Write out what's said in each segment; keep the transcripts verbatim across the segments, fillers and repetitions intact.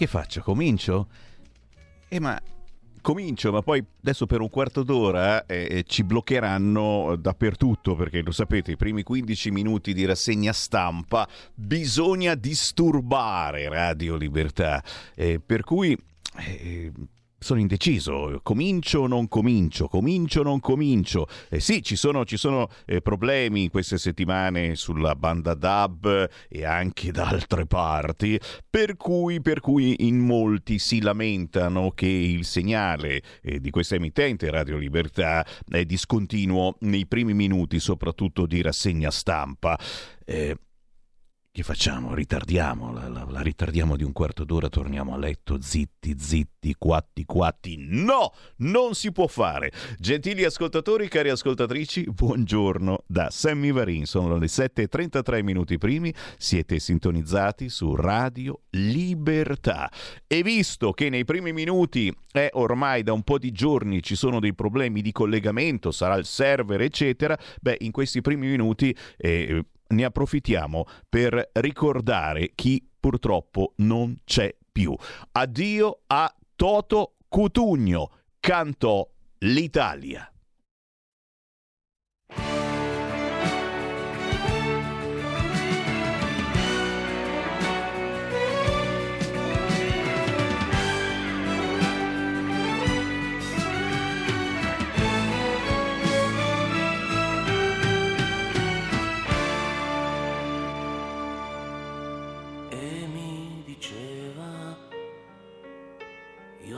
Che faccio? Comincio? Eh ma comincio, ma poi adesso per un quarto d'ora eh, ci bloccheranno dappertutto, perché lo sapete, i primi quindici minuti di rassegna stampa bisogna disturbare Radio Libertà, eh, per cui eh, sono indeciso, comincio o non comincio, comincio o non comincio. Eh sì, ci sono, ci sono eh, problemi in queste settimane sulla banda D A B e anche da altre parti, per cui, per cui in molti si lamentano che il segnale eh, di questa emittente Radio Libertà è discontinuo nei primi minuti, soprattutto di rassegna stampa. Eh, Che facciamo? Ritardiamo, la, la, la ritardiamo di un quarto d'ora, torniamo a letto, zitti, zitti, quatti, quatti. No! Non si può fare! Gentili ascoltatori, cari ascoltatrici, buongiorno da Sammy Varin. Sono le sette e trentatré minuti primi, siete sintonizzati su Radio Libertà. E visto che nei primi minuti, eh, ormai da un po' di giorni, ci sono dei problemi di collegamento, sarà il server, eccetera, beh, in questi primi minuti... Eh, ne approfittiamo per ricordare chi purtroppo non c'è più. Addio a Toto Cutugno, cantò l'Italia.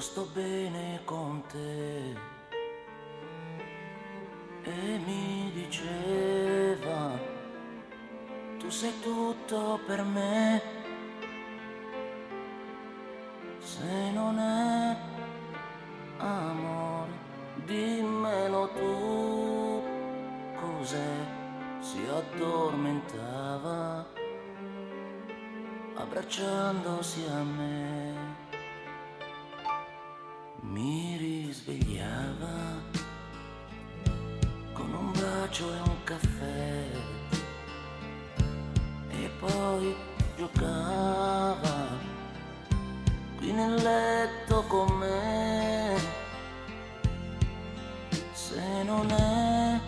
Sto bene con te, e mi diceva tu sei tutto per me, se non è amore dimmelo tu cos'è. Si addormentava abbracciandosi a me. Mi risvegliava con un bacio e un caffè, e poi giocava qui nel letto con me. Se non è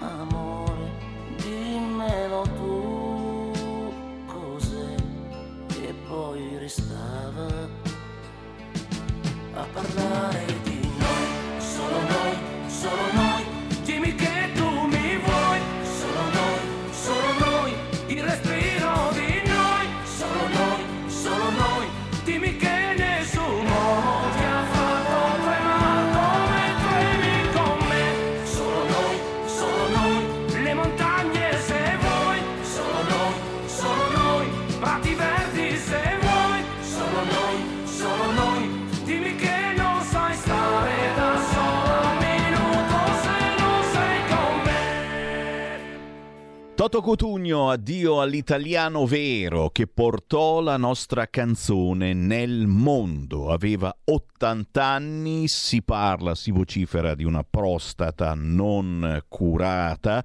amore dimmelo tu cos'è. E poi restava a parlare di noi, solo noi, solo noi, dimmi che tu mi vuoi, solo noi, solo noi, il respiro di noi, solo noi, solo noi, dimmi che nessuno ti ha fatto tremare come tremi con me, solo noi, solo noi, le montagne se vuoi, solo noi, solo noi, prati verdi se vuoi, solo Toto Cutugno, addio all'italiano vero che portò la nostra canzone nel mondo. Aveva ottanta anni, si parla, si vocifera di una prostata non curata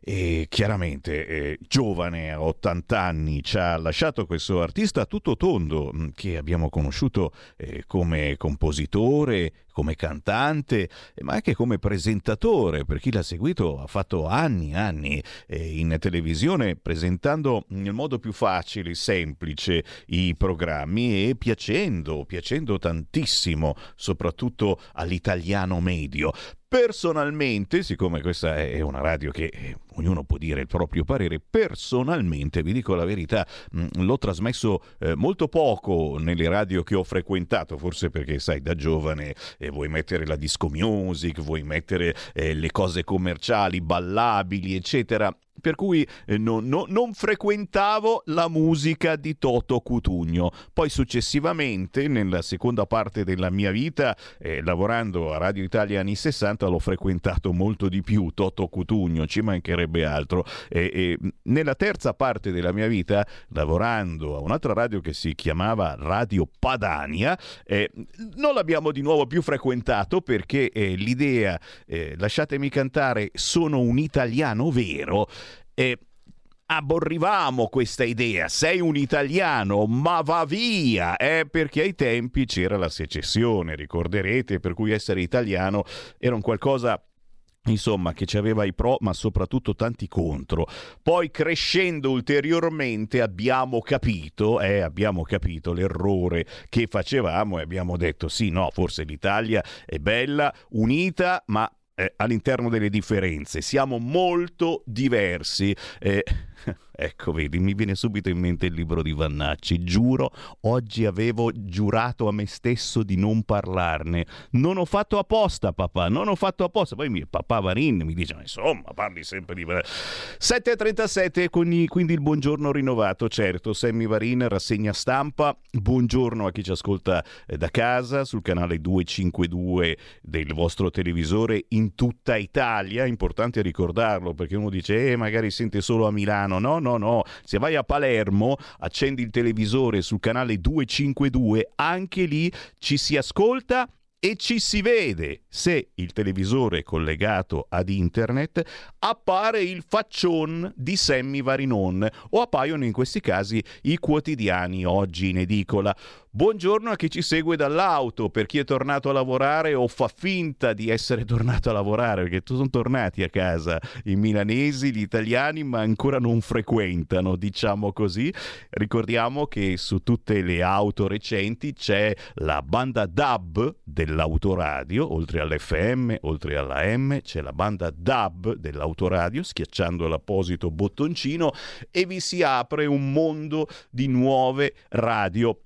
e chiaramente eh, giovane, a ottanta anni ci ha lasciato questo artista tutto tondo che abbiamo conosciuto eh, come compositore, come cantante, ma anche come presentatore. Per chi l'ha seguito, ha fatto anni e anni in televisione presentando nel modo più facile, semplice, i programmi e piacendo, piacendo tantissimo, soprattutto all'italiano medio. Personalmente, siccome questa è una radio che ognuno può dire il proprio parere, personalmente, vi dico la verità, l'ho trasmesso molto poco nelle radio che ho frequentato, forse perché, sai, da giovane eh, vuoi mettere la disco music, vuoi mettere eh, le cose commerciali, ballabili, eccetera. Per cui eh, no, no, non frequentavo la musica di Toto Cutugno. Poi successivamente, nella seconda parte della mia vita, eh, lavorando a Radio Italia anni sessanta, l'ho frequentato molto di più Toto Cutugno, ci mancherebbe altro. E, e, nella terza parte della mia vita, lavorando a un'altra radio che si chiamava Radio Padania, eh, non l'abbiamo di nuovo più frequentato perché eh, l'idea, eh, lasciatemi cantare, sono un italiano vero, e aborrivamo questa idea, sei un italiano ma va via, eh? Perché ai tempi c'era la secessione, ricorderete, per cui essere italiano era un qualcosa, insomma, che ci aveva i pro ma soprattutto tanti contro. Poi crescendo ulteriormente abbiamo capito, eh, abbiamo capito l'errore che facevamo e abbiamo detto sì, no, forse l'Italia è bella, unita, ma Eh, all'interno delle differenze siamo molto diversi. Eh, ecco, vedi, mi viene subito in mente il libro di Vannacci. Giuro, oggi avevo giurato a me stesso di non parlarne. Non ho fatto apposta, papà, non ho fatto apposta. Poi mi, papà Varin mi dice, insomma, parli sempre di... sette e trentasette, quindi il buongiorno rinnovato, certo. Sammy Varin, rassegna stampa. Buongiorno a chi ci ascolta da casa, sul canale duecentocinquantadue del vostro televisore, in tutta Italia, è importante ricordarlo perché uno dice eh, magari sente solo a Milano, no no no, se vai a Palermo accendi il televisore sul canale duecentocinquantadue, anche lì ci si ascolta e ci si vede. Se il televisore è collegato ad internet appare il faccione di Sammy Varinon o appaiono in questi casi i quotidiani oggi in edicola. Buongiorno a chi ci segue dall'auto, per chi è tornato a lavorare o fa finta di essere tornato a lavorare, perché sono tornati a casa i milanesi, gli italiani, ma ancora non frequentano, diciamo così. Ricordiamo che su tutte le auto recenti c'è la banda D A B dell'autoradio, oltre all'F M, oltre alla M, c'è la banda D A B dell'autoradio, schiacciando l'apposito bottoncino e vi si apre un mondo di nuove radio.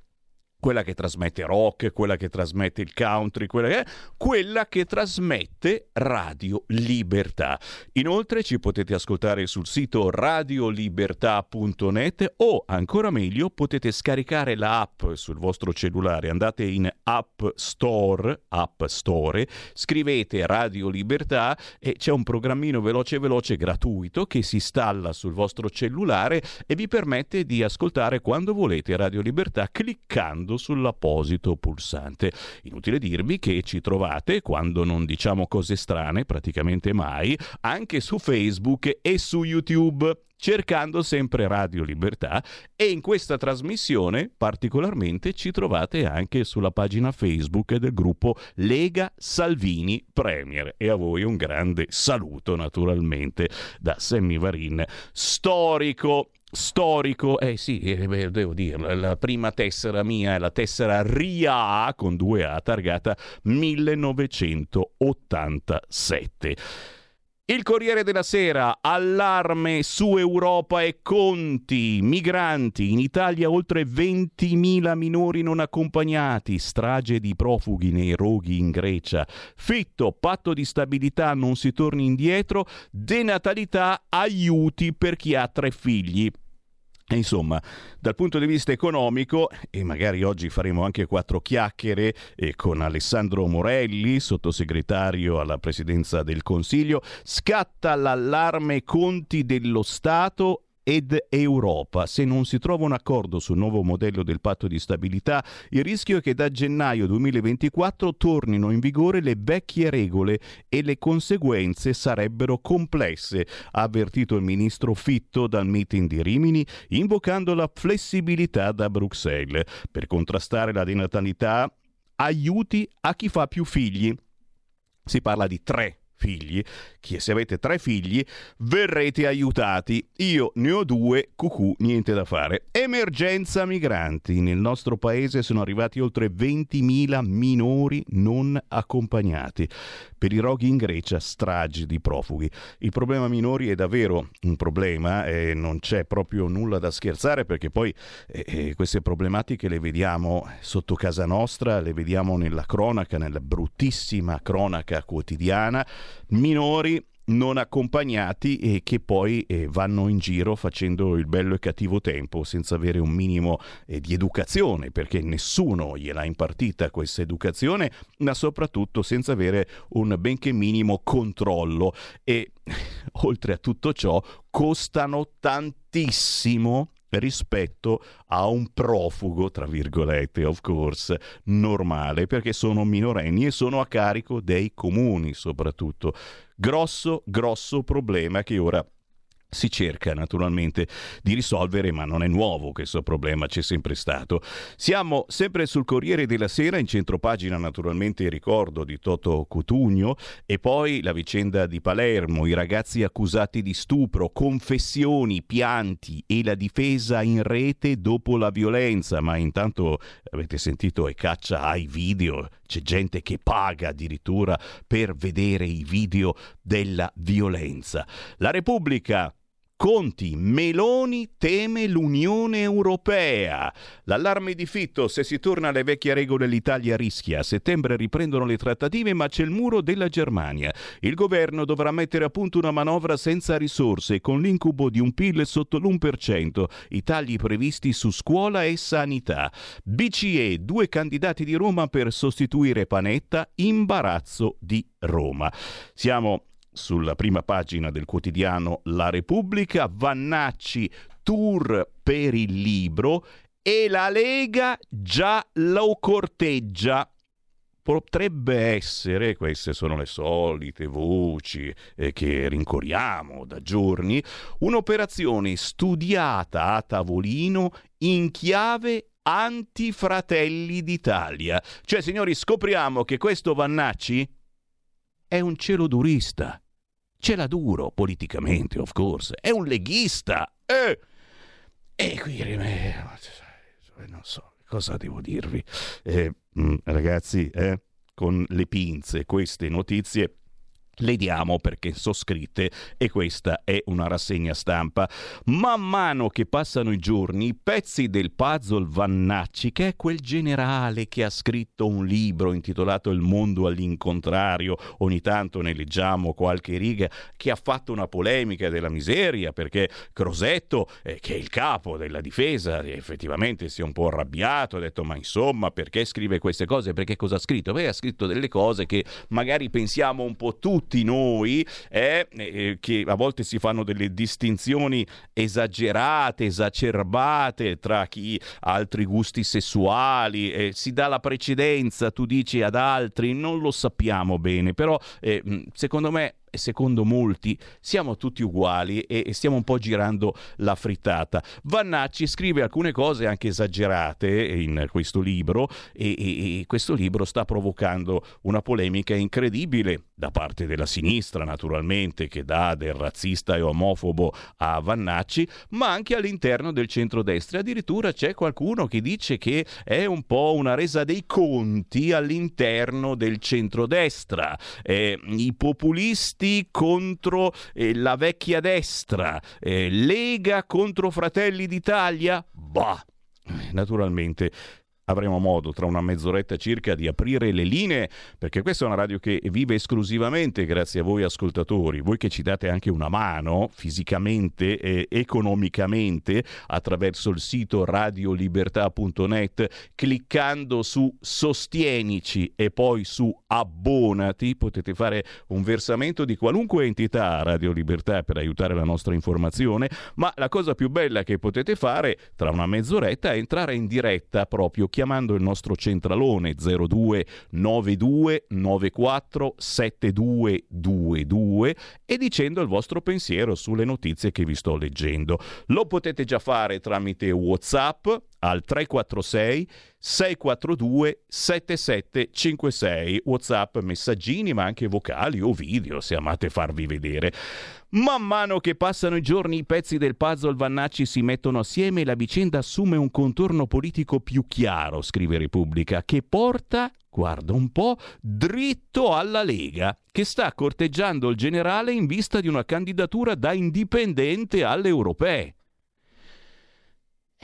Quella che trasmette rock, quella che trasmette il country, quella che, quella che trasmette Radio Libertà. Inoltre ci potete ascoltare sul sito radio libertà punto net o, ancora meglio, potete scaricare la app sul vostro cellulare. Andate in App Store, App Store, scrivete Radio Libertà e c'è un programmino veloce veloce gratuito che si installa sul vostro cellulare e vi permette di ascoltare quando volete Radio Libertà cliccando sull'apposito pulsante. Inutile dirvi che ci trovate, quando non diciamo cose strane, praticamente mai, anche su Facebook e su YouTube, cercando sempre Radio Libertà, e in questa trasmissione particolarmente ci trovate anche sulla pagina Facebook del gruppo Lega Salvini Premier. E a voi un grande saluto naturalmente da Sammy Varin, storico storico, eh sì, eh, beh, devo dirlo, la prima tessera mia è la tessera R I A con due A targata millenovecentottantasette. Il Corriere della Sera, allarme su Europa e Conti, migranti, in Italia oltre ventimila minori non accompagnati, strage di profughi nei roghi in Grecia, Fitto, patto di stabilità non si torni indietro, denatalità, aiuti per chi ha tre figli. E insomma, dal punto di vista economico, e magari oggi faremo anche quattro chiacchiere eh, con Alessandro Morelli, sottosegretario alla Presidenza del Consiglio, scatta l'allarme conti dello Stato ed Europa. Se non si trova un accordo sul nuovo modello del patto di stabilità, il rischio è che da gennaio duemilaventiquattro tornino in vigore le vecchie regole e le conseguenze sarebbero complesse, ha avvertito il ministro Fitto dal meeting di Rimini, invocando la flessibilità da Bruxelles per contrastare la denatalità. Aiuti a chi fa più figli. Si parla di tre figli, che se avete tre figli verrete aiutati. Io ne ho due, cucù, niente da fare. Emergenza migranti. Nel nostro paese sono arrivati oltre ventimila minori non accompagnati. Per i roghi in Grecia, stragi di profughi. Il problema minori è davvero un problema e non c'è proprio nulla da scherzare, perché poi eh, queste problematiche le vediamo sotto casa nostra, le vediamo nella cronaca, nella bruttissima cronaca quotidiana. Minori non accompagnati e che poi eh, vanno in giro facendo il bello e cattivo tempo senza avere un minimo eh, di educazione, perché nessuno gliel'ha impartita questa educazione, ma soprattutto senza avere un benché minimo controllo. E oltre a tutto ciò costano tantissimo rispetto a un profugo, tra virgolette, of course, normale, perché sono minorenni e sono a carico dei comuni soprattutto. Grosso, grosso problema che ora si cerca naturalmente di risolvere, ma non è nuovo questo problema, c'è sempre stato. Siamo sempre sul Corriere della Sera, in centropagina naturalmente il ricordo di Toto Cutugno e poi la vicenda di Palermo, i ragazzi accusati di stupro, confessioni, pianti e la difesa in rete dopo la violenza. Ma intanto avete sentito, e caccia ai video, c'è gente che paga addirittura per vedere i video della violenza. La Repubblica. Conti, Meloni teme l'Unione Europea. L'allarme di Fitto, se si torna alle vecchie regole l'Italia rischia. A settembre riprendono le trattative, ma c'è il muro della Germania. Il governo dovrà mettere a punto una manovra senza risorse, con l'incubo di un P I L sotto l'uno per cento. I tagli previsti su scuola e sanità. B C E, due candidati di Roma per sostituire Panetta, imbarazzo di Roma. Siamo sulla prima pagina del quotidiano La Repubblica. Vannacci, tour per il libro e la Lega già lo corteggia. Potrebbe essere, queste sono le solite voci eh, che rincoriamo da giorni, un'operazione studiata a tavolino in chiave anti-Fratelli d'Italia. Cioè, signori, scopriamo che questo Vannacci è un celodurista, ce l'ha duro politicamente, of course, è un leghista, eh! E qui non so cosa devo dirvi, eh, ragazzi, eh, con le pinze queste notizie le diamo perché sono scritte e questa è una rassegna stampa. Man mano che passano i giorni, i pezzi del puzzle Vannacci, che è quel generale che ha scritto un libro intitolato Il mondo all'incontrario, ogni tanto ne leggiamo qualche riga, che ha fatto una polemica della miseria perché Crosetto, eh, che è il capo della difesa, effettivamente si è un po' arrabbiato, ha detto ma insomma perché scrive queste cose, perché cosa ha scritto? Beh, ha scritto delle cose che magari pensiamo un po' tutti noi, eh, eh, che a volte si fanno delle distinzioni esagerate, esacerbate tra chi ha altri gusti sessuali, eh, si dà la precedenza, tu dici, ad altri, non lo sappiamo bene, però eh, secondo me e secondo molti siamo tutti uguali e stiamo un po' girando la frittata. Vannacci scrive alcune cose anche esagerate in questo libro e, e, e questo libro sta provocando una polemica incredibile da parte della sinistra, naturalmente, che dà del razzista e omofobo a Vannacci, ma anche all'interno del centrodestra. Addirittura c'è qualcuno che dice che è un po' una resa dei conti all'interno del centrodestra, eh, i populisti contro eh, la vecchia destra, eh, Lega contro Fratelli d'Italia. Bah, naturalmente avremo modo tra una mezz'oretta circa di aprire le linee, perché questa è una radio che vive esclusivamente grazie a voi ascoltatori, voi che ci date anche una mano fisicamente e economicamente attraverso il sito radio libertà punto net, cliccando su sostienici e poi su abbonati potete fare un versamento di qualunque entità a Radio Libertà per aiutare la nostra informazione, ma la cosa più bella che potete fare tra una mezz'oretta è entrare in diretta proprio chiamando il nostro centralone zero due nove due nove quattro sette due due due e dicendo il vostro pensiero sulle notizie che vi sto leggendo. Lo potete già fare tramite WhatsApp al tre quattro sei sei quattro due sette sette cinque sei, WhatsApp, messaggini ma anche vocali o video se amate farvi vedere. Man mano che passano i giorni i pezzi del puzzle Vannacci si mettono assieme e la vicenda assume un contorno politico più chiaro, scrive Repubblica, che porta, guarda un po', dritto alla Lega, che sta corteggiando il generale in vista di una candidatura da indipendente alle europee.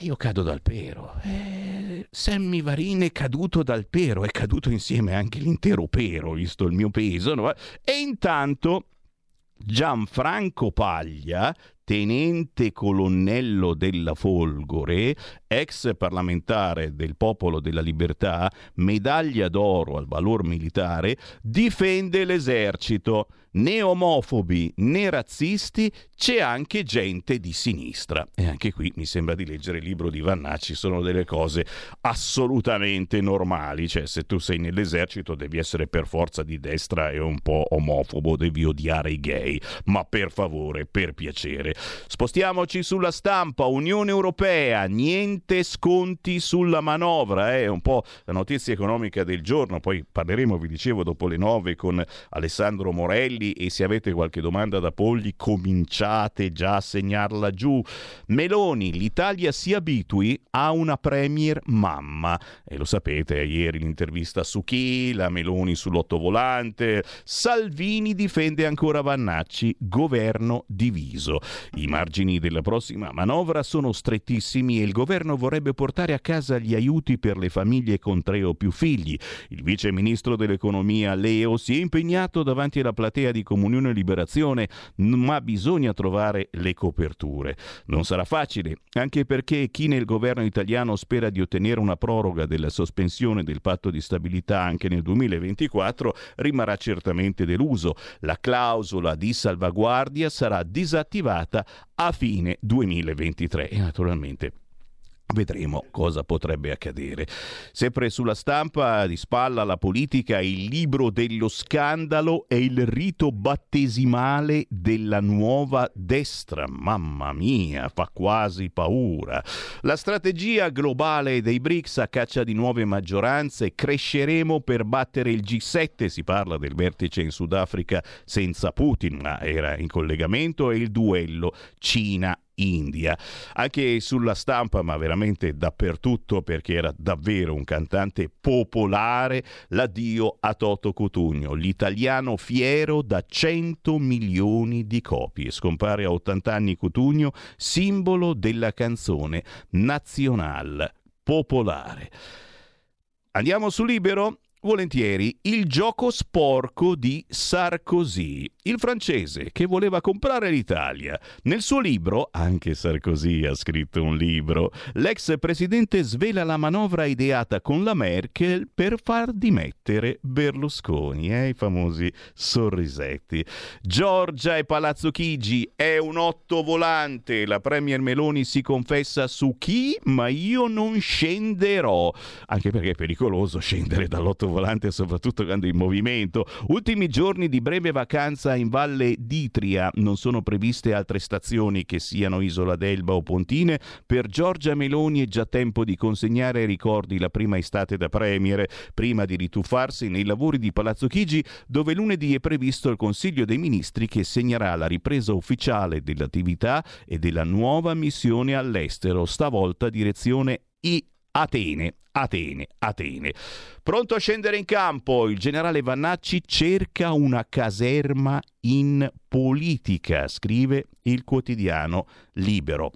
Io cado dal pero, eh, Sammy Varin è caduto dal pero, è caduto insieme anche l'intero pero, visto il mio peso, no? E intanto Gianfranco Paglia, tenente colonnello della Folgore, ex parlamentare del Popolo della Libertà, medaglia d'oro al valor militare, difende l'esercito. Né omofobi né razzisti, c'è anche gente di sinistra. E anche qui mi sembra di leggere il libro di Vannacci, sono delle cose assolutamente normali, cioè se tu sei nell'esercito devi essere per forza di destra e un po' omofobo, devi odiare i gay, ma per favore, per piacere. Spostiamoci sulla stampa, Unione Europea, niente sconti sulla manovra, è eh? un po' la notizia economica del giorno, poi parleremo, vi dicevo, dopo le nove con Alessandro Morelli, e se avete qualche domanda da porgli cominciate già a segnarla giù. Meloni, l'Italia si abitui a una premier mamma, e lo sapete, ieri l'intervista su Chi, la Meloni sull'ottovolante. Salvini difende ancora Vannacci, governo diviso, i margini della prossima manovra sono strettissimi e il governo vorrebbe portare a casa gli aiuti per le famiglie con tre o più figli. Il vice ministro dell'economia Leo si è impegnato davanti alla platea di Comunione e Liberazione, ma bisogna trovare le coperture. Non sarà facile, anche perché chi nel governo italiano spera di ottenere una proroga della sospensione del patto di stabilità anche nel duemilaventiquattro rimarrà certamente deluso. La clausola di salvaguardia sarà disattivata a fine duemilaventitré e naturalmente vedremo cosa potrebbe accadere. Sempre sulla stampa, di spalla alla politica, il libro dello scandalo e il rito battesimale della nuova destra. Mamma mia, fa quasi paura. La strategia globale dei BRICS a caccia di nuove maggioranze, cresceremo per battere il G sette, si parla del vertice in Sudafrica senza Putin, ma era in collegamento, e il duello Cina India. Anche sulla stampa, ma veramente dappertutto, perché era davvero un cantante popolare, l'addio a Toto Cutugno, l'italiano fiero da cento milioni di copie. Scompare a ottanta anni Cutugno, simbolo della canzone nazional popolare. Andiamo su Libero? Volentieri. Il gioco sporco di Sarkozy, il francese che voleva comprare l'Italia. Nel suo libro, anche Sarkozy ha scritto un libro, l'ex presidente svela la manovra ideata con la Merkel per far dimettere Berlusconi, eh? i famosi sorrisetti. Giorgia e Palazzo Chigi, è un otto volante, la premier Meloni si confessa su Chi, ma io non scenderò, anche perché è pericoloso scendere dall'otto volante soprattutto quando in movimento. Ultimi giorni di breve vacanza in Valle d'Itria, non sono previste altre stazioni, che siano Isola d'Elba o Pontine. Per Giorgia Meloni è già tempo di consegnare ai ricordi la prima estate da premier, prima di rituffarsi nei lavori di Palazzo Chigi, dove lunedì è previsto il Consiglio dei Ministri che segnerà la ripresa ufficiale dell'attività e della nuova missione all'estero, stavolta direzione I Atene. Atene, Atene. Pronto a scendere in campo, il generale Vannacci cerca una caserma in politica, scrive il quotidiano Libero.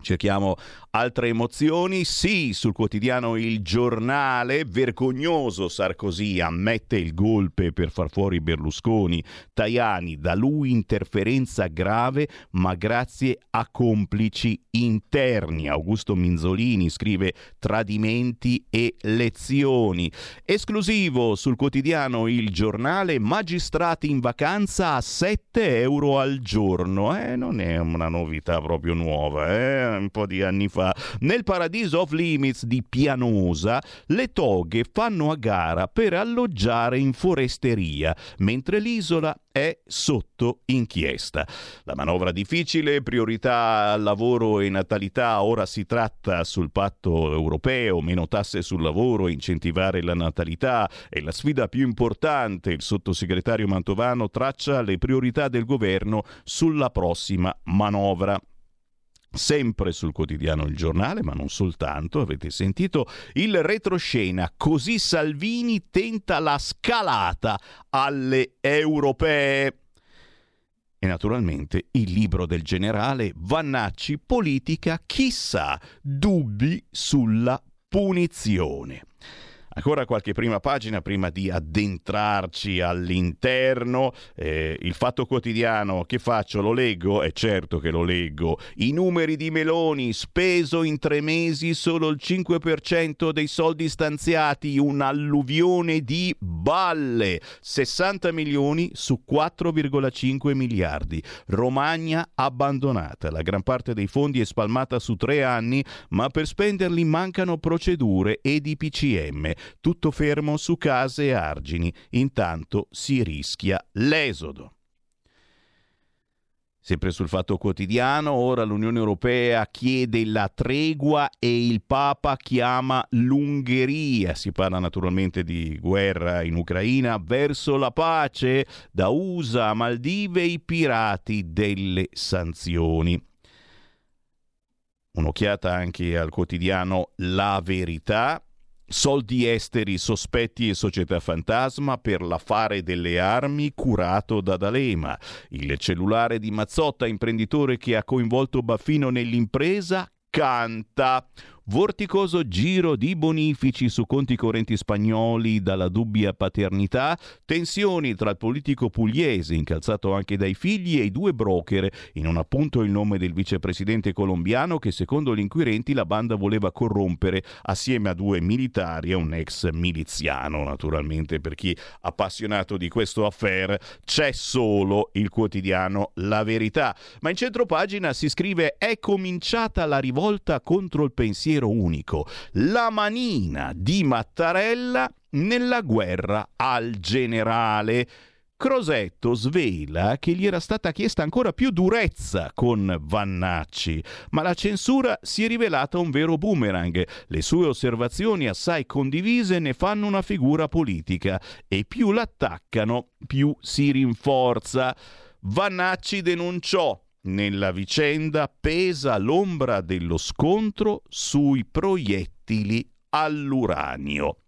Cerchiamo altre emozioni. Sì, sul quotidiano Il Giornale, vergognoso Sarkozy ammette il golpe per far fuori Berlusconi, Tajani, da lui interferenza grave ma grazie a complici interni. Augusto Minzolini scrive tradimenti e lezioni. Esclusivo sul quotidiano Il Giornale, magistrati in vacanza a sette euro al giorno. Eh, non è una novità proprio nuova, eh? Un po' di anni fa. Nel paradiso off limits di Pianosa le toghe fanno a gara per alloggiare in foresteria, mentre l'isola è sotto inchiesta. La manovra difficile, priorità al lavoro e natalità, ora si tratta sul patto europeo, meno tasse sul lavoro, incentivare la natalità è la sfida più importante. Il sottosegretario Mantovano traccia le priorità del governo sulla prossima manovra. Sempre sul quotidiano Il Giornale, ma non soltanto, avete sentito il retroscena, così Salvini tenta la scalata alle europee. E naturalmente il libro del generale Vannacci, politica, chissà, dubbi sulla punizione. Ancora qualche prima pagina prima di addentrarci all'interno. Eh, il Fatto Quotidiano, che faccio? Lo leggo? È eh, certo che lo leggo. I numeri di Meloni, speso in tre mesi solo il cinque per cento dei soldi stanziati, un'alluvione di balle, sessanta milioni su quattro virgola cinque miliardi. Romagna abbandonata, la gran parte dei fondi è spalmata su tre anni, ma per spenderli mancano procedure ed I P C M. Tutto fermo su case e argini, intanto si rischia l'esodo. Sempre sul Fatto Quotidiano, ora l'Unione Europea chiede la tregua e il Papa chiama l'Ungheria. Si parla naturalmente di guerra in Ucraina, verso la pace, da U S A a Maldive i pirati delle sanzioni. Un'occhiata anche al quotidiano La Verità. Soldi esteri, sospetti e società fantasma per l'affare delle armi curato da D'Alema. Il cellulare di Mazzotta, imprenditore che ha coinvolto Baffino nell'impresa, canta. Vorticoso giro di bonifici su conti correnti spagnoli dalla dubbia paternità, tensioni tra il politico pugliese, incalzato anche dai figli, e i due broker, in un appunto il nome del vicepresidente colombiano che secondo gli inquirenti la banda voleva corrompere assieme a due militari e un ex miliziano. Naturalmente, per chi appassionato di questo affair, c'è solo il quotidiano La Verità. Ma in centropagina si scrive: è cominciata la rivolta contro il pensiero unico, la manina di Mattarella nella guerra al generale. Crosetto svela che gli era stata chiesta ancora più durezza con Vannacci, ma la censura si è rivelata un vero boomerang. Le sue osservazioni, assai condivise, ne fanno una figura politica e più l'attaccano più si rinforza. Vannacci denunciò: nella vicenda pesa l'ombra dello scontro sui proiettili all'uranio.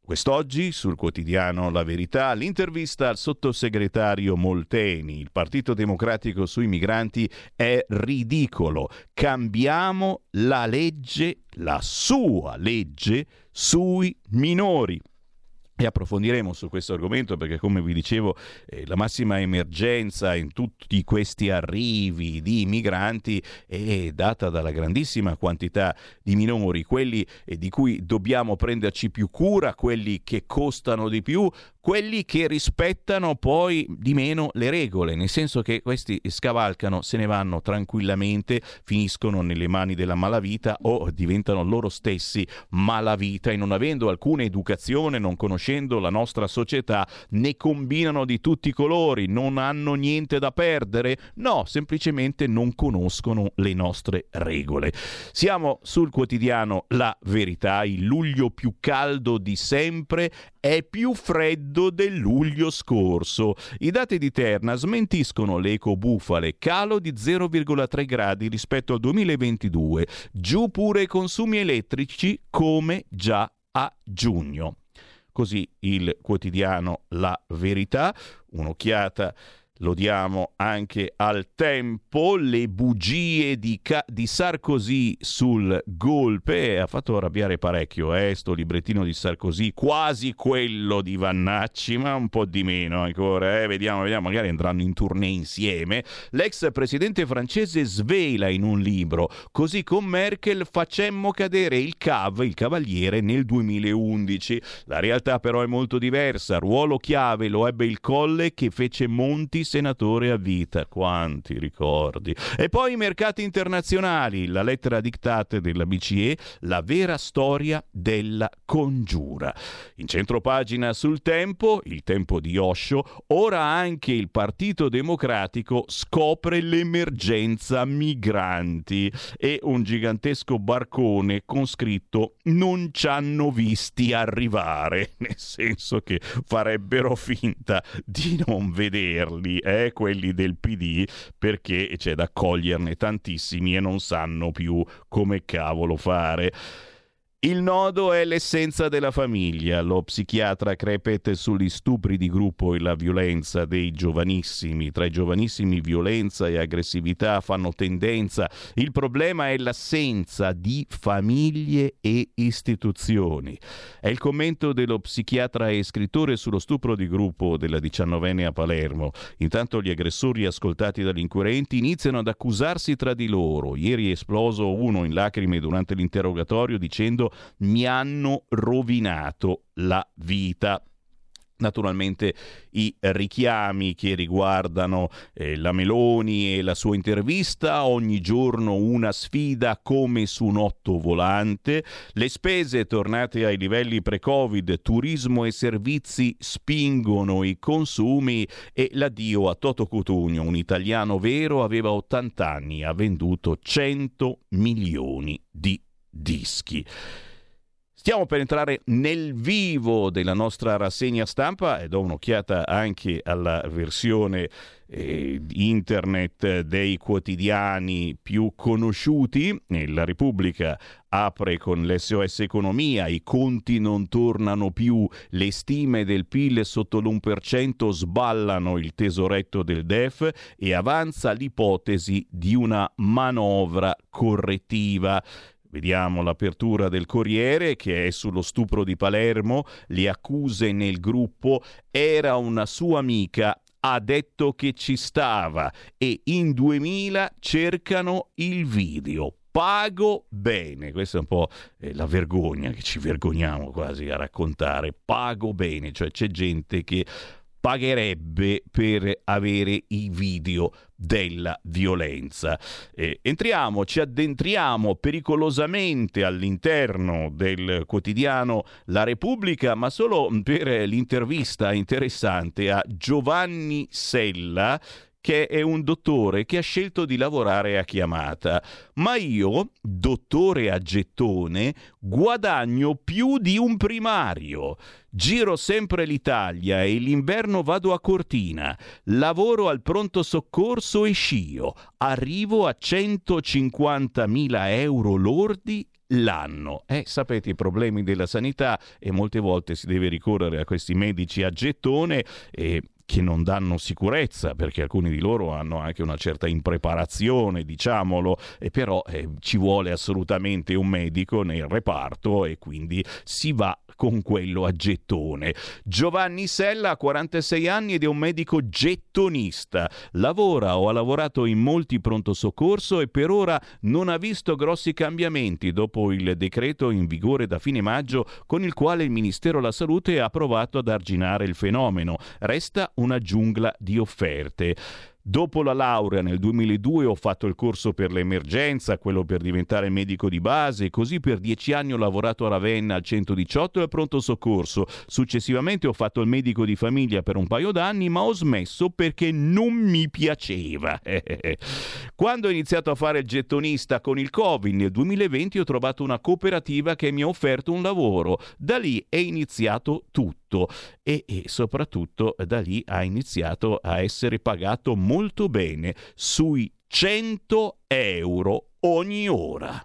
Quest'oggi sul quotidiano La Verità l'intervista al sottosegretario Molteni. Il Partito Democratico sui migranti è ridicolo. Cambiamo la legge, la sua legge sui minori. E approfondiremo su questo argomento perché, come vi dicevo, eh, la massima emergenza in tutti questi arrivi di migranti è data dalla grandissima quantità di minori, quelli eh, di cui dobbiamo prenderci più cura, quelli che costano di più, quelli che rispettano poi di meno le regole, nel senso che questi scavalcano, se ne vanno tranquillamente, finiscono nelle mani della malavita o diventano loro stessi malavita e, non avendo alcuna educazione, non conoscendo la nostra società, ne combinano di tutti i colori. Non hanno niente da perdere? No, semplicemente non conoscono le nostre regole. Siamo sul quotidiano La Verità. Il luglio più caldo di sempre è più freddo del luglio scorso. I dati di Terna smentiscono le ecobufale, calo di zero virgola tre gradi rispetto al duemilaventidue, giù pure i consumi elettrici come già a giugno. Così il quotidiano La Verità. Un'occhiata Lo diamo anche al tempo, le bugie di, Ca- di Sarkozy sul golpe, ha fatto arrabbiare parecchio, eh, sto librettino di Sarkozy, quasi quello di Vannacci, ma un po' di meno ancora, eh. vediamo, vediamo, magari andranno in tournée insieme. L'ex presidente francese svela in un libro, così con Merkel facemmo cadere il C A V, il Cavaliere, nel duemilaundici. La realtà però è molto diversa, ruolo chiave lo ebbe il Colle che fece Monti senatore a vita, quanti ricordi. E poi i mercati internazionali, la lettera dictate della B C E, la vera storia della congiura. In centropagina sul tempo, il tempo di Osho, ora anche il Partito Democratico scopre l'emergenza migranti e un gigantesco barcone con scritto non ci hanno visti arrivare, nel senso che farebbero finta di non vederli. Eh, quelli del P D, perché c'è da coglierne tantissimi e non sanno più come cavolo fare. Il nodo è l'essenza della famiglia. Lo psichiatra Crepet sugli stupri di gruppo e la violenza dei giovanissimi. Tra i giovanissimi violenza e aggressività fanno tendenza. Il problema è l'assenza di famiglie e istituzioni. È il commento dello psichiatra e scrittore sullo stupro di gruppo della diciannovenne a Palermo. Intanto gli aggressori ascoltati dagli inquirenti iniziano ad accusarsi tra di loro. Ieri è esploso uno in lacrime durante l'interrogatorio dicendo mi hanno rovinato la vita. Naturalmente i richiami che riguardano eh, la Meloni e la sua intervista, ogni giorno una sfida come su un otto volante, le spese tornate ai livelli pre-Covid, turismo e servizi spingono i consumi e l'addio a Toto Cutugno, un italiano vero, aveva ottanta anni, ha venduto cento milioni di dischi. Stiamo per entrare nel vivo della nostra rassegna stampa e do un'occhiata anche alla versione eh, internet dei quotidiani più conosciuti. La Repubblica apre con l'esse o esse Economia, i conti non tornano più, le stime del P I L sotto l'uno per cento sballano il tesoretto del D E F e avanza l'ipotesi di una manovra correttiva. Vediamo l'apertura del Corriere che è sullo stupro di Palermo, le accuse nel gruppo, era una sua amica, ha detto che ci stava e in duemila cercano il video. Pago bene, questa è un po' la vergogna che ci vergogniamo quasi a raccontare, pago bene, cioè c'è gente che pagherebbe per avere i video della violenza. Eh, entriamo, ci addentriamo pericolosamente all'interno del quotidiano La Repubblica, ma solo per l'intervista interessante a Giovanni Sella, che è un dottore che ha scelto di lavorare a chiamata. Ma io, dottore a gettone, guadagno più di un primario. Giro sempre l'Italia e l'inverno vado a Cortina. Lavoro al pronto soccorso e scio. Arrivo a centocinquantamila euro lordi l'anno. Eh, sapete i problemi della sanità e molte volte si deve ricorrere a questi medici a gettone e che non danno sicurezza, perché alcuni di loro hanno anche una certa impreparazione, diciamolo, e però eh, ci vuole assolutamente un medico nel reparto e quindi si va con quello a gettone. Giovanni Sella ha quarantasei anni ed è un medico gettonista. Lavora o ha lavorato in molti pronto soccorso e per ora non ha visto grossi cambiamenti dopo il decreto in vigore da fine maggio con il quale il Ministero della Salute ha provato ad arginare il fenomeno. Resta una giungla di offerte. Dopo la laurea nel duemiladue ho fatto il corso per l'emergenza, quello per diventare medico di base, così per dieci anni ho lavorato a Ravenna al centodiciotto e al pronto soccorso. Successivamente ho fatto il medico di famiglia per un paio d'anni, ma ho smesso perché non mi piaceva. Quando ho iniziato a fare il gettonista con il Covid nel duemilaventi ho trovato una cooperativa che mi ha offerto un lavoro. Da lì è iniziato tutto. E, e soprattutto da lì ha iniziato a essere pagato molto bene, sui cento euro ogni ora.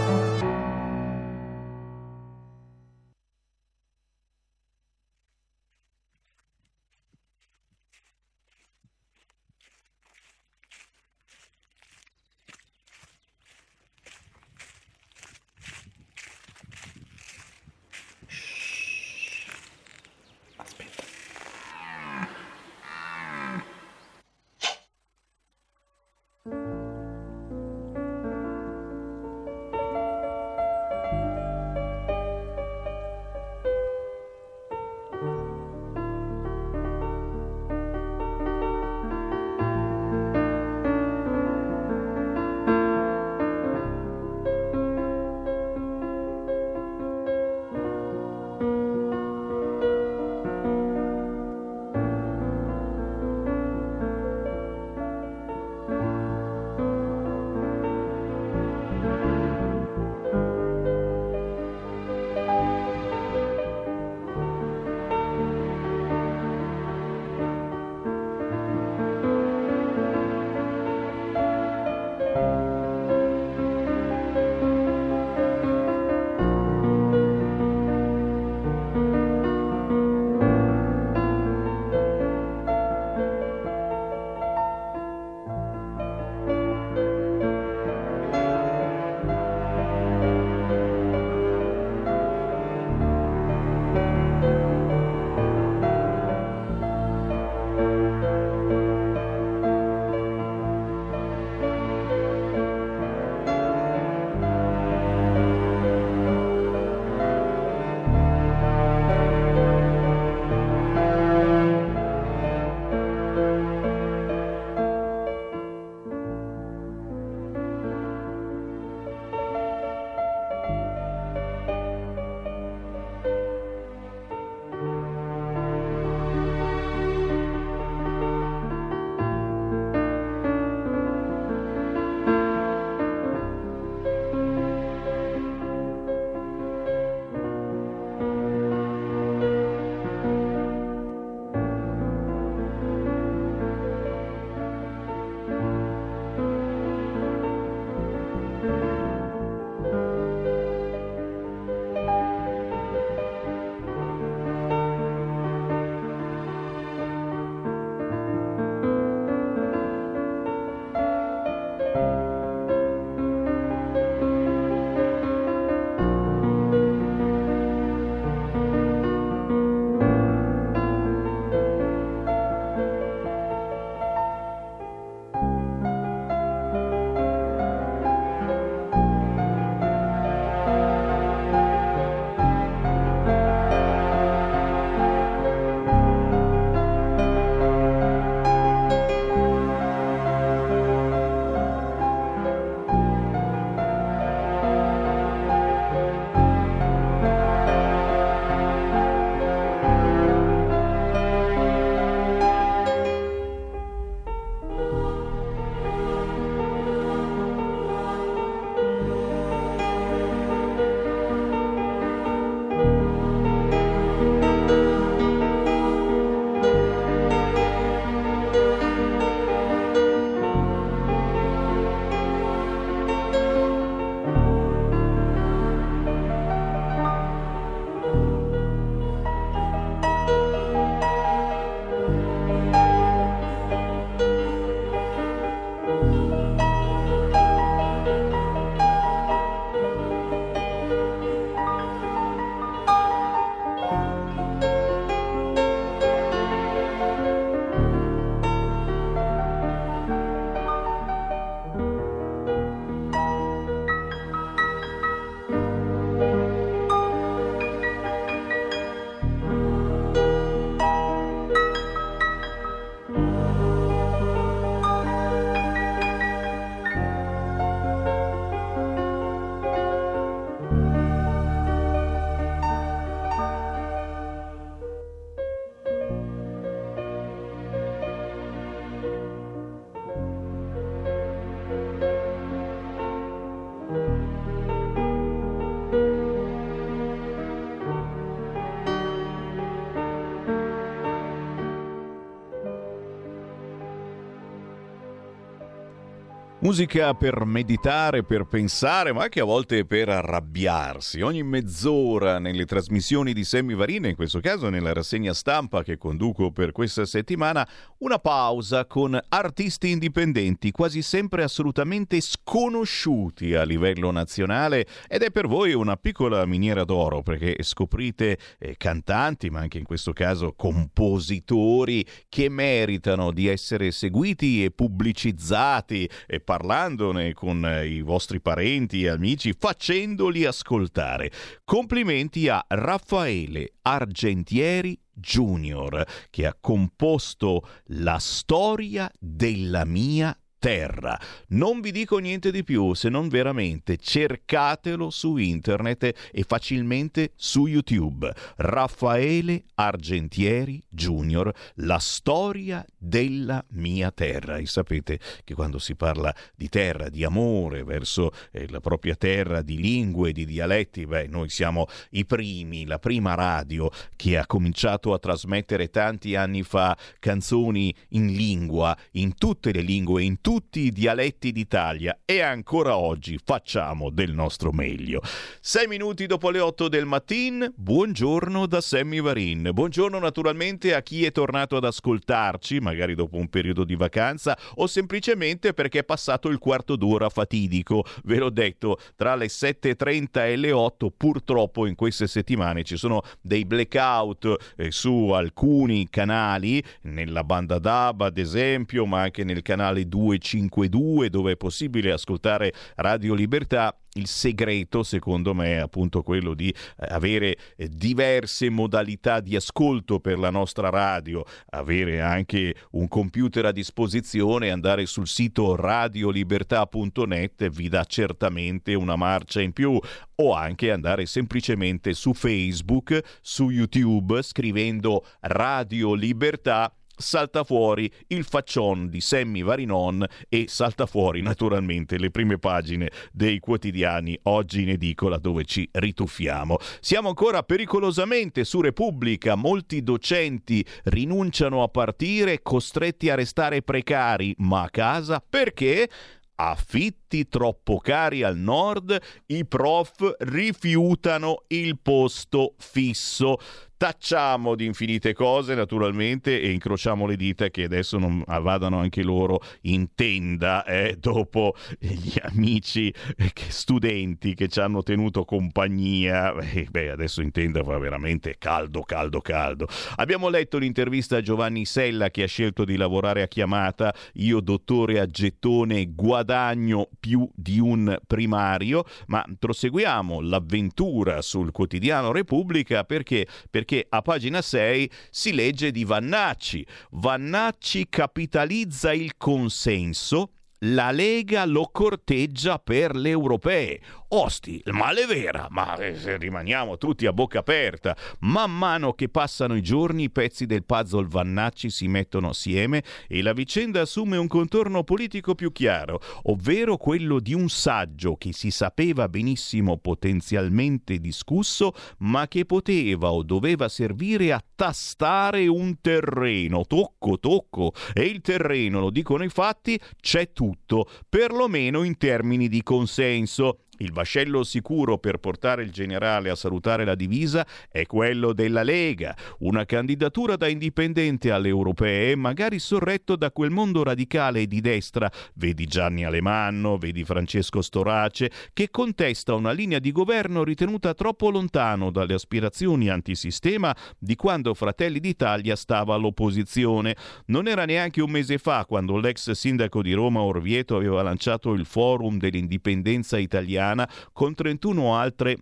musica per meditare, per pensare, ma anche a volte per arrabbiarsi. Ogni mezz'ora nelle trasmissioni di Sammy Varin, in questo caso nella rassegna stampa che conduco per questa settimana, una pausa con artisti indipendenti, quasi sempre assolutamente sconosciuti a livello nazionale, ed è per voi una piccola miniera d'oro, perché scoprite eh, cantanti, ma anche in questo caso compositori, che meritano di essere seguiti e pubblicizzati, e parlandone con i vostri parenti e amici, facendoli ascoltare. Complimenti a Raffaele Argentieri Junior, che ha composto La storia della mia terra. Non vi dico niente di più, se non veramente cercatelo su internet e facilmente su YouTube. Raffaele Argentieri Junior, La storia della mia terra. E sapete che quando si parla di terra, di amore verso eh, la propria terra, di lingue, di dialetti, beh, noi siamo i primi, la prima radio che ha cominciato a trasmettere tanti anni fa canzoni in lingua, in tutte le lingue, in tutte tutti i dialetti d'Italia, e ancora oggi facciamo del nostro meglio. Sei minuti dopo le otto del mattino, buongiorno da Sammy Varin. Buongiorno naturalmente a chi è tornato ad ascoltarci, magari dopo un periodo di vacanza o semplicemente perché è passato il quarto d'ora fatidico. Ve l'ho detto, tra le sette e trenta e le otto purtroppo in queste settimane ci sono dei blackout eh, su alcuni canali, nella banda D A B ad esempio, ma anche nel canale due cinque due, dove è possibile ascoltare Radio Libertà. Il segreto, secondo me, è appunto quello di avere diverse modalità di ascolto per la nostra radio, avere anche un computer a disposizione, andare sul sito radio libertà punto net, vi dà certamente una marcia in più, o anche andare semplicemente su Facebook, su YouTube, scrivendo Radio Libertà, salta fuori il faccione di Sammy Varinon e salta fuori naturalmente le prime pagine dei quotidiani oggi in edicola, dove ci rituffiamo. Siamo ancora pericolosamente su Repubblica, molti docenti rinunciano a partire, costretti a restare precari ma a casa perché affitti troppo cari al nord, i prof rifiutano il posto fisso. Tacciamo di infinite cose naturalmente e incrociamo le dita che adesso non vadano anche loro in tenda eh, dopo gli amici eh, studenti che ci hanno tenuto compagnia. Eh, beh, adesso in tenda fa veramente caldo, caldo, caldo. Abbiamo letto l'intervista a Giovanni Sella, che ha scelto di lavorare a chiamata. Io dottore a gettone guadagno più di un primario. Ma proseguiamo l'avventura sul quotidiano Repubblica, perché perché che a pagina sei si legge di Vannacci. Vannacci capitalizza il consenso, la Lega lo corteggia per le europee. Osti, ma l'è vera, ma eh, rimaniamo tutti a bocca aperta. Man mano che passano i giorni, i pezzi del puzzle Vannacci si mettono assieme e la vicenda assume un contorno politico più chiaro, ovvero quello di un saggio che si sapeva benissimo potenzialmente discusso, ma che poteva o doveva servire a tastare un terreno. Tocco, tocco, e il terreno, lo dicono i fatti, c'è tutto, perlomeno in termini di consenso. Il vascello sicuro per portare il generale a salutare la divisa è quello della Lega, una candidatura da indipendente alle europee, magari sorretto da quel mondo radicale e di destra, vedi Gianni Alemanno, vedi Francesco Storace, che contesta una linea di governo ritenuta troppo lontano dalle aspirazioni antisistema di quando Fratelli d'Italia stava all'opposizione. Non era neanche un mese fa quando l'ex sindaco di Roma Orvieto aveva lanciato il forum dell'indipendenza italiana con trentuno altre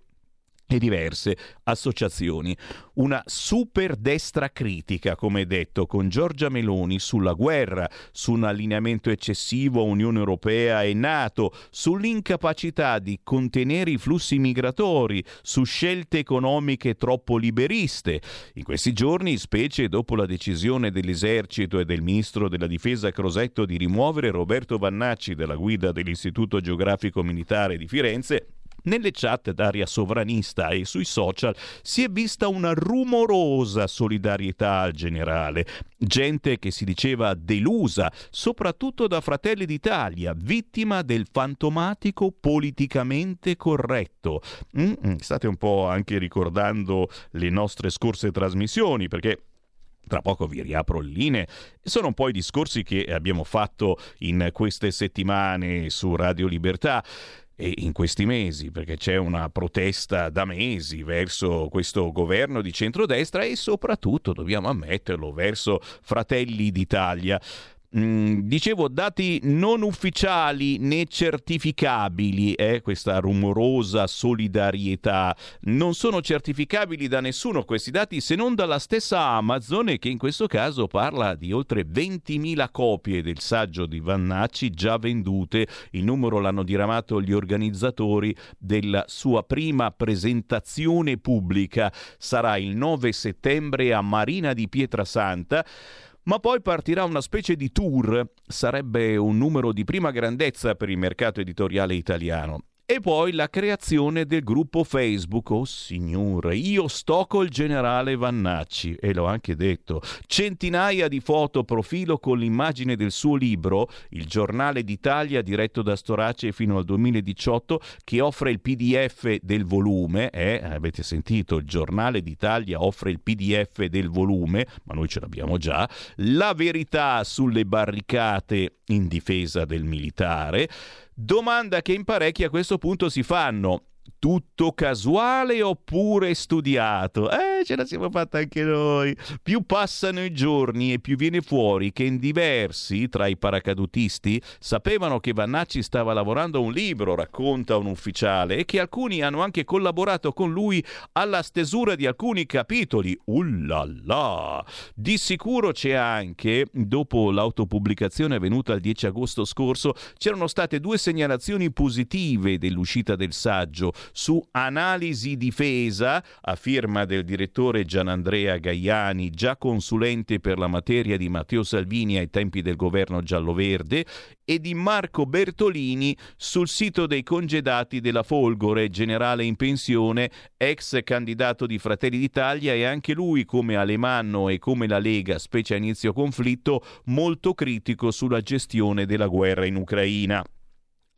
e diverse associazioni. Una super destra critica, come detto, con Giorgia Meloni sulla guerra, su un allineamento eccessivo a Unione Europea e NATO, sull'incapacità di contenere i flussi migratori, su scelte economiche troppo liberiste. In questi giorni, specie dopo la decisione dell'esercito e del ministro della difesa Crosetto di rimuovere Roberto Vannacci dalla guida dell'Istituto Geografico Militare di Firenze, Nelle chat d'aria sovranista e sui social si è vista una rumorosa solidarietà generale. Gente che si diceva delusa, soprattutto da Fratelli d'Italia, vittima del fantomatico politicamente corretto. Mm-mm, state un po' anche ricordando le nostre scorse trasmissioni, perché tra poco vi riapro le linee. Sono un po' i discorsi che abbiamo fatto in queste settimane su Radio Libertà e in questi mesi, perché c'è una protesta da mesi verso questo governo di centrodestra e soprattutto, dobbiamo ammetterlo, verso Fratelli d'Italia. Mm, dicevo, dati non ufficiali né certificabili, eh, questa rumorosa solidarietà. Non sono certificabili da nessuno questi dati, se non dalla stessa Amazon, che in questo caso parla di oltre ventimila copie del saggio di Vannacci già vendute. Il numero l'hanno diramato gli organizzatori della sua prima presentazione pubblica. Sarà il nove settembre a Marina di Pietrasanta. Ma poi partirà una specie di tour, sarebbe un numero di prima grandezza per il mercato editoriale italiano. E poi la creazione del gruppo Facebook. Oh signore, io sto col generale Vannacci, e l'ho anche detto. Centinaia di foto profilo con l'immagine del suo libro, Il Giornale d'Italia, diretto da Storace fino al duemiladiciotto, che offre il P D F del volume. Eh, avete sentito, Il Giornale d'Italia offre il P D F del volume, ma noi ce l'abbiamo già. La verità sulle barricate in difesa del militare. Domanda che in parecchi a questo punto si fanno: tutto casuale oppure studiato? Eh, ce la siamo fatta anche noi. Più passano i giorni e più viene fuori che in diversi, tra i paracadutisti, sapevano che Vannacci stava lavorando a un libro, racconta un ufficiale, e che alcuni hanno anche collaborato con lui alla stesura di alcuni capitoli. Ullala! Di sicuro c'è anche, dopo l'autopubblicazione avvenuta il dieci agosto scorso, c'erano state due segnalazioni positive dell'uscita del saggio su Analisi Difesa, a firma del direttore Gianandrea Gaiani, già consulente per la materia di Matteo Salvini ai tempi del governo gialloverde, e di Marco Bertolini sul sito dei congedati della Folgore, generale in pensione, ex candidato di Fratelli d'Italia, e anche lui, come Alemanno e come la Lega, specie a inizio conflitto, molto critico sulla gestione della guerra in Ucraina.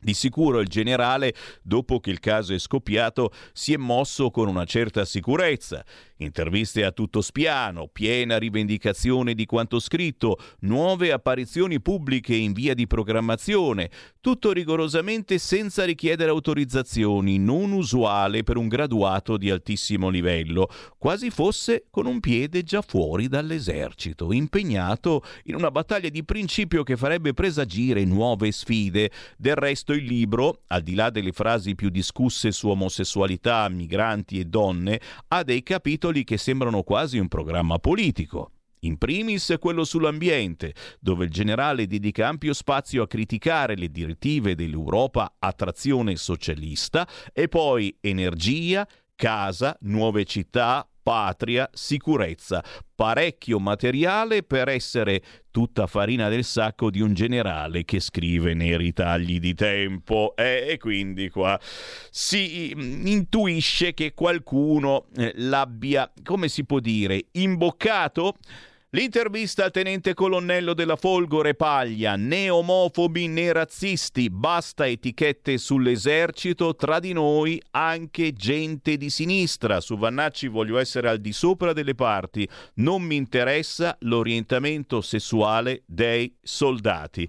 Di sicuro il generale, dopo che il caso è scoppiato, si è mosso con una certa sicurezza. Interviste a tutto spiano, piena rivendicazione di quanto scritto, nuove apparizioni pubbliche in via di programmazione, tutto rigorosamente senza richiedere autorizzazioni, non usuale per un graduato di altissimo livello, quasi fosse con un piede già fuori dall'esercito, impegnato in una battaglia di principio che farebbe presagire nuove sfide. Del resto il libro, al di là delle frasi più discusse su omosessualità, migranti e donne, ha dei capitoli che sembrano quasi un programma politico. In primis quello sull'ambiente, dove il generale dedica ampio spazio a criticare le direttive dell'Europa a trazione socialista, e poi energia, casa, nuove città, patria, sicurezza. Parecchio materiale per essere tutta farina del sacco di un generale che scrive nei ritagli di tempo, eh, e quindi qua si intuisce che qualcuno eh, l'abbia, come si può dire, imboccato. L'intervista al tenente colonnello della Folgore Paglia: né omofobi né razzisti, basta etichette sull'esercito, tra di noi anche gente di sinistra. Su Vannacci voglio essere al di sopra delle parti, non mi interessa l'orientamento sessuale dei soldati.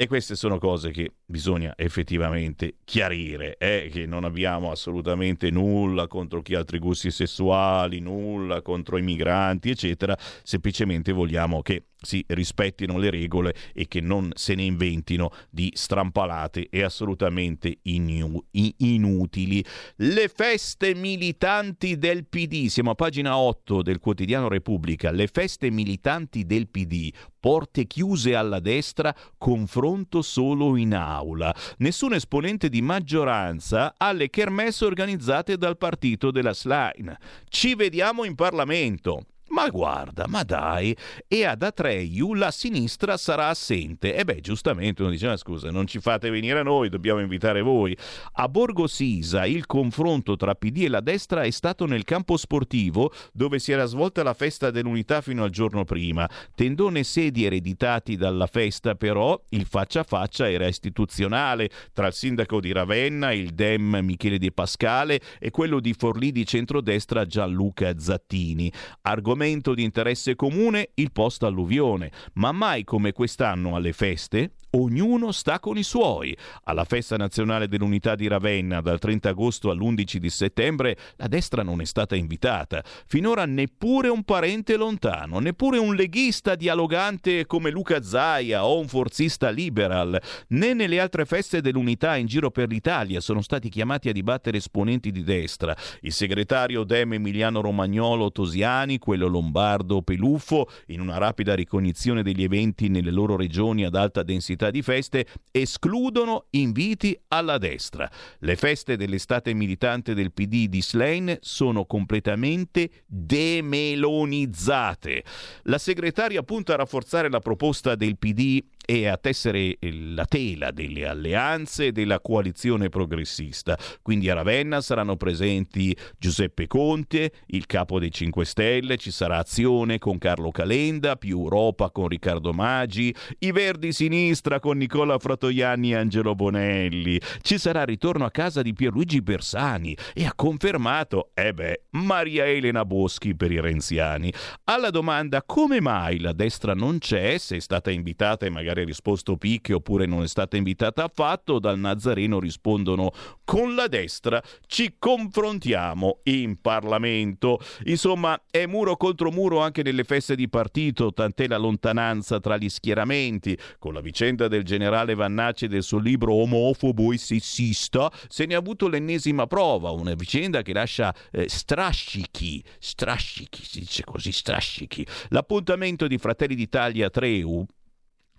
E queste sono cose che bisogna effettivamente chiarire, eh? Che non abbiamo assolutamente nulla contro chi ha altri gusti sessuali, nulla contro i migranti, eccetera. Semplicemente vogliamo che si rispettino le regole e che non se ne inventino di strampalate e assolutamente inu- inutili. Le feste militanti del P D, siamo a pagina otto del quotidiano Repubblica, le feste militanti del P D, porte chiuse alla destra, confronto solo in aula. Nessun esponente di maggioranza alle kermesse organizzate dal partito della Schlein. Ci vediamo in Parlamento. Ma guarda, ma dai, e ad Atreju la sinistra sarà assente. E beh, giustamente uno dice, ma scusa, non ci fate venire a noi, dobbiamo invitare voi. A Borgo Sisa il confronto tra P D e la destra è stato nel campo sportivo, dove si era svolta la festa dell'unità fino al giorno prima. Tendone e sedie ereditati dalla festa, però il faccia a faccia era istituzionale tra il sindaco di Ravenna, il Dem Michele De Pascale e quello di Forlì di centrodestra Gianluca Zattini. Argomento di interesse comune il post-alluvione, ma mai come quest'anno alle feste ognuno sta con i suoi. Alla festa nazionale dell'unità di Ravenna dal trenta agosto all'undici di settembre la destra non è stata invitata, finora neppure un parente lontano, neppure un leghista dialogante come Luca Zaia o un forzista liberal, né nelle altre feste dell'unità in giro per l'Italia sono stati chiamati a dibattere esponenti di destra. Il segretario Dem Emiliano Romagnolo Tosiani, quello lombardo Peluffo, in una rapida ricognizione degli eventi nelle loro regioni ad alta densità di feste, escludono inviti alla destra. Le feste dell'estate militante del P D di Slane sono completamente demelonizzate. La segretaria punta a rafforzare la proposta del P D e a tessere la tela delle alleanze della coalizione progressista. Quindi a Ravenna saranno presenti Giuseppe Conte, il capo dei cinque Stelle, ci sarà Azione con Carlo Calenda, più Europa con Riccardo Maggi, i Verdi Sinistra con Nicola Fratoianni e Angelo Bonelli, ci sarà il ritorno a casa di Pierluigi Bersani e ha confermato, eh beh, Maria Elena Boschi per i renziani. Alla domanda come mai la destra non c'è, se è stata invitata e magari risposto picche oppure non è stata invitata affatto, dal Nazareno rispondono: con la destra ci confrontiamo in Parlamento. Insomma, è muro contro muro anche nelle feste di partito, tant'è la lontananza tra gli schieramenti. Con la vicenda del generale Vannacci e del suo libro omofobo e sessista se ne è avuto l'ennesima prova, una vicenda che lascia eh, strascichi strascichi, si dice così, strascichi l'appuntamento di Fratelli d'Italia Treu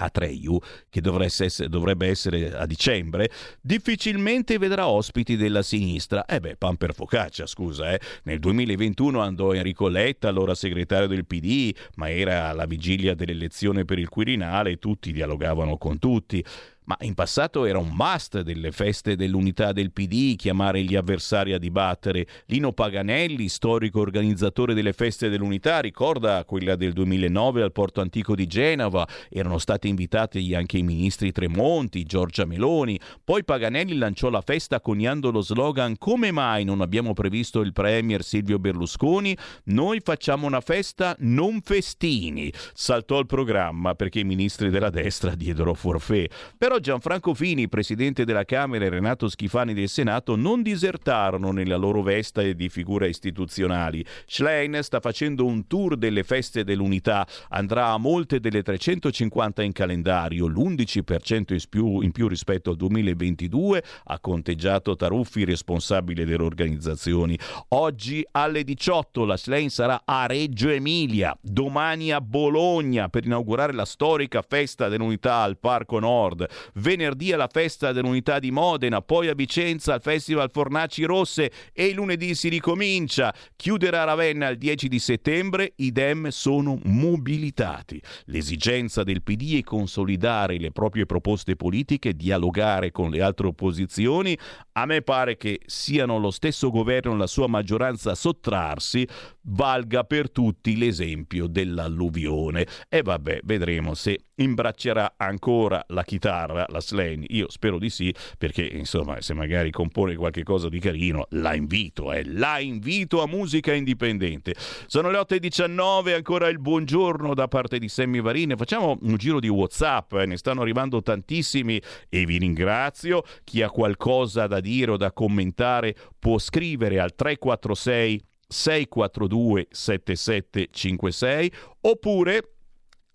Atreju, che dovrebbe essere a dicembre, difficilmente vedrà ospiti della sinistra. E eh beh, pan per focaccia, scusa. Eh. Nel duemilaventuno andò Enrico Letta, allora segretario del P D, ma era alla vigilia dell'elezione per il Quirinale e tutti dialogavano con tutti. Ma in passato era un must delle feste dell'unità del P D chiamare gli avversari a dibattere. Lino Paganelli, storico organizzatore delle feste dell'unità, ricorda quella del duemilanove al Porto Antico di Genova. Erano stati invitati anche i ministri Tremonti, Giorgia Meloni. Poi Paganelli lanciò la festa coniando lo slogan «Come mai non abbiamo previsto il premier Silvio Berlusconi? Noi facciamo una festa, non festini». Saltò il programma perché i ministri della destra diedero forfait. Però Gianfranco Fini, presidente della Camera, e Renato Schifani del Senato non disertarono nella loro veste di figure istituzionali. Schlein sta facendo un tour delle feste dell'unità, andrà a molte delle trecentocinquanta in calendario, l'undici per cento in più, in più rispetto al duemilaventidue, ha conteggiato Taruffi, responsabile delle organizzazioni. Oggi alle diciotto la Schlein sarà a Reggio Emilia, domani a Bologna per inaugurare la storica festa dell'unità al Parco Nord, venerdì alla festa dell'unità di Modena, poi a Vicenza al Festival Fornaci Rosse e il lunedì si ricomincia. Chiuderà Ravenna il dieci di settembre, i Dem sono mobilitati. L'esigenza del P D è consolidare le proprie proposte politiche, dialogare con le altre opposizioni. A me pare che siano lo stesso governo e la sua maggioranza a sottrarsi, valga per tutti l'esempio dell'alluvione. E vabbè, vedremo se imbraccerà ancora la chitarra, la Slane. Io spero di sì, perché insomma, se magari compone qualche cosa di carino, la invito, eh, la invito a musica indipendente. Sono le otto e diciannove, ancora il buongiorno da parte di Sammy Varin. Facciamo un giro di WhatsApp, eh, ne stanno arrivando tantissimi e vi ringrazio. Chi ha qualcosa da dire o da commentare può scrivere al tre quattro sei sei quattro due sette sette cinque sei oppure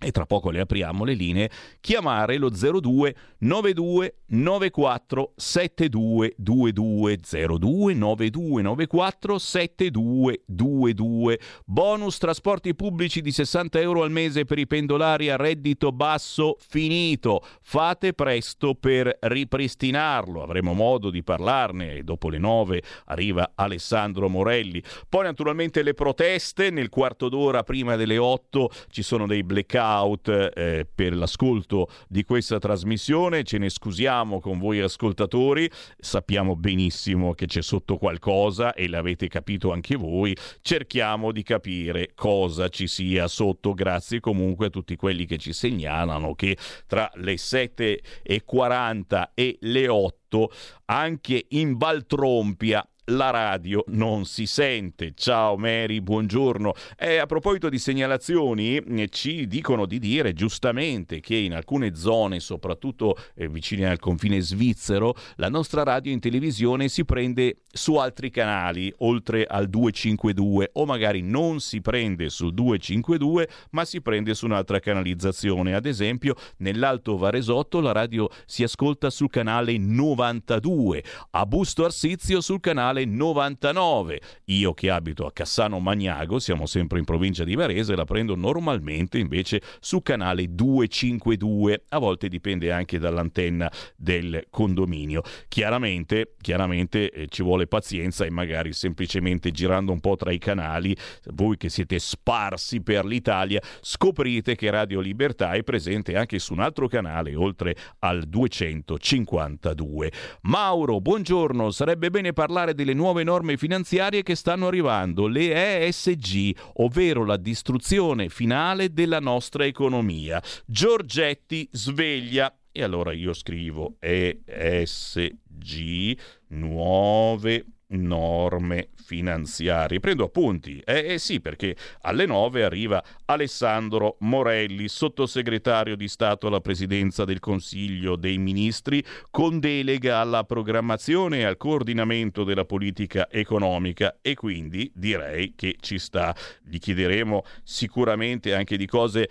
e tra poco le apriamo le linee, chiamare lo zero due nove due nove quattro sette due due due, zero due nove due nove quattro sette due due due. Bonus trasporti pubblici di sessanta euro al mese per i pendolari a reddito basso finito. Fate presto per ripristinarlo, avremo modo di parlarne. Dopo le nove arriva Alessandro Morelli. Poi naturalmente le proteste nel quarto d'ora prima delle otto, ci sono dei blackout eh, per l'ascolto di questa trasmissione, ce ne scusiamo con voi ascoltatori, sappiamo benissimo che c'è sotto qualcosa e l'avete capito anche voi, cerchiamo di capire cosa ci sia sotto. Grazie comunque a tutti quelli che ci segnalano che tra le sette e quaranta e le otto anche in Valtrompia la radio non si sente. Ciao Mary, buongiorno. Eh, a proposito di segnalazioni, eh, ci dicono di dire giustamente che in alcune zone, soprattutto eh, vicine al confine svizzero, la nostra radio in televisione si prende su altri canali, oltre al duecentocinquantadue, o magari non si prende sul duecentocinquantadue, ma si prende su un'altra canalizzazione. Ad esempio, nell'Alto Varesotto la radio si ascolta sul canale novantadue, a Busto Arsizio sul canale novantanove. Io che abito a Cassano Magnago, siamo sempre in provincia di Varese, la prendo normalmente invece su canale duecentocinquantadue, a volte dipende anche dall'antenna del condominio. Chiaramente, chiaramente eh, ci vuole pazienza e magari semplicemente girando un po' tra i canali, voi che siete sparsi per l'Italia, scoprite che Radio Libertà è presente anche su un altro canale oltre al duecentocinquantadue. Mauro, buongiorno, sarebbe bene parlare delle nuove norme finanziarie che stanno arrivando, le E S G, ovvero la distruzione finale della nostra economia. Giorgetti sveglia. E allora io scrivo E S G, nuove norme finanziarie. Prendo appunti. Eh, eh sì, perché alle nove arriva Alessandro Morelli, sottosegretario di Stato alla Presidenza del Consiglio dei Ministri, con delega alla programmazione e al coordinamento della politica economica, e quindi direi che ci sta. Gli chiederemo sicuramente anche di cose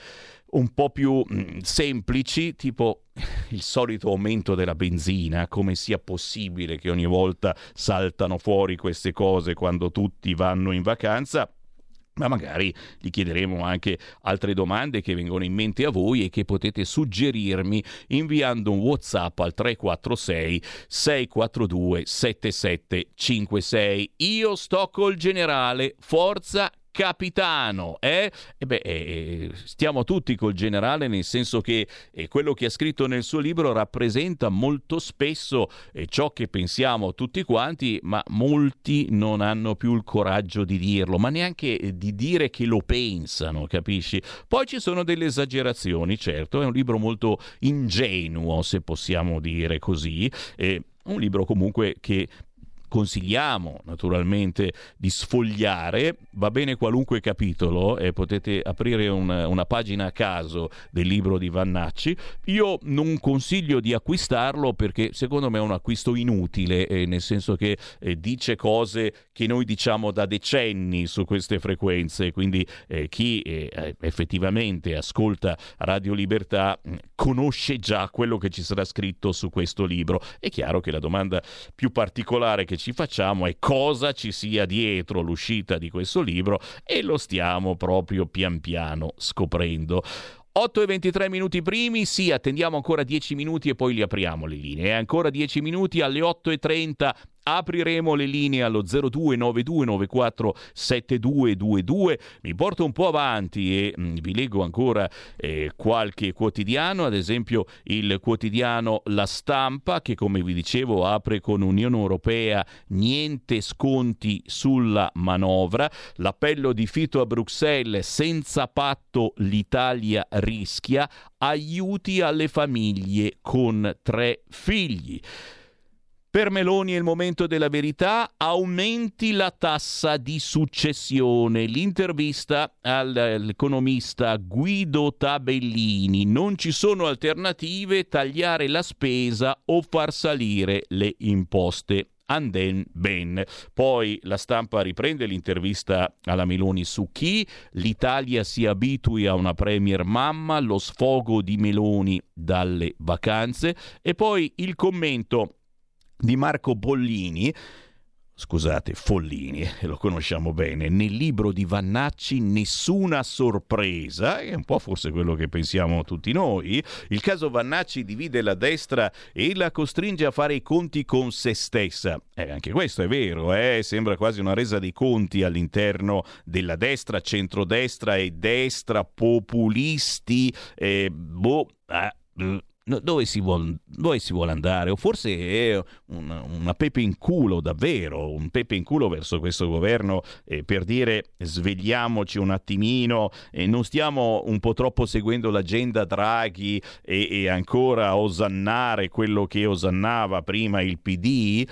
un po' più mh, semplici, tipo il solito aumento della benzina, come sia possibile che ogni volta saltano fuori queste cose quando tutti vanno in vacanza. Ma magari gli chiederemo anche altre domande che vengono in mente a voi e che potete suggerirmi inviando un WhatsApp al tre quattro sei sei quattro due sette sette cinque sei. Io sto col generale, forza capitano, eh? E beh, eh, stiamo tutti col generale, nel senso che eh, quello che ha scritto nel suo libro rappresenta molto spesso eh, ciò che pensiamo tutti quanti, ma molti non hanno più il coraggio di dirlo, ma neanche eh, di dire che lo pensano, capisci? Poi ci sono delle esagerazioni, certo, è un libro molto ingenuo, se possiamo dire così, eh, un libro comunque che consigliamo naturalmente di sfogliare, va bene qualunque capitolo, e eh, potete aprire un, una pagina a caso del libro di Vannacci. Io non consiglio di acquistarlo perché secondo me è un acquisto inutile, eh, nel senso che eh, dice cose che noi diciamo da decenni su queste frequenze, quindi eh, chi eh, effettivamente ascolta Radio Libertà mh, conosce già quello che ci sarà scritto su questo libro. È chiaro che la domanda più particolare che ci facciamo è cosa ci sia dietro l'uscita di questo libro, e lo stiamo proprio pian piano scoprendo. otto e ventitré minuti primi, sì, attendiamo ancora dieci minuti e poi li apriamo le linee. Ancora dieci minuti, alle otto e trenta apriremo le linee allo zero due nove due nove quattro sette due due due. Mi porto un po' avanti e mh, vi leggo ancora eh, qualche quotidiano, ad esempio il quotidiano La Stampa, che come vi dicevo apre con Unione Europea, niente sconti sulla manovra, l'appello di Fitto a Bruxelles, senza patto l'Italia rischia, aiuti alle famiglie con tre figli. Per Meloni è il momento della verità, aumenti la tassa di successione. L'intervista all'economista Guido Tabellini. Non ci sono alternative, tagliare la spesa o far salire le imposte. anden ben. Poi La Stampa riprende l'intervista alla Meloni su chi l'Italia si abitui a una premier mamma, lo sfogo di Meloni dalle vacanze, e poi il commento di Marco Bollini, scusate, Follini, lo conosciamo bene, nel libro di Vannacci nessuna sorpresa, è un po' forse quello che pensiamo tutti noi. Il caso Vannacci divide la destra e la costringe a fare i conti con se stessa. Eh, anche questo è vero, eh? Sembra quasi una resa dei conti all'interno della destra, centrodestra e destra, populisti, eh, boh... Ah, Dove si, vuol, dove si vuole andare, o forse è una, una pepe in culo davvero, un pepe in culo verso questo governo, eh, per dire svegliamoci un attimino, eh, non stiamo un po' troppo seguendo l'agenda Draghi e, e ancora osannare quello che osannava prima il P D?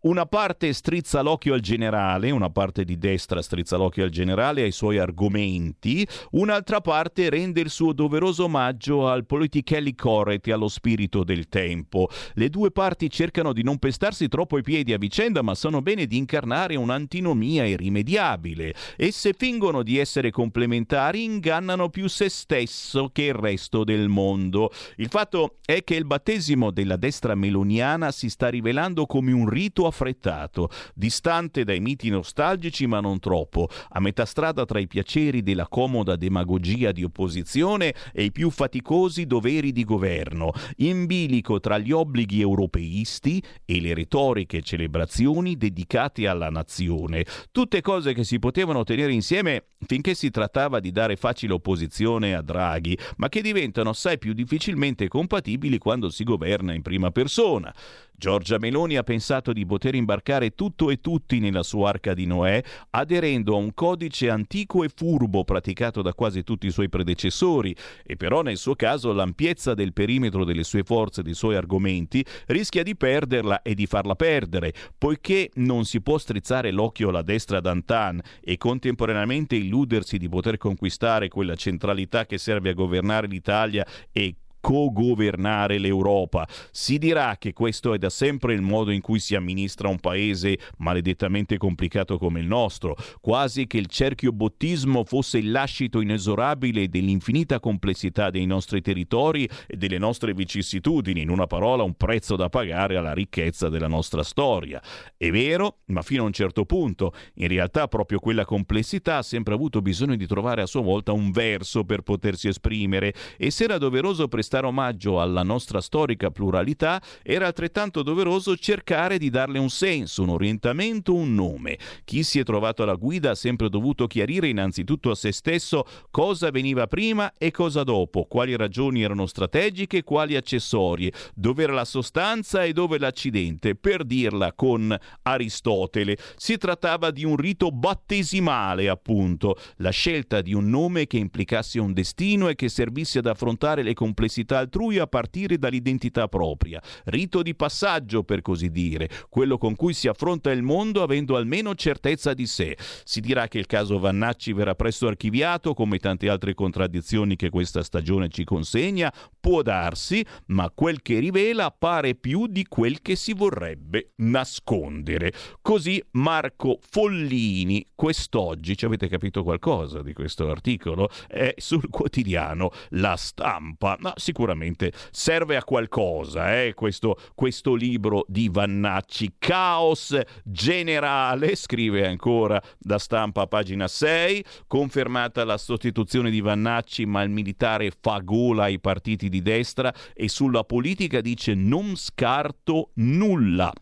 Una parte strizza l'occhio al generale, una parte di destra strizza l'occhio al generale, ai suoi argomenti, un'altra parte rende il suo doveroso omaggio al politically correct e allo spirito del tempo. Le due parti cercano di non pestarsi troppo i piedi a vicenda, ma sanno bene di incarnare un'antinomia irrimediabile. Esse fingono di essere complementari, ingannano più se stesso che il resto del mondo. Il fatto è che il battesimo della destra meloniana si sta rivelando come un rito affrettato, distante dai miti nostalgici ma non troppo, a metà strada tra i piaceri della comoda demagogia di opposizione e i più faticosi doveri di governo, in bilico tra gli obblighi europeisti e le retoriche celebrazioni dedicate alla nazione. Tutte cose che si potevano tenere insieme finché si trattava di dare facile opposizione a Draghi, ma che diventano assai più difficilmente compatibili quando si governa in prima persona. Giorgia Meloni ha pensato di poter imbarcare tutto e tutti nella sua arca di Noè, aderendo a un codice antico e furbo praticato da quasi tutti i suoi predecessori, e però nel suo caso l'ampiezza del perimetro delle sue forze e dei suoi argomenti rischia di perderla e di farla perdere, poiché non si può strizzare l'occhio alla destra d'antan e contemporaneamente illudersi di poter conquistare quella centralità che serve a governare l'Italia e co-governare l'Europa. Si dirà che questo è da sempre il modo in cui si amministra un paese maledettamente complicato come il nostro, quasi che il cerchiobottismo fosse il lascito inesorabile dell'infinita complessità dei nostri territori e delle nostre vicissitudini, in una parola un prezzo da pagare alla ricchezza della nostra storia. È vero, ma fino a un certo punto. In realtà proprio quella complessità ha sempre avuto bisogno di trovare a sua volta un verso per potersi esprimere, e se era doveroso prestare omaggio alla nostra storica pluralità, era altrettanto doveroso cercare di darle un senso, un orientamento, un nome. Chi si è trovato alla guida ha sempre dovuto chiarire innanzitutto a se stesso cosa veniva prima e cosa dopo, quali ragioni erano strategiche, quali accessorie, dove era la sostanza e dove l'accidente. Per dirla con Aristotele, si trattava di un rito battesimale, appunto, la scelta di un nome che implicasse un destino e che servisse ad affrontare le complessità altrui a partire dall'identità propria, rito di passaggio per così dire, quello con cui si affronta il mondo avendo almeno certezza di sé. Si dirà che il caso Vannacci verrà presto archiviato, come tante altre contraddizioni che questa stagione ci consegna, può darsi, ma quel che rivela pare più di quel che si vorrebbe nascondere. Così Marco Follini quest'oggi. Ci avete capito qualcosa di questo articolo? È sul quotidiano La Stampa, ma sicuramente serve a qualcosa, eh? questo, questo libro di Vannacci. Caos generale, scrive ancora La Stampa, pagina sei, confermata la sostituzione di Vannacci, ma il militare fa gola ai partiti di destra e sulla politica dice non scarto nulla.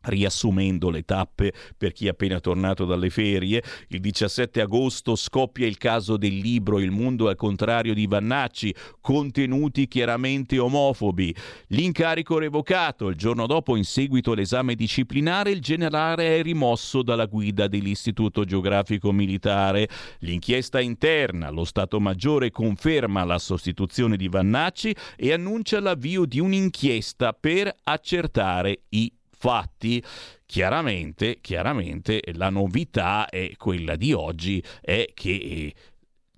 Riassumendo le tappe per chi è appena tornato dalle ferie, il diciassette agosto scoppia il caso del libro Il mondo al contrario di Vannacci, contenuti chiaramente omofobi. L'incarico revocato, il giorno dopo in seguito all'esame disciplinare il generale è rimosso dalla guida dell'Istituto Geografico Militare. L'inchiesta interna, lo Stato Maggiore conferma la sostituzione di Vannacci e annuncia l'avvio di un'inchiesta per accertare i fatti. Chiaramente, chiaramente la novità è quella di oggi, è che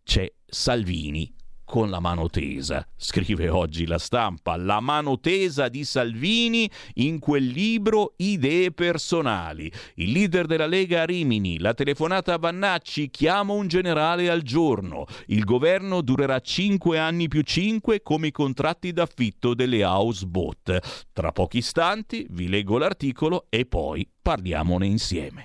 c'è Salvini con la mano tesa, scrive oggi La Stampa, la mano tesa di Salvini in quel libro Idee personali. Il leader della Lega a Rimini, la telefonata a Vannacci, chiamo un generale al giorno, il governo durerà cinque anni più cinque come i contratti d'affitto delle house boat. Tra pochi istanti vi leggo l'articolo e poi parliamone insieme.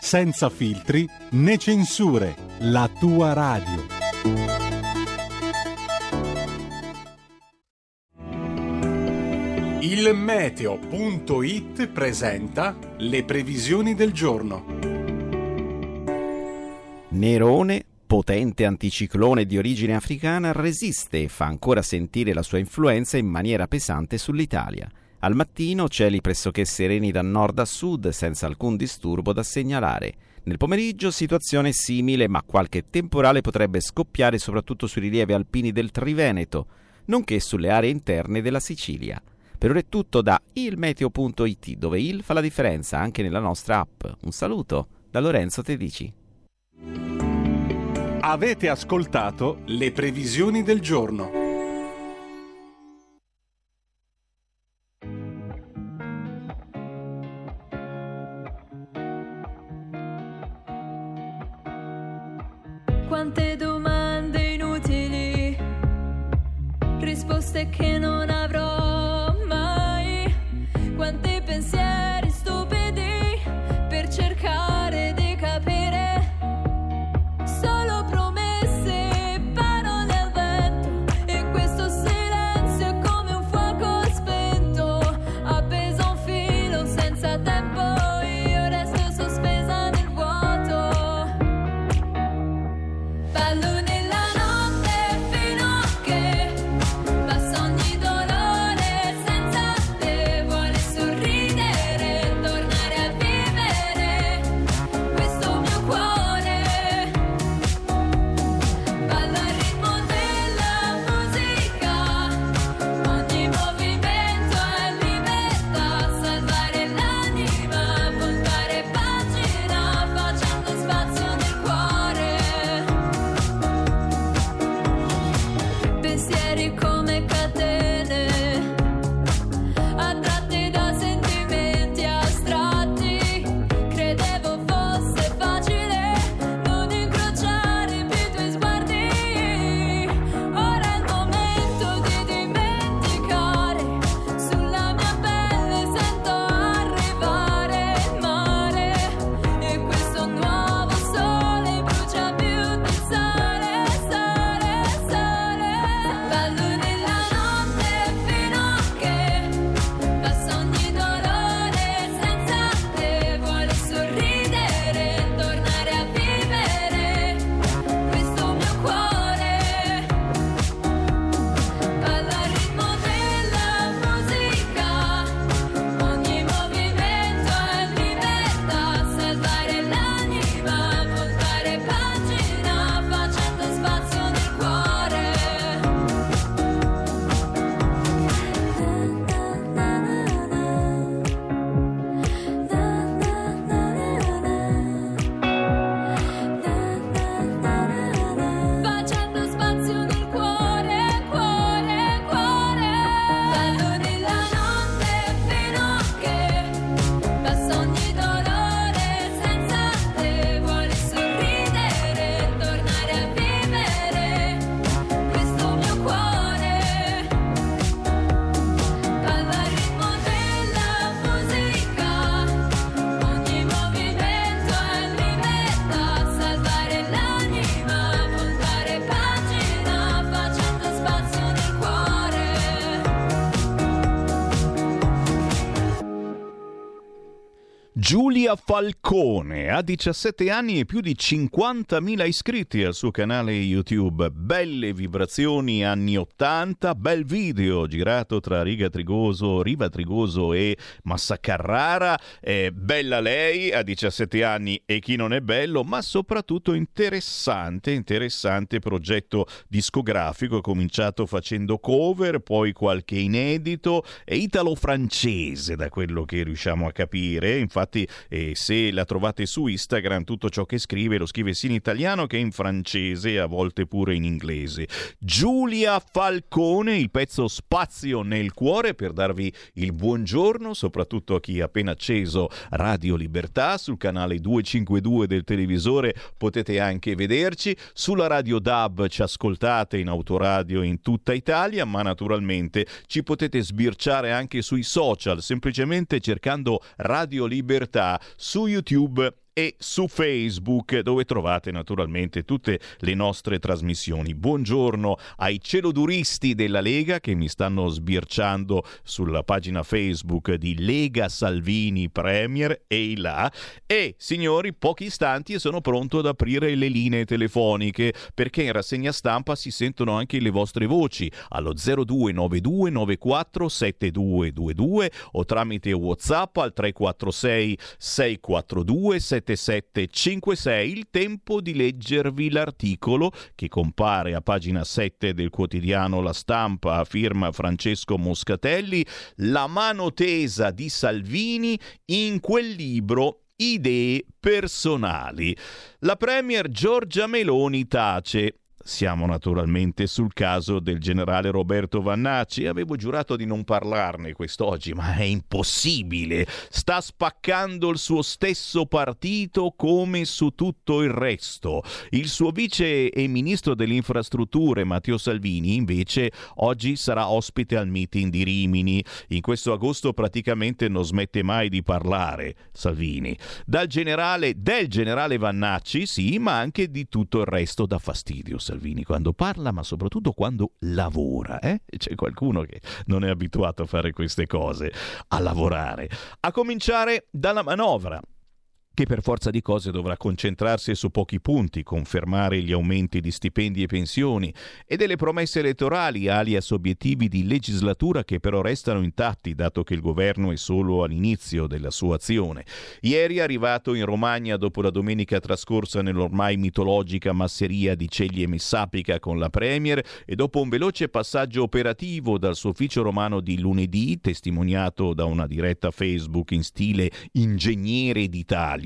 senza filtri né censure, la tua radio. Il meteo punto it presenta le previsioni del giorno. Nerone, potente anticiclone di origine africana, resiste e fa ancora sentire la sua influenza in maniera pesante sull'Italia. Al mattino cieli pressoché sereni da nord a sud senza alcun disturbo da segnalare. Nel pomeriggio situazione simile, ma qualche temporale potrebbe scoppiare soprattutto sui rilievi alpini del Triveneto, nonché sulle aree interne della Sicilia. Per ora è tutto da ilmeteo punto it, dove il fa la differenza anche nella nostra app. Un saluto da Lorenzo Tedici. Avete ascoltato le previsioni del giorno. Quante domande inutili, risposte che non avrò mai, quanti pensieri stupidi per cercare di capire, solo promesse, parole al vento, e questo silenzio è come un fuoco spento, appeso a un filo senza tempo, io resto sospesa nel vuoto. Ballo nella notte fino a che passa ogni dolore, senza te vuole sorridere. Giulia Falcone ha diciassette anni e più di cinquantamila iscritti al suo canale YouTube. Belle vibrazioni anni ottanta, bel video girato tra Riga Trigoso, Riva Trigoso e Massa Carrara. Eh, bella lei a diciassette anni e chi non è bello, ma soprattutto interessante, interessante progetto discografico cominciato facendo cover, poi qualche inedito, è italo-francese da quello che riusciamo a capire. Infatti eh, se la trovate su Instagram, tutto ciò che scrive lo scrive sia in italiano che in francese e a volte pure in inglese. Giulia Falcone, il pezzo Spazio nel cuore, per darvi il buongiorno soprattutto a chi ha appena acceso Radio Libertà. Sul canale duecentocinquantadue del televisore potete anche vederci, sulla Radio D A B ci ascoltate in autoradio in tutta Italia, ma naturalmente ci potete sbirciare anche sui social, semplicemente cercando Radio Libertà su YouTube e su Facebook, dove trovate naturalmente tutte le nostre trasmissioni. Buongiorno ai celoduristi della Lega che mi stanno sbirciando sulla pagina Facebook di Lega Salvini Premier e là. E signori, pochi istanti e sono pronto ad aprire le linee telefoniche, perché in rassegna stampa si sentono anche le vostre voci allo zero due nove due nove quattro sette due due due o tramite WhatsApp al tre quattro sei sei quattro due sette sette cinque sei. Il tempo di leggervi l'articolo che compare a pagina sette del quotidiano La Stampa a firma Francesco Moscatelli. La mano tesa di Salvini in quel libro Idee personali. La premier Giorgia Meloni tace. Siamo naturalmente sul caso del generale Roberto Vannaci. Avevo giurato di non parlarne quest'oggi, ma è impossibile. Sta spaccando il suo stesso partito come su tutto il resto. Il suo vice e ministro delle infrastrutture Matteo Salvini invece oggi sarà ospite al meeting di Rimini. In questo agosto praticamente non smette mai di parlare Salvini. Dal generale, del generale Vannaci sì, ma anche di tutto il resto dà fastidio Salvini quando parla, ma soprattutto quando lavora. Eh? C'è qualcuno che non è abituato a fare queste cose, a lavorare. A cominciare dalla manovra, che per forza di cose dovrà concentrarsi su pochi punti, confermare gli aumenti di stipendi e pensioni e delle promesse elettorali alias obiettivi di legislatura che però restano intatti dato che il governo è solo all'inizio della sua azione. Ieri arrivato in Romagna dopo la domenica trascorsa nell'ormai mitologica masseria di Ceglie Messapica con la Premier e dopo un veloce passaggio operativo dal suo ufficio romano di lunedì, testimoniato da una diretta Facebook in stile Ingegnere d'Italia,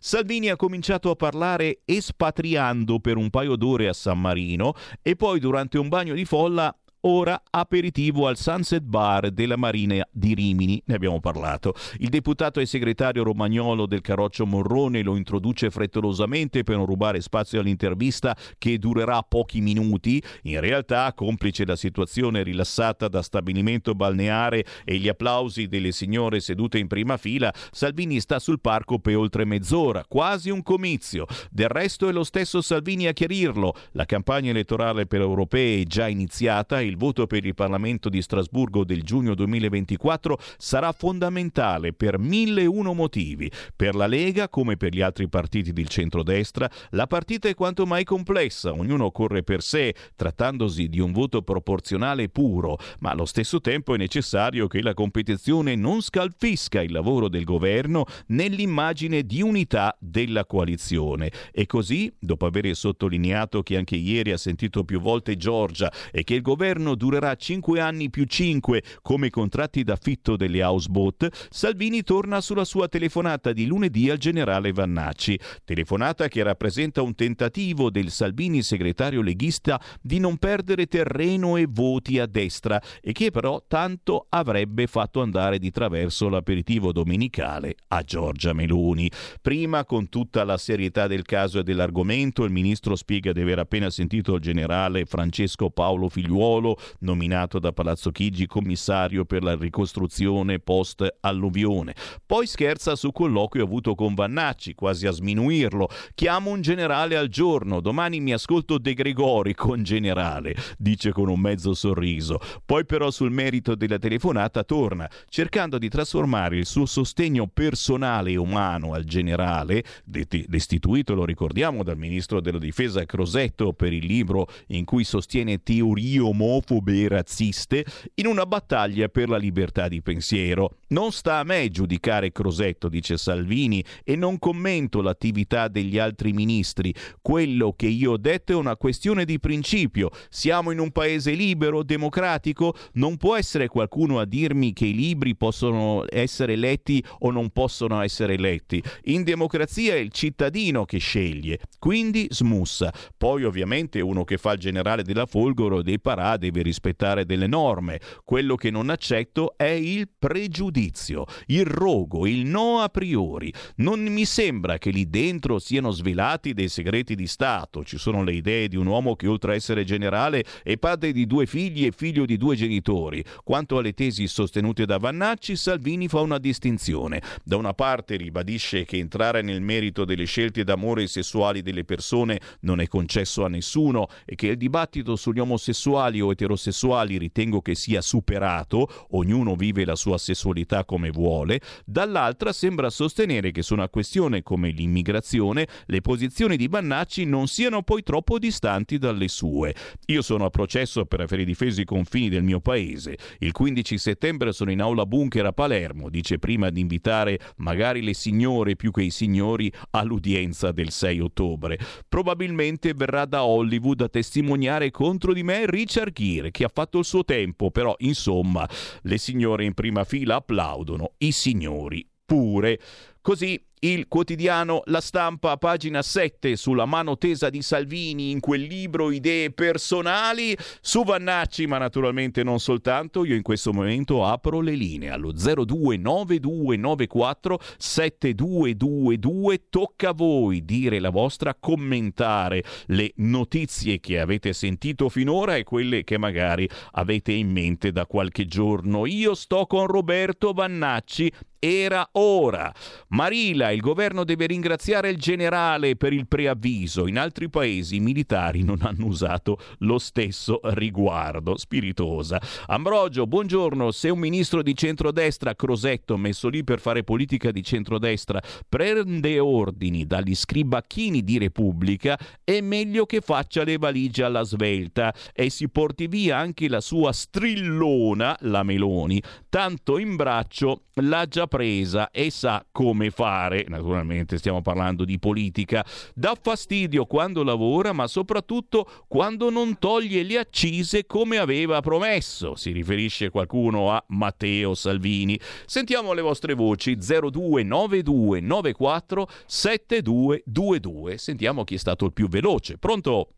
Salvini ha cominciato a parlare espatriando per un paio d'ore a San Marino e poi durante un bagno di folla ora aperitivo al Sunset Bar della Marina di Rimini, ne abbiamo parlato. Il deputato e segretario romagnolo del Carroccio Morrone lo introduce frettolosamente per non rubare spazio all'intervista che durerà pochi minuti. In realtà, complice la situazione rilassata da stabilimento balneare e gli applausi delle signore sedute in prima fila, Salvini sta sul parco per oltre mezz'ora, quasi un comizio. Del resto è lo stesso Salvini a chiarirlo. La campagna elettorale per europee è già iniziata e il voto per il Parlamento di Strasburgo del giugno duemilaventiquattro sarà fondamentale per mille e uno motivi. Per la Lega, come per gli altri partiti del centrodestra, la partita è quanto mai complessa, ognuno corre per sé, trattandosi di un voto proporzionale puro, ma allo stesso tempo è necessario che la competizione non scalfisca il lavoro del governo nell'immagine di unità della coalizione. E così, dopo aver sottolineato che anche ieri ha sentito più volte Giorgia e che il governo durerà cinque anni più cinque come contratti d'affitto delle houseboat, Salvini torna sulla sua telefonata di lunedì al generale Vannaci, telefonata che rappresenta un tentativo del Salvini segretario leghista di non perdere terreno e voti a destra e che però tanto avrebbe fatto andare di traverso l'aperitivo domenicale a Giorgia Meloni. Prima, con tutta la serietà del caso e dell'argomento, il ministro spiega di aver appena sentito il generale Francesco Paolo Figliuolo Spagnolo, nominato da Palazzo Chigi commissario per la ricostruzione post-alluvione. Poi scherza su colloquio avuto con Vannacci, quasi a sminuirlo. Chiamo un generale al giorno, domani mi ascolto De Gregori con generale, dice con un mezzo sorriso. Poi però sul merito della telefonata torna, cercando di trasformare il suo sostegno personale e umano al generale, destituito, lo ricordiamo, dal ministro della Difesa Crosetto per il libro in cui sostiene teorie omofobe e razziste, in una battaglia per la libertà di pensiero. Non sta a me giudicare Crosetto, dice Salvini, e non commento l'attività degli altri ministri. Quello che io ho detto è una questione di principio. Siamo in un paese libero, democratico, non può essere qualcuno a dirmi che i libri possono essere letti o non possono essere letti. In democrazia è il cittadino che sceglie, quindi smussa. Poi ovviamente uno che fa il generale della Folgore o dei Parà deve rispettare delle norme. Quello che non accetto è il pregiudizio, il rogo, il no a priori. Non mi sembra che lì dentro siano svelati dei segreti di Stato. Ci sono le idee di un uomo che oltre a essere generale è padre di due figli e figlio di due genitori. Quanto alle tesi sostenute da Vannacci, Salvini fa una distinzione. Da una parte ribadisce che entrare nel merito delle scelte d'amore e sessuali delle persone non è concesso a nessuno e che il dibattito sugli omosessuali o eterosessuali ritengo che sia superato, ognuno vive la sua sessualità come vuole. Dall'altra sembra sostenere che su una questione come l'immigrazione le posizioni di Vannacci non siano poi troppo distanti dalle sue. Io sono a processo per aver difeso i confini del mio paese. Il quindici settembre sono in aula bunker a Palermo, dice prima di invitare magari le signore più che i signori all'udienza del sei ottobre. Probabilmente verrà da Hollywood a testimoniare contro di me Richard Gere, che ha fatto il suo tempo, però insomma le signore in prima fila applaudono, i signori pure. Così il quotidiano La Stampa, pagina sette, sulla mano tesa di Salvini in quel libro Idee personali, su Vannacci, ma naturalmente non soltanto. Io in questo momento apro le linee allo zero due nove due nove quattro sette due due due, tocca a voi dire la vostra, commentare le notizie che avete sentito finora e quelle che magari avete in mente da qualche giorno. Io sto con Roberto Vannacci, era ora. Marila, il governo deve ringraziare il generale per il preavviso. In altri paesi i militari non hanno usato lo stesso riguardo. Spiritosa. Ambrogio, buongiorno. Se un ministro di centrodestra, Crosetto, messo lì per fare politica di centrodestra, prende ordini dagli scribacchini di Repubblica, è meglio che faccia le valigie alla svelta e si porti via anche la sua strillona, la Meloni, tanto in braccio l'ha già presa e sa come fare. Naturalmente stiamo parlando di politica. Dà fastidio quando lavora, ma soprattutto quando non toglie le accise come aveva promesso. Si riferisce qualcuno a Matteo Salvini. Sentiamo le vostre voci. zero due nove due nove quattro sette due due due. Sentiamo chi è stato il più veloce. Pronto?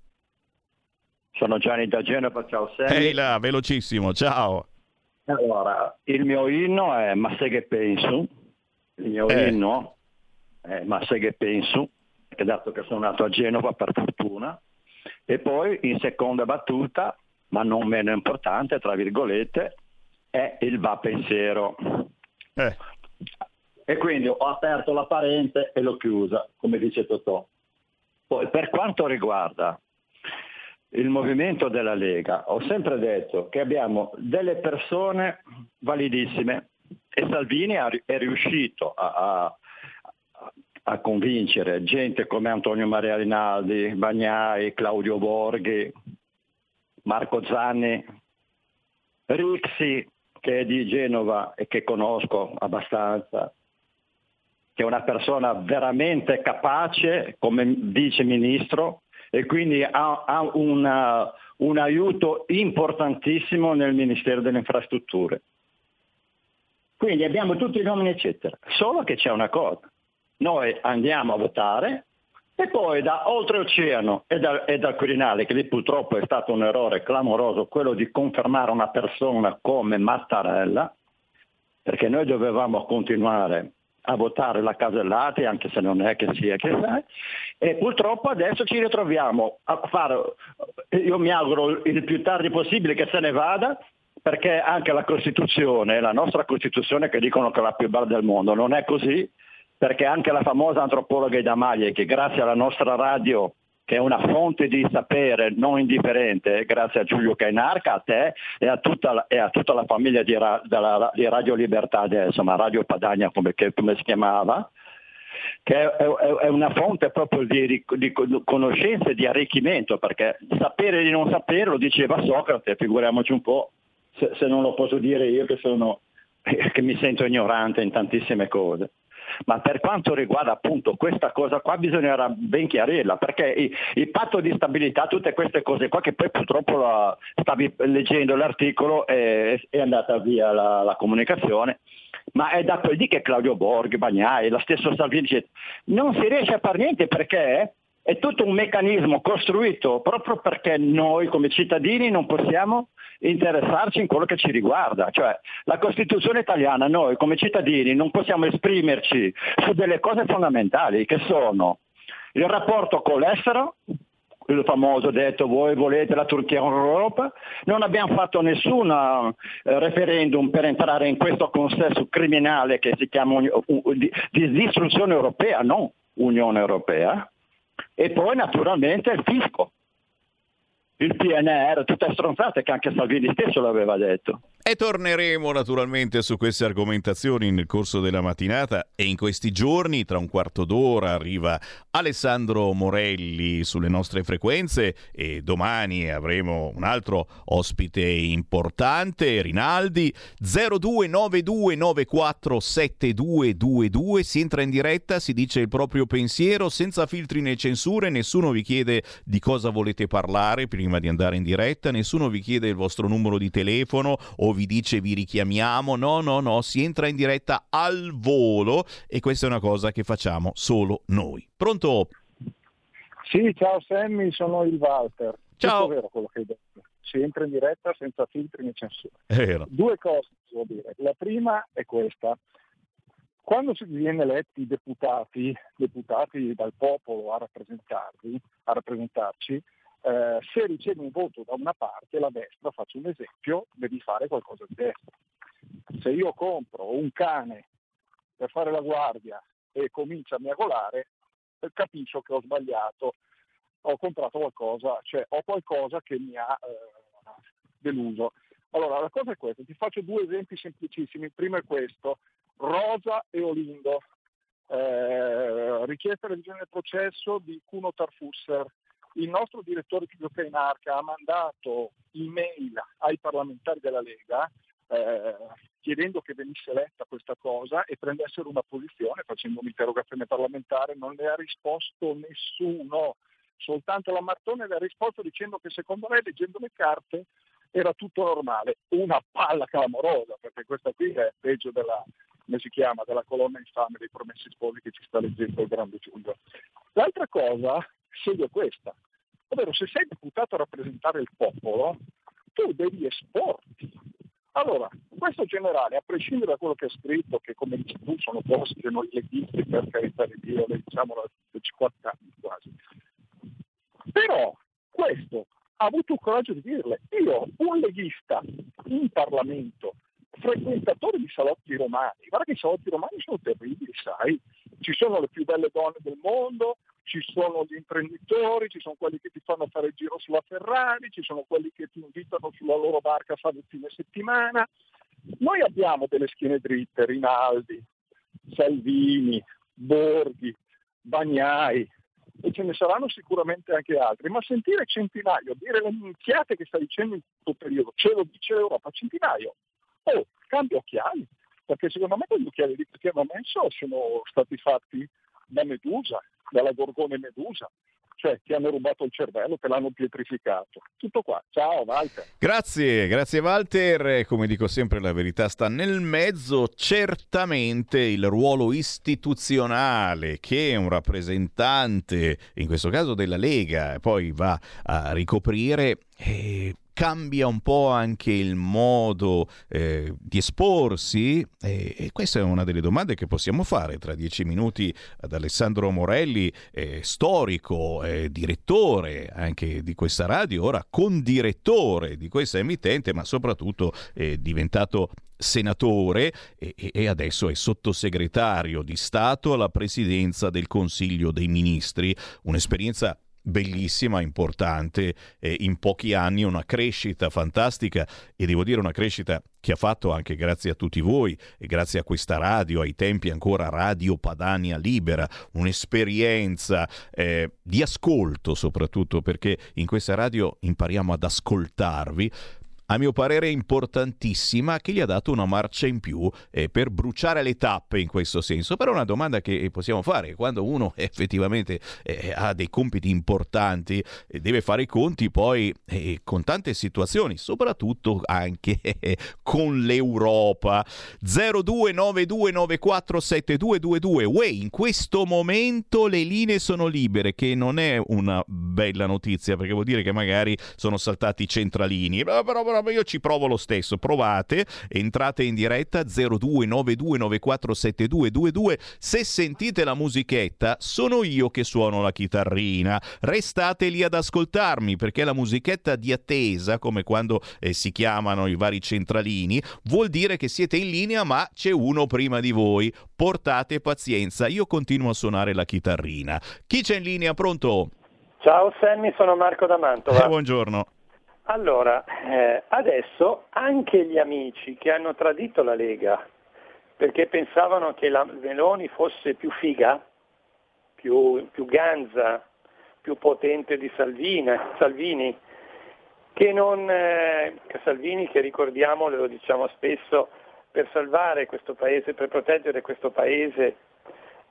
Sono Gianni da Genova, ciao Sergio. Ehi là, velocissimo, ciao. Allora, il mio inno è Ma se che penso, il mio eh. inno è Ma se che penso, che dato che sono nato a Genova per fortuna, e poi in seconda battuta, ma non meno importante, tra virgolette, è il va pensiero. Eh. E quindi ho aperto la parente e l'ho chiusa, come dice Totò. Poi, per quanto riguarda il movimento della Lega, ho sempre detto che abbiamo delle persone validissime e Salvini è riuscito a, a, a convincere gente come Antonio Maria Rinaldi, Bagnai, Claudio Borghi, Marco Zanni, Rixi, che è di Genova e che conosco abbastanza, che è una persona veramente capace come vice ministro e quindi ha, ha una, un aiuto importantissimo nel Ministero delle Infrastrutture. Quindi abbiamo tutti i nomi eccetera, solo che c'è una cosa, noi andiamo a votare e poi da oltreoceano e, da, e dal Quirinale, che lì purtroppo è stato un errore clamoroso quello di confermare una persona come Mattarella, perché noi dovevamo continuare a votare la casellate, anche se non è che sia che sai, e purtroppo adesso ci ritroviamo a fare, io mi auguro il più tardi possibile che se ne vada, perché anche la Costituzione, la nostra Costituzione, che dicono che è la più bella del mondo, non è così, perché anche la famosa antropologa Ida Maglie, che grazie alla nostra radio, che è una fonte di sapere non indifferente, grazie a Giulio Cainarca, a te e a tutta la, e a tutta la famiglia di, Ra, della, di Radio Libertà adesso, ma Radio Padania come, che, come si chiamava, che è, è, è una fonte proprio di, di conoscenza e di arricchimento, perché sapere di non sapere lo diceva Socrate, figuriamoci un po' se, se non lo posso dire io che, sono, che mi sento ignorante in tantissime cose. Ma per quanto riguarda appunto questa cosa qua bisognerà ben chiarirla, perché il, il patto di stabilità, tutte queste cose qua, che poi purtroppo la, stavi leggendo l'articolo e è andata via la, la comunicazione, ma è da quel di che Claudio Borghi, Bagnai, lo stesso Salvini, non si riesce a fare niente, perché è tutto un meccanismo costruito proprio perché noi come cittadini non possiamo interessarci in quello che ci riguarda, cioè la Costituzione italiana, noi come cittadini non possiamo esprimerci su delle cose fondamentali che sono il rapporto con l'estero, il famoso detto voi volete la Turchia in Europa, non abbiamo fatto nessun referendum per entrare in questo consesso criminale che si chiama di distruzione europea, non Unione Europea, e poi naturalmente il fisco. Il P N R, tutte stronzate che anche Salvini stesso l'aveva detto. E torneremo naturalmente su queste argomentazioni nel corso della mattinata e in questi giorni. Tra un quarto d'ora arriva Alessandro Morelli sulle nostre frequenze e domani avremo un altro ospite importante, Rinaldi. zero due nove due nove quattro sette due due due, si entra in diretta, si dice il proprio pensiero senza filtri né censure, nessuno vi chiede di cosa volete parlare prima di andare in diretta, nessuno vi chiede il vostro numero di telefono o vi dice vi richiamiamo, no no no, si entra in diretta al volo e questa è una cosa che facciamo solo noi. Pronto? Sì, ciao Sammy, sono il Walter. Ciao. È vero quello che hai detto, si entra in diretta senza filtri né censure. Due cose devo dire, la prima è questa: quando si viene eletti deputati deputati dal popolo a rappresentarvi a rappresentarci, Eh, se ricevi un voto da una parte, la destra, faccio un esempio, devi fare qualcosa di destra. Se io compro un cane per fare la guardia e comincia a miagolare, capisco che ho sbagliato, ho comprato qualcosa, cioè ho qualcosa che mi ha eh, deluso. Allora la cosa è questa, ti faccio due esempi semplicissimi. Il primo è questo: Rosa e Olindo, eh, richiesta revisione del processo di Cuno Tarfusser. Il nostro direttore Giulio Cainarca ha mandato email ai parlamentari della Lega eh, chiedendo che venisse letta questa cosa e prendessero una posizione facendo un'interrogazione parlamentare, non ne ha risposto nessuno, soltanto la Martone le ha risposto dicendo che secondo lei, leggendo le carte, era tutto normale. Una palla clamorosa, perché questa qui è peggio della... come si chiama, della colonna infame dei Promessi Sposi che ci sta leggendo il grande Giulio. L'altra cosa segue questa, ovvero se sei deputato a rappresentare il popolo, tu devi esporti. Allora, questo generale, a prescindere da quello che ha scritto, che come dici tu sono posti che non gli esiste, per carità di Dio, le diciamo da cinquanta anni quasi, però questo ha avuto il coraggio di dirle. Io, un leghista in Parlamento, frequentatore di salotti romani, guarda che i salotti romani sono terribili, sai, ci sono le più belle donne del mondo, ci sono gli imprenditori, ci sono quelli che ti fanno fare il giro sulla Ferrari, ci sono quelli che ti invitano sulla loro barca a fare il fine settimana. Noi abbiamo delle schiene dritte, Rinaldi, Salvini, Borghi, Bagnai, e ce ne saranno sicuramente anche altri, ma sentire Centinaio dire le minchiate che sta dicendo in tutto il periodo, ce lo dice l'Europa, Centinaio, oh, cambia occhiali, perché secondo me quegli occhiali che hanno messo sono stati fatti da Medusa, dalla Gorgone Medusa, cioè ti hanno rubato il cervello, te l'hanno pietrificato. Tutto qua, ciao Walter. Grazie, grazie Walter. Come dico sempre, la verità sta nel mezzo. Certamente il ruolo istituzionale che un rappresentante, in questo caso della Lega, poi va a ricoprire... Eh, cambia un po' anche il modo eh, di esporsi? E, e questa è una delle domande che possiamo fare tra dieci minuti ad Alessandro Morelli, eh, storico, eh, direttore anche di questa radio, ora condirettore di questa emittente, ma soprattutto eh, diventato senatore e, e adesso è sottosegretario di Stato alla presidenza del Consiglio dei Ministri. Un'esperienza bellissima, importante, eh, in pochi anni una crescita fantastica, e devo dire una crescita che ha fatto anche grazie a tutti voi e grazie a questa radio, ai tempi ancora Radio Padania Libera, un'esperienza eh, di ascolto soprattutto, perché in questa radio impariamo ad ascoltarvi, a mio parere importantissima, che gli ha dato una marcia in più eh, per bruciare le tappe in questo senso. Però una domanda che possiamo fare, quando uno effettivamente eh, ha dei compiti importanti, eh, deve fare i conti poi eh, con tante situazioni, soprattutto anche eh, con l'Europa. zero due nove due nove quattro sette due due due. Uè, in questo momento le linee sono libere, che non è una bella notizia, perché vuol dire che magari sono saltati i centralini, però, però io ci provo lo stesso. Provate, entrate in diretta zero due nove due nove quattro sette due due due. Se sentite la musichetta, sono io che suono la chitarrina, restate lì ad ascoltarmi, perché la musichetta di attesa, come quando eh, si chiamano i vari centralini, vuol dire che siete in linea ma c'è uno prima di voi. Portate pazienza, io continuo a suonare la chitarrina. Chi c'è in linea? Pronto? Ciao Sammy, sono Marco da Mantova. Eh, buongiorno. Allora, eh, adesso anche gli amici che hanno tradito la Lega perché pensavano che la Meloni fosse più figa, più, più ganza, più potente di Salvini, Salvini che non eh, che Salvini, che ricordiamo, lo diciamo spesso, per salvare questo paese, per proteggere questo paese,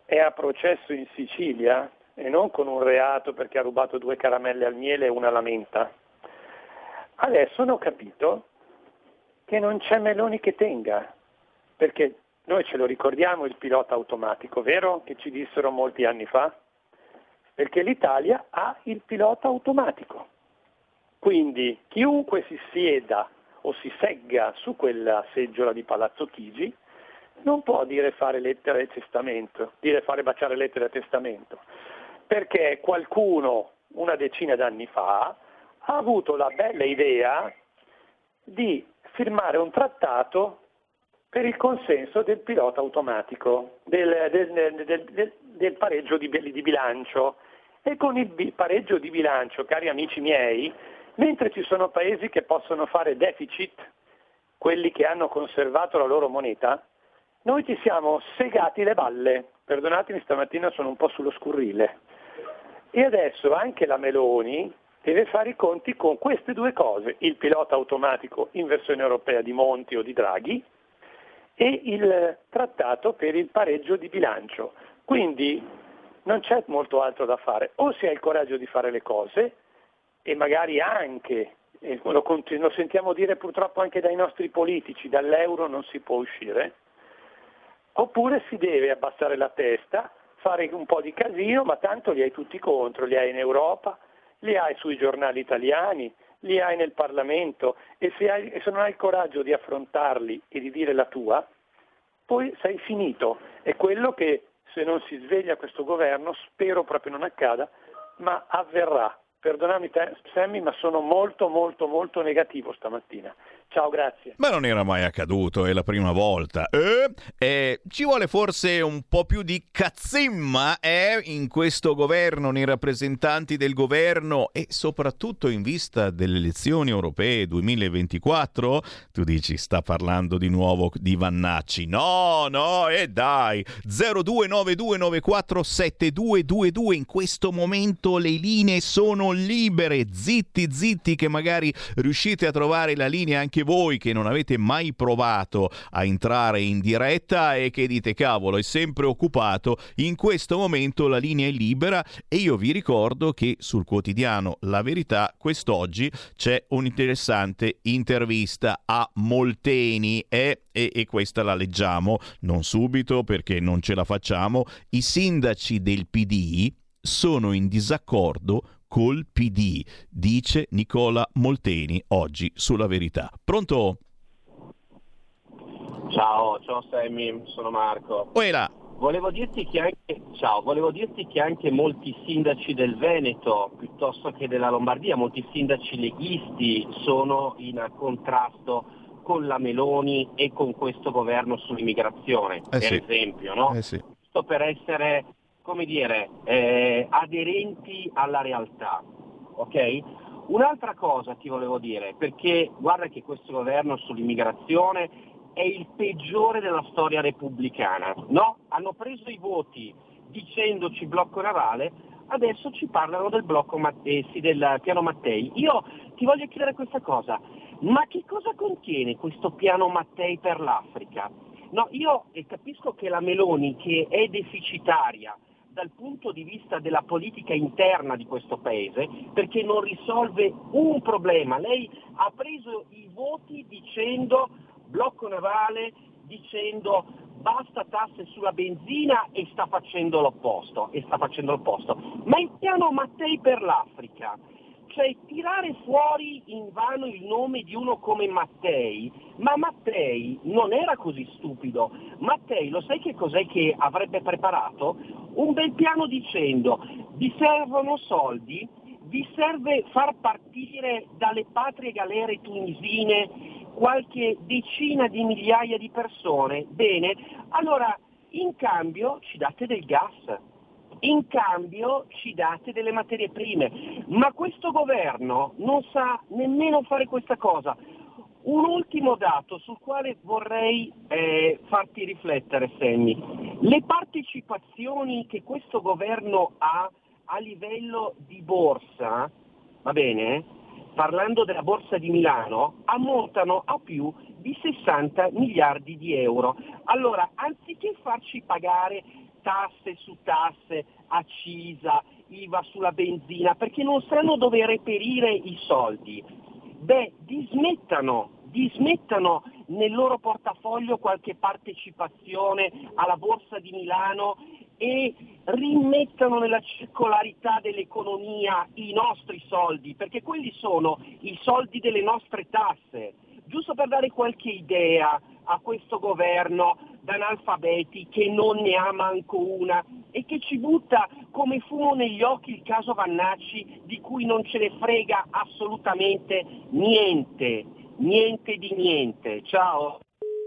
è a processo in Sicilia e non con un reato perché ha rubato due caramelle al miele e una alla menta. Adesso hanno capito che non c'è Meloni che tenga, perché noi ce lo ricordiamo il pilota automatico, vero? Che ci dissero molti anni fa, perché l'Italia ha il pilota automatico. Quindi chiunque si sieda o si segga su quella seggiola di Palazzo Chigi non può dire fare lettere a testamento, dire fare baciare lettere a testamento, perché qualcuno una decina d'anni fa ha avuto la bella idea di firmare un trattato per il consenso del pilota automatico, del, del, del, del, del pareggio di, di bilancio. E con il pareggio di bilancio, cari amici miei, mentre ci sono paesi che possono fare deficit, quelli che hanno conservato la loro moneta, noi ci siamo segati le balle. Perdonatemi, stamattina sono un po' sullo scurrile. E adesso anche la Meloni deve fare i conti con queste due cose, il pilota automatico in versione europea di Monti o di Draghi e il trattato per il pareggio di bilancio. Quindi non c'è molto altro da fare, o si ha il coraggio di fare le cose e magari anche, e lo, continu- lo sentiamo dire purtroppo anche dai nostri politici, dall'euro non si può uscire, oppure si deve abbassare la testa, fare un po' di casino, ma tanto li hai tutti contro, li hai in Europa, li hai sui giornali italiani, li hai nel Parlamento, e se, hai, se non hai il coraggio di affrontarli e di dire la tua, poi sei finito. È quello che, se non si sveglia questo governo, spero proprio non accada, ma avverrà. Perdonami Sammy, ma sono molto molto molto negativo stamattina. Ciao, grazie. Ma non era mai accaduto, è la prima volta. Eh, eh, ci vuole forse un po' più di cazzimma eh, in questo governo, nei rappresentanti del governo e soprattutto in vista delle elezioni europee duemilaventiquattro. Tu dici, sta parlando di nuovo di Vannacci. No, no, e eh dai. zero due nove due nove quattro sette due due due. In questo momento le linee sono libere, zitti zitti, che magari riuscite a trovare la linea anche voi che non avete mai provato a entrare in diretta e che dite cavolo è sempre occupato. In questo momento la linea è libera e io vi ricordo che sul quotidiano La Verità quest'oggi c'è un'interessante intervista a Molteni e, e, e questa la leggiamo, non subito perché non ce la facciamo. I sindaci del P D sono in disaccordo col P D, dice Nicola Molteni oggi sulla Verità. Pronto? Ciao, ciao Sammy, sono Marco. Uela. Volevo dirti che anche ciao, volevo dirti che anche molti sindaci del Veneto, piuttosto che della Lombardia, molti sindaci leghisti sono in contrasto con la Meloni e con questo governo sull'immigrazione, eh per sì. esempio, no? Eh sì. Sto per essere, come dire, eh, aderenti alla realtà, ok? Un'altra cosa ti volevo dire, perché guarda che questo governo sull'immigrazione è il peggiore della storia repubblicana, no? Hanno preso i voti dicendoci blocco navale, adesso ci parlano del blocco Mattei, sì, del piano Mattei. Io ti voglio chiedere questa cosa. Ma che cosa contiene questo piano Mattei per l'Africa? No, io capisco che la Meloni, che è deficitaria dal punto di vista della politica interna di questo paese, perché non risolve un problema. Lei ha preso i voti dicendo blocco navale, dicendo basta tasse sulla benzina e sta facendo l'opposto, e sta facendo l'opposto. Ma il piano Mattei per l'Africa, cioè tirare fuori invano il nome di uno come Mattei, ma Mattei non era così stupido. Mattei, lo sai che cos'è che avrebbe preparato? Un bel piano dicendo: vi servono soldi, vi serve far partire dalle patrie galere tunisine qualche decina di migliaia di persone, bene, allora in cambio ci date del gas. In cambio ci date delle materie prime, ma questo governo non sa nemmeno fare questa cosa. Un ultimo dato sul quale vorrei eh, farti riflettere, Sammy. Le partecipazioni che questo governo ha a livello di borsa, va bene, parlando della borsa di Milano, ammontano a più di sessanta miliardi di euro. Allora, anziché farci pagare tasse su tasse, accisa, I V A sulla benzina, perché non sanno dove reperire i soldi. Beh, dismettano, dismettano nel loro portafoglio qualche partecipazione alla Borsa di Milano e rimettano nella circolarità dell'economia i nostri soldi, perché quelli sono i soldi delle nostre tasse. Giusto per dare qualche idea a questo governo d'analfabeti che non ne ha manco una e che ci butta come fumo negli occhi il caso Vannacci, di cui non ce ne frega assolutamente niente, niente di niente. Ciao.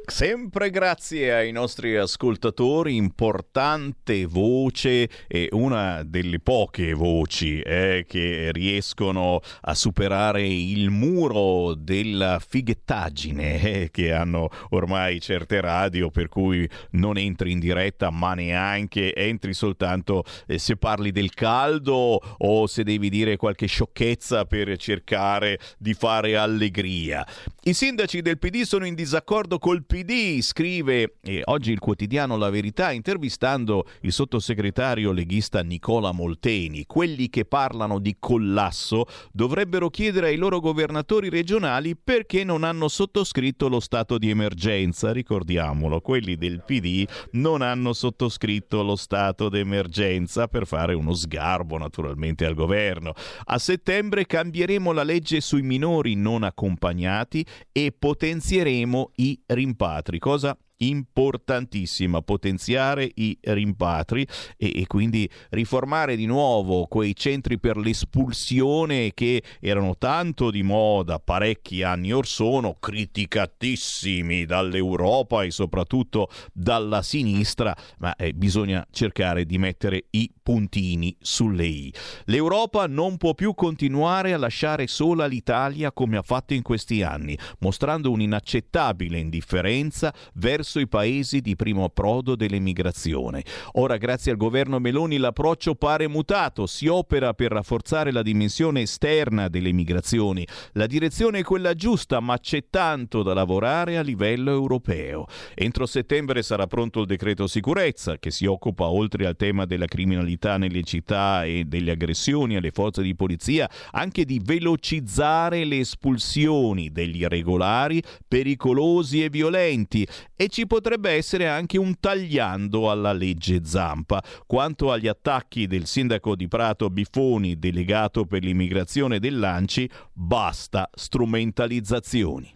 Sempre grazie ai nostri ascoltatori, importante voce e una delle poche voci eh, che riescono a superare il muro della fighettaggine eh, che hanno ormai certe radio, per cui non entri in diretta ma neanche entri soltanto eh, se parli del caldo o se devi dire qualche sciocchezza per cercare di fare allegria. I sindaci del P D sono in disaccordo col P D, scrive eh, oggi il quotidiano La Verità intervistando il sottosegretario leghista Nicola Molteni. Quelli che parlano di collasso dovrebbero chiedere ai loro governatori regionali perché non hanno sottoscritto lo stato di emergenza. Ricordiamolo, quelli del P D non hanno sottoscritto lo stato d'emergenza per fare uno sgarbo naturalmente al governo. A settembre cambieremo la legge sui minori non accompagnati e potenzieremo i rimpatri. Cosa importantissima, potenziare i rimpatri e, e quindi riformare di nuovo quei centri per l'espulsione che erano tanto di moda parecchi anni or sono, criticatissimi dall'Europa e soprattutto dalla sinistra, ma eh, bisogna cercare di mettere i puntini sulle i. L'Europa non può più continuare a lasciare sola l'Italia come ha fatto in questi anni, mostrando un'inaccettabile indifferenza verso i paesi di primo approdo dell'emigrazione. Ora, grazie al governo Meloni, l'approccio pare mutato. Si opera per rafforzare la dimensione esterna delle migrazioni. La direzione è quella giusta, ma c'è tanto da lavorare a livello europeo. Entro settembre sarà pronto il decreto sicurezza, che si occupa, oltre al tema della criminalità nelle città e delle aggressioni alle forze di polizia, anche di velocizzare le espulsioni degli irregolari pericolosi e violenti. E ci ci potrebbe essere anche un tagliando alla legge Zampa. Quanto agli attacchi del sindaco di Prato Bifoni, delegato per l'immigrazione dell'A N C I, basta strumentalizzazioni.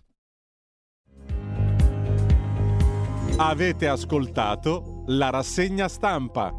Avete ascoltato la rassegna stampa.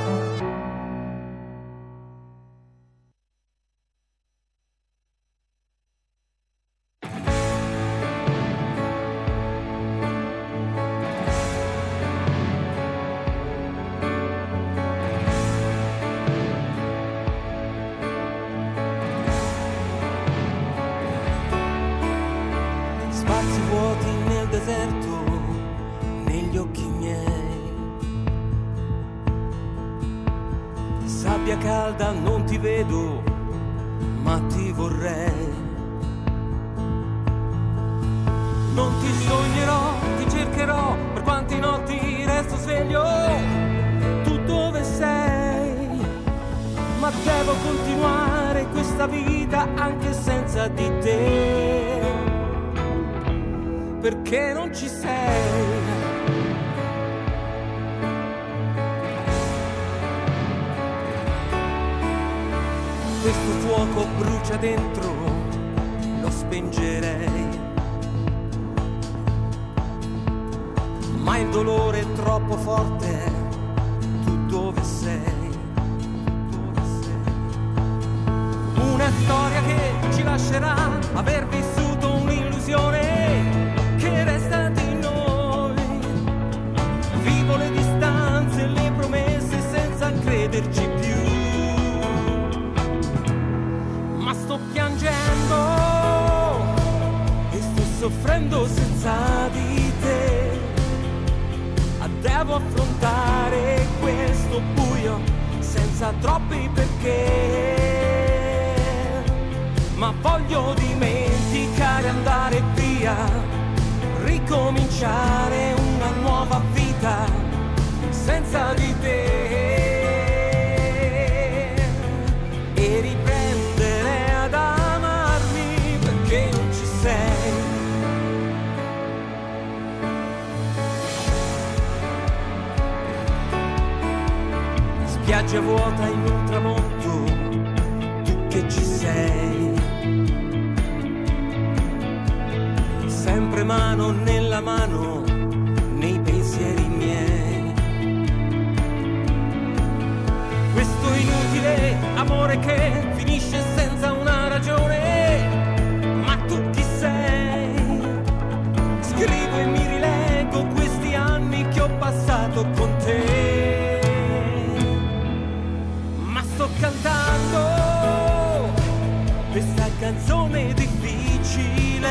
Spiaggia vuota in un tramonto, tu che ci sei, sempre mano nella mano nei pensieri miei. Questo inutile amore che finisce senza una ragione, ma tu chi sei? Scrivo e mi rileggo questi anni che ho passato con te. Cantando questa canzone difficile,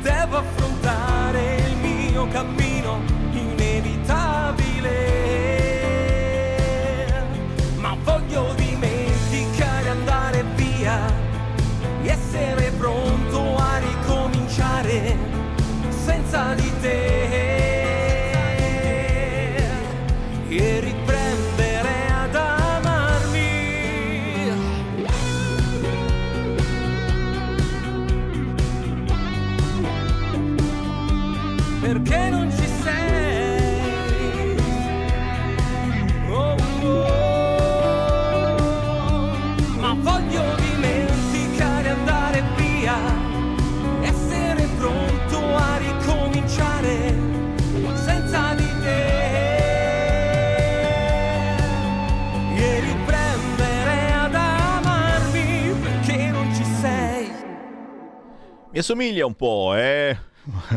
devo affrontare il mio cammino inevitabile, ma voglio dimenticare, andare via e essere pronto a ricominciare senza di te e riprendere. Perché non ci sei? Oh, oh. Ma voglio dimenticare, andare via, essere pronto a ricominciare senza di te e riprendere ad amarmi perché non ci sei. Mi assomiglia un po', eh?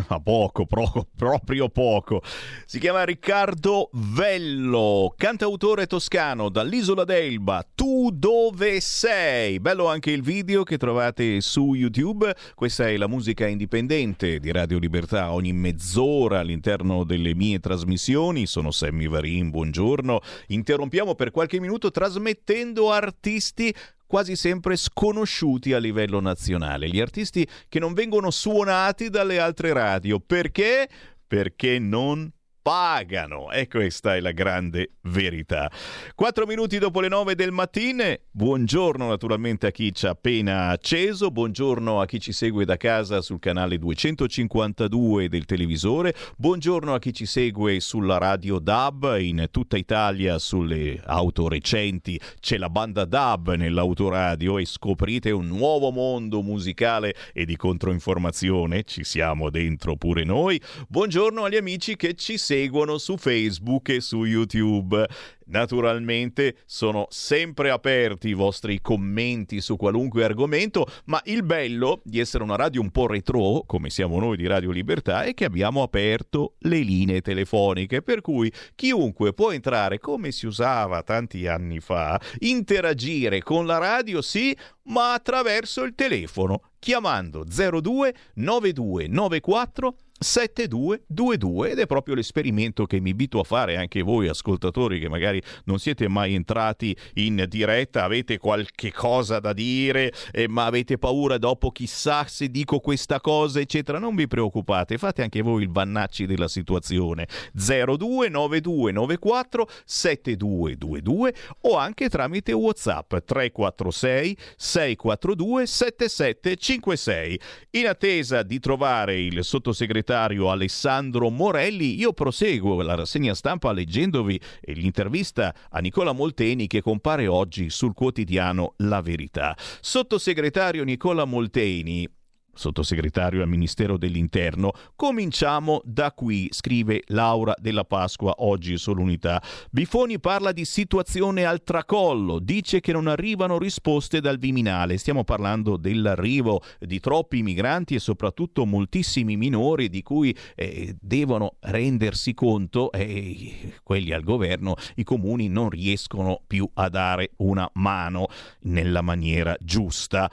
ma poco, pro, proprio poco. Si chiama Riccardo Vello, cantautore toscano dall'isola d'Elba. Tu dove sei? Bello anche il video che trovate su YouTube. Questa è la musica indipendente di Radio Libertà, ogni mezz'ora all'interno delle mie trasmissioni. Sono Sammy Varin, buongiorno. Interrompiamo per qualche minuto trasmettendo artisti quasi sempre sconosciuti a livello nazionale, gli artisti che non vengono suonati dalle altre radio. Perché? Perché non pagano, e questa è la grande verità. Quattro minuti dopo le nove del mattino, buongiorno naturalmente a chi ci ha appena acceso, buongiorno a chi ci segue da casa sul canale duecentocinquantadue del televisore, buongiorno a chi ci segue sulla radio D A B in tutta Italia, sulle auto recenti c'è la banda D A B nell'autoradio e scoprite un nuovo mondo musicale e di controinformazione, ci siamo dentro pure noi. Buongiorno agli amici che ci seguono seguono su Facebook e su YouTube. Naturalmente sono sempre aperti i vostri commenti su qualunque argomento, ma il bello di essere una radio un po' retro, come siamo noi di Radio Libertà, è che abbiamo aperto le linee telefoniche, per cui chiunque può entrare, come si usava tanti anni fa, interagire con la radio, sì, ma attraverso il telefono, chiamando zero due nove due nove quattro sette due due due, ed è proprio l'esperimento che mi invito a fare anche voi ascoltatori che magari non siete mai entrati in diretta, avete qualche cosa da dire eh, ma avete paura dopo, chissà se dico questa cosa eccetera. Non vi preoccupate, fate anche voi il Vannacci della situazione, zero due nove due nove quattro sette due due due, o anche tramite WhatsApp tre quattro sei sei quattro due sette sette cinque sei. In attesa di trovare il sottosegretario Alessandro Morelli, io proseguo la rassegna stampa leggendovi l'intervista a Nicola Molteni che compare oggi sul quotidiano La Verità. Sottosegretario Nicola Molteni, sottosegretario al Ministero dell'Interno, cominciamo da qui, scrive Laura Della Pasqua oggi sull'Unità. Bifoni parla di situazione al tracollo, dice che non arrivano risposte dal Viminale. Stiamo parlando dell'arrivo di troppi migranti e soprattutto moltissimi minori, di cui eh, devono rendersi conto eh, quelli al governo, i comuni non riescono più a dare una mano nella maniera giusta.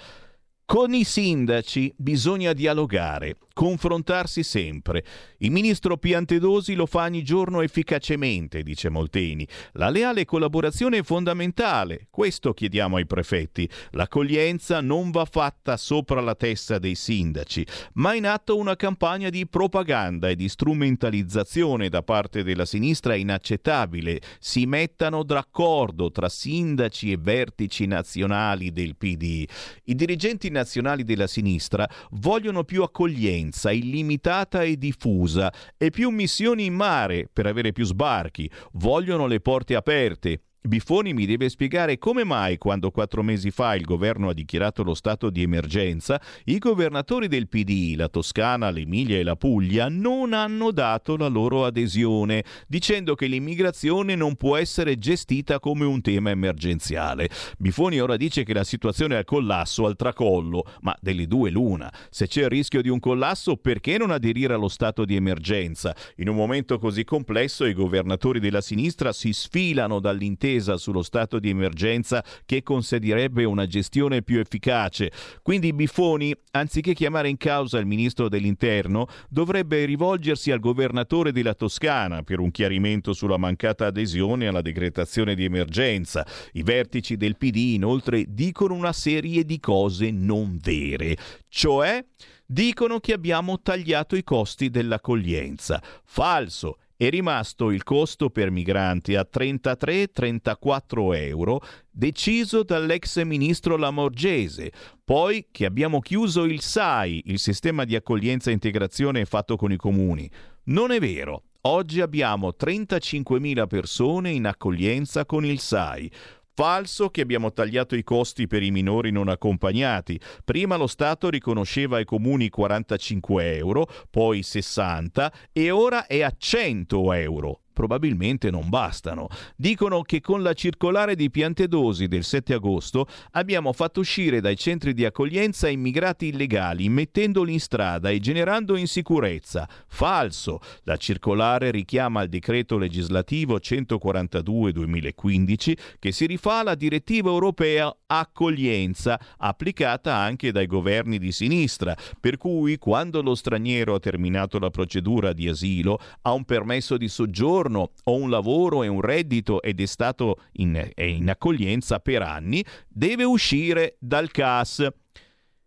Con i sindaci bisogna dialogare, confrontarsi sempre. Il ministro Piantedosi lo fa ogni giorno efficacemente, dice Molteni. La leale collaborazione è fondamentale, questo chiediamo ai prefetti. L'accoglienza non va fatta sopra la testa dei sindaci, ma è in atto una campagna di propaganda e di strumentalizzazione da parte della sinistra inaccettabile. Si mettano d'accordo tra sindaci e vertici nazionali del P D. I dirigenti nazionali della sinistra vogliono più accoglienza illimitata e diffusa e più missioni in mare per avere più sbarchi, vogliono le porte aperte. Bifoni mi deve spiegare come mai, quando quattro mesi fa il governo ha dichiarato lo stato di emergenza, i governatori del P D, la Toscana, l'Emilia e la Puglia, non hanno dato la loro adesione, dicendo che l'immigrazione non può essere gestita come un tema emergenziale. Bifoni ora dice che la situazione è al collasso, al tracollo, ma delle due l'una. Se c'è il rischio di un collasso, perché non aderire allo stato di emergenza? In un momento così complesso i governatori della sinistra si sfilano dall'interno sullo stato di emergenza che consentirebbe una gestione più efficace. Quindi Bifoni, anziché chiamare in causa il ministro dell'Interno, dovrebbe rivolgersi al governatore della Toscana per un chiarimento sulla mancata adesione alla decretazione di emergenza. I vertici del P D inoltre dicono una serie di cose non vere, cioè dicono che abbiamo tagliato i costi dell'accoglienza. Falso. È rimasto il costo per migranti a trentatré trentaquattro euro, deciso dall'ex ministro Lamorgese. Poi che abbiamo chiuso il S A I, il sistema di accoglienza e integrazione fatto con i comuni. Non è vero. Oggi abbiamo trentacinquemila persone in accoglienza con il S A I. Falso che abbiamo tagliato i costi per i minori non accompagnati. Prima lo Stato riconosceva ai comuni quarantacinque euro, poi sessanta e ora è a cento euro. probabilmente non bastano. Dicono che con la circolare di Piantedosi del sette agosto abbiamo fatto uscire dai centri di accoglienza immigrati illegali, mettendoli in strada e generando insicurezza. Falso. La circolare richiama il decreto legislativo centoquarantadue duemilaquindici che si rifà alla direttiva europea accoglienza, applicata anche dai governi di sinistra, per cui quando lo straniero ha terminato la procedura di asilo, ha un permesso di soggiorno o un lavoro e un reddito ed è stato in, è in accoglienza per anni, deve uscire dal C A S.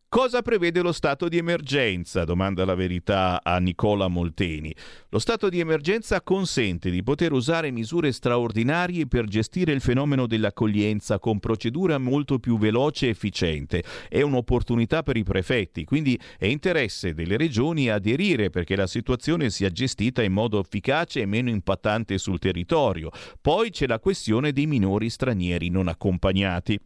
Cosa prevede lo stato di emergenza? Domanda La Verità a Nicola Molteni. Lo stato di emergenza consente di poter usare misure straordinarie per gestire il fenomeno dell'accoglienza con procedura molto più veloce e efficiente. È un'opportunità per i prefetti, quindi è interesse delle regioni aderire perché la situazione sia gestita in modo efficace e meno impattante sul territorio. Poi c'è la questione dei minori stranieri non accompagnati.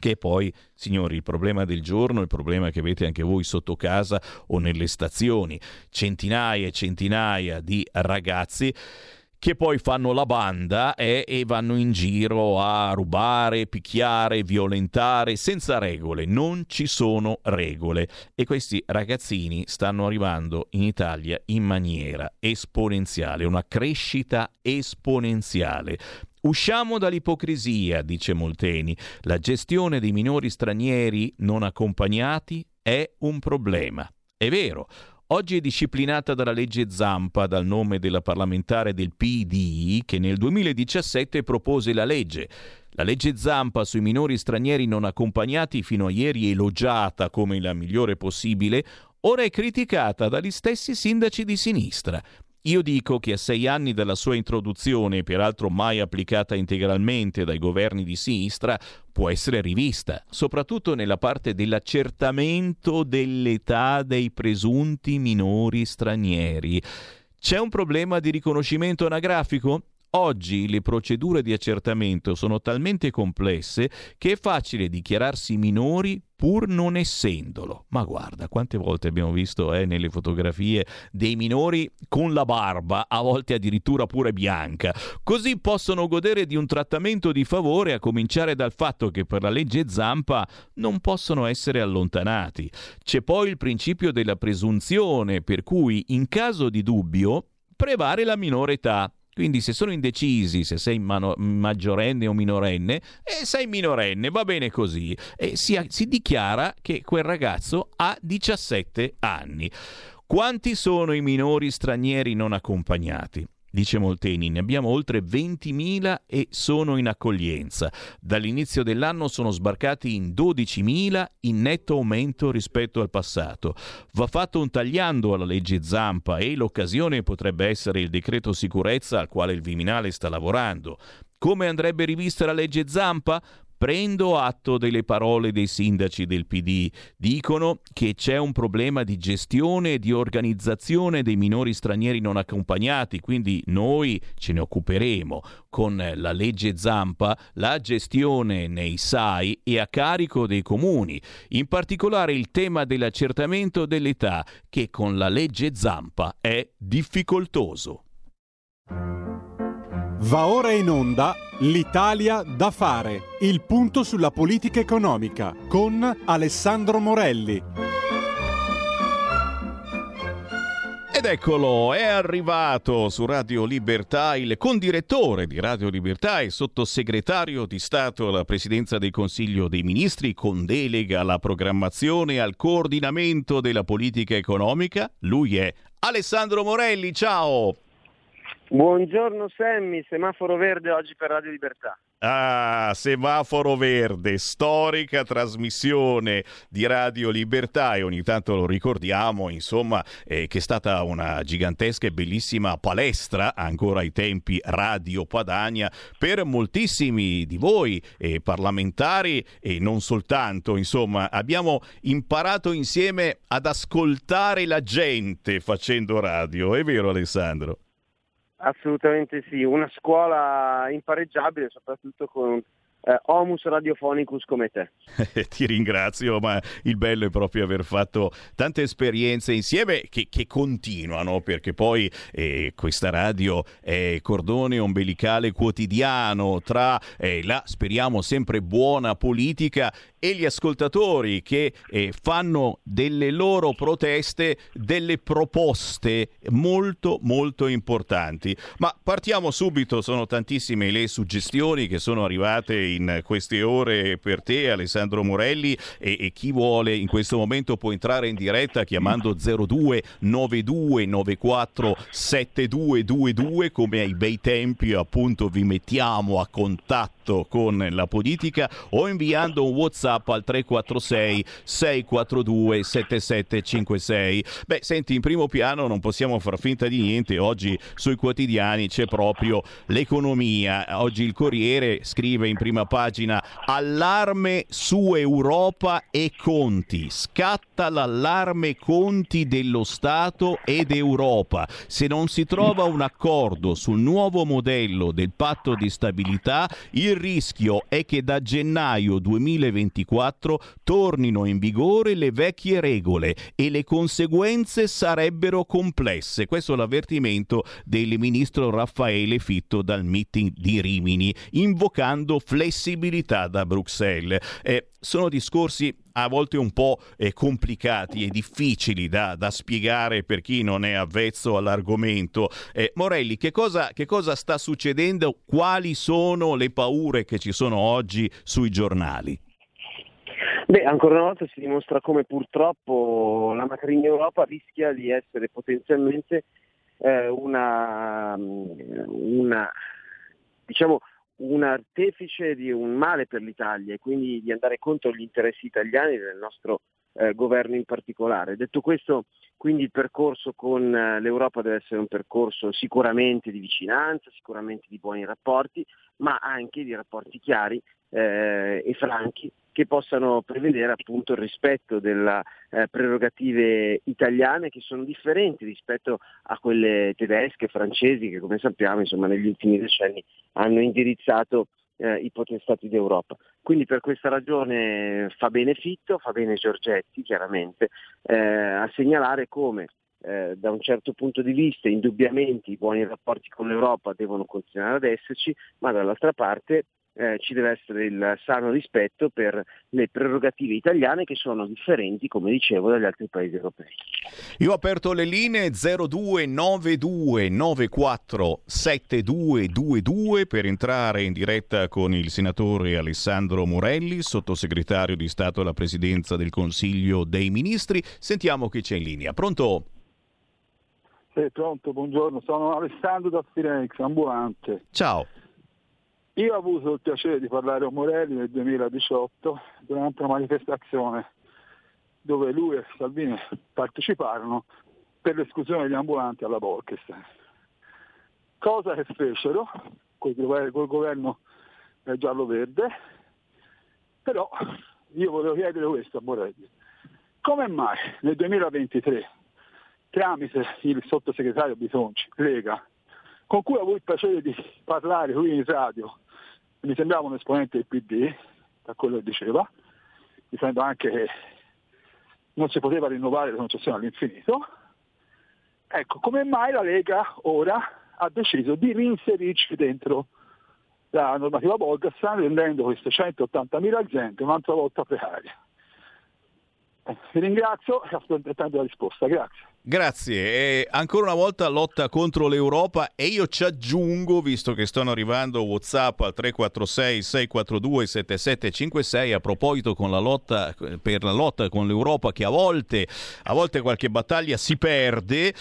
Che poi, signori, il problema del giorno, il problema che avete anche voi sotto casa o nelle stazioni, centinaia e centinaia di ragazzi che poi fanno la banda eh, e vanno in giro a rubare, picchiare, violentare, senza regole. Non ci sono regole. E questi ragazzini stanno arrivando in Italia in maniera esponenziale, una crescita esponenziale. Usciamo dall'ipocrisia, dice Molteni. La gestione dei minori stranieri non accompagnati è un problema. È vero. Oggi è disciplinata dalla legge Zampa, dal nome della parlamentare del P D, che nel duemiladiciassette propose la legge. La legge Zampa sui minori stranieri non accompagnati, fino a ieri elogiata come la migliore possibile, ora è criticata dagli stessi sindaci di sinistra. Io dico che a sei anni dalla sua introduzione, peraltro mai applicata integralmente dai governi di sinistra, può essere rivista, soprattutto nella parte dell'accertamento dell'età dei presunti minori stranieri. C'è un problema di riconoscimento anagrafico? Oggi le procedure di accertamento sono talmente complesse che è facile dichiararsi minori pur non essendolo. Ma guarda, quante volte abbiamo visto eh, nelle fotografie dei minori con la barba, a volte addirittura pure bianca. Così possono godere di un trattamento di favore, a cominciare dal fatto che per la legge Zampa non possono essere allontanati. C'è poi il principio della presunzione, per cui in caso di dubbio prevale la minore età. Quindi se sono indecisi, se sei mano, maggiorenne o minorenne, e eh, sei minorenne, va bene così, e si, si dichiara che quel ragazzo ha diciassette anni. Quanti sono i minori stranieri non accompagnati? Dice Molteni, ne abbiamo oltre ventimila e sono in accoglienza. Dall'inizio dell'anno sono sbarcati in dodicimila, in netto aumento rispetto al passato. Va fatto un tagliando alla legge Zampa e l'occasione potrebbe essere il decreto sicurezza al quale il Viminale sta lavorando. Come andrebbe rivista la legge Zampa? Prendo atto delle parole dei sindaci del P D. Dicono che c'è un problema di gestione e di organizzazione dei minori stranieri non accompagnati, quindi noi ce ne occuperemo. Con la legge Zampa la gestione nei S A I è a carico dei comuni, in particolare il tema dell'accertamento dell'età, che con la legge Zampa è difficoltoso. Va ora in onda L'Italia da fare, il punto sulla politica economica con Alessandro Morelli. Ed eccolo, è arrivato su Radio Libertà il condirettore di Radio Libertà e sottosegretario di Stato alla Presidenza del Consiglio dei Ministri con delega alla programmazione e al coordinamento della politica economica. Lui è Alessandro Morelli, ciao! Buongiorno Sammy, semaforo verde oggi per Radio Libertà. Ah, semaforo verde, storica trasmissione di Radio Libertà, e ogni tanto lo ricordiamo, insomma, eh, che è stata una gigantesca e bellissima palestra, ancora ai tempi Radio Padania, per moltissimi di voi eh, parlamentari e non soltanto, insomma, abbiamo imparato insieme ad ascoltare la gente facendo radio, è vero Alessandro? Assolutamente sì, una scuola impareggiabile, soprattutto con eh, Homus Radiofonicus come te. Ti ringrazio, ma il bello è proprio aver fatto tante esperienze insieme che, che continuano, perché poi eh, questa radio è cordone ombelicale quotidiano tra eh, la, speriamo, sempre buona politica e gli ascoltatori che eh, fanno delle loro proteste, delle proposte molto molto importanti. Ma partiamo subito, sono tantissime le suggestioni che sono arrivate in queste ore per te, Alessandro Morelli, e, e chi vuole in questo momento può entrare in diretta chiamando zero due nove due nove quattro sette due due due, come ai bei tempi appunto vi mettiamo a contatto con la politica, o inviando un WhatsApp al tre quattro sei sei quattro due sette sette cinque sei. Beh, senti, in primo piano non possiamo far finta di niente, oggi sui quotidiani c'è proprio l'economia. Oggi il Corriere scrive in prima pagina: allarme su Europa e Conti, scatta l'allarme Conti dello Stato ed Europa, se non si trova un accordo sul nuovo modello del patto di stabilità il rischio è che da gennaio duemilaventiquattro tornino in vigore le vecchie regole e le conseguenze sarebbero complesse. Questo è l'avvertimento del ministro Raffaele Fitto dal meeting di Rimini, invocando flessibilità da Bruxelles. Eh, sono discorsi a volte un po' eh, complicati e difficili da, da spiegare per chi non è avvezzo all'argomento. Eh, Morelli, che cosa, che cosa sta succedendo? Quali sono le paure che ci sono oggi sui giornali? Beh, ancora una volta si dimostra come purtroppo la macchina Europa rischia di essere potenzialmente eh, una, una, diciamo, un artefice di un male per l'Italia e quindi di andare contro gli interessi italiani e del nostro eh, governo in particolare. Detto questo, quindi il percorso con l'Europa deve essere un percorso sicuramente di vicinanza, sicuramente di buoni rapporti, ma anche di rapporti chiari eh, e franchi che possano prevedere appunto il rispetto delle eh, prerogative italiane, che sono differenti rispetto a quelle tedesche, francesi, che come sappiamo insomma negli ultimi decenni hanno indirizzato eh, i potentati d'Europa. Quindi per questa ragione fa bene Fitto, fa bene Giorgetti chiaramente eh, a segnalare come eh, da un certo punto di vista indubbiamente i buoni rapporti con l'Europa devono continuare ad esserci, ma dall'altra parte Eh, ci deve essere il sano rispetto per le prerogative italiane, che sono differenti, come dicevo, dagli altri paesi europei. Io ho aperto le linee zero due nove due nove quattro sette due due due per entrare in diretta con il senatore Alessandro Morelli, sottosegretario di Stato alla Presidenza del Consiglio dei Ministri. Sentiamo chi c'è in linea. Pronto? Sì, pronto, buongiorno. Sono Alessandro da Firenze, ambulante. Ciao. Io ho avuto il piacere di parlare a Morelli nel duemiladiciotto durante una manifestazione dove lui e Salvini parteciparono per l'esclusione degli ambulanti alla Bolkestein. Cosa che fecero col governo giallo-verde, però io volevo chiedere questo a Morelli. Come mai nel duemilaventitré, tramite il sottosegretario Bitonci, Lega, con cui ho avuto il piacere di parlare qui in radio, mi sembrava un esponente del P D, da quello che diceva, dicendo anche che non si poteva rinnovare la concessione all'infinito, ecco, come mai la Lega ora ha deciso di reinserirci dentro la normativa Bolkestein, rendendo queste centottantamila aziende un'altra volta precarie? Vi ringrazio e aspettando la risposta, grazie. Grazie, e ancora una volta lotta contro l'Europa, e io ci aggiungo, visto che stanno arrivando WhatsApp al tre quattro sei sei quattro due sette sette cinque sei, a proposito con la lotta, per la lotta con l'Europa, che a volte, a volte qualche battaglia si perde, e,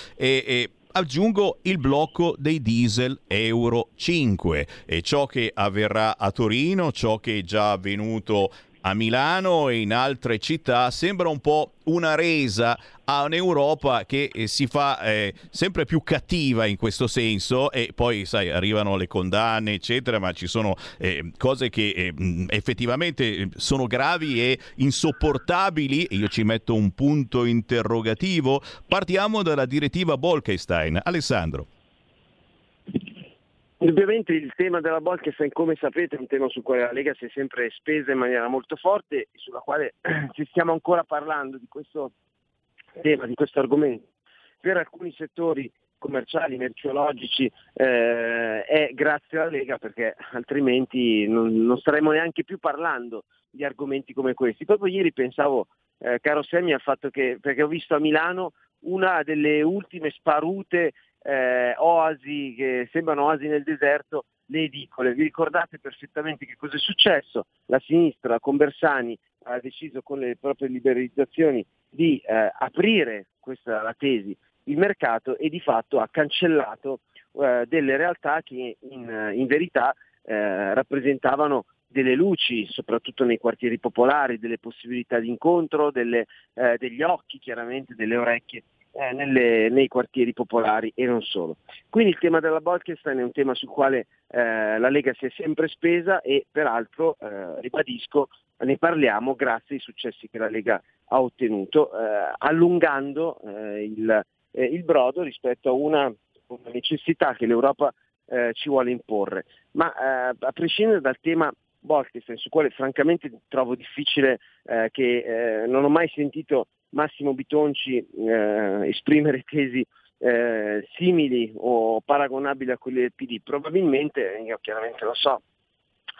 e aggiungo il blocco dei diesel Euro cinque e ciò che avverrà a Torino, ciò che è già avvenuto a Milano e in altre città. Sembra un po' una resa a un'Europa che eh, si fa eh, sempre più cattiva in questo senso, e poi sai arrivano le condanne eccetera, ma ci sono eh, cose che eh, effettivamente sono gravi e insopportabili, e io ci metto un punto interrogativo. Partiamo dalla direttiva Bolkestein. Alessandro. Indubbiamente il tema della Bolkestein, come sapete, è un tema sul quale la Lega si è sempre spesa in maniera molto forte e sulla quale ci stiamo ancora parlando di questo tema, di questo argomento. Per alcuni settori commerciali, merceologici, eh, è grazie alla Lega, perché altrimenti non, non staremmo neanche più parlando di argomenti come questi. Proprio ieri pensavo, eh, caro Semmi, al fatto che, perché ho visto a Milano una delle ultime sparute Eh, oasi che sembrano oasi nel deserto, le edicole. Vi ricordate perfettamente che cosa è successo? La sinistra con Bersani ha deciso con le proprie liberalizzazioni di eh, aprire, questa è la tesi, il mercato, e di fatto ha cancellato eh, delle realtà che in, in verità eh, rappresentavano delle luci, soprattutto nei quartieri popolari, delle possibilità di incontro, delle, eh, degli occhi, chiaramente, delle orecchie Eh, nelle, nei quartieri popolari e non solo. Quindi il tema della Bolkestein è un tema sul quale eh, la Lega si è sempre spesa e peraltro, eh, ribadisco, ne parliamo grazie ai successi che la Lega ha ottenuto, eh, allungando eh, il, eh, il brodo rispetto a una, una necessità che l'Europa eh, ci vuole imporre. Ma eh, a prescindere dal tema Bolkestein, su quale francamente trovo difficile eh, che eh, non ho mai sentito Massimo Bitonci eh, esprimere tesi eh, simili o paragonabili a quelle del P D, probabilmente, io chiaramente lo so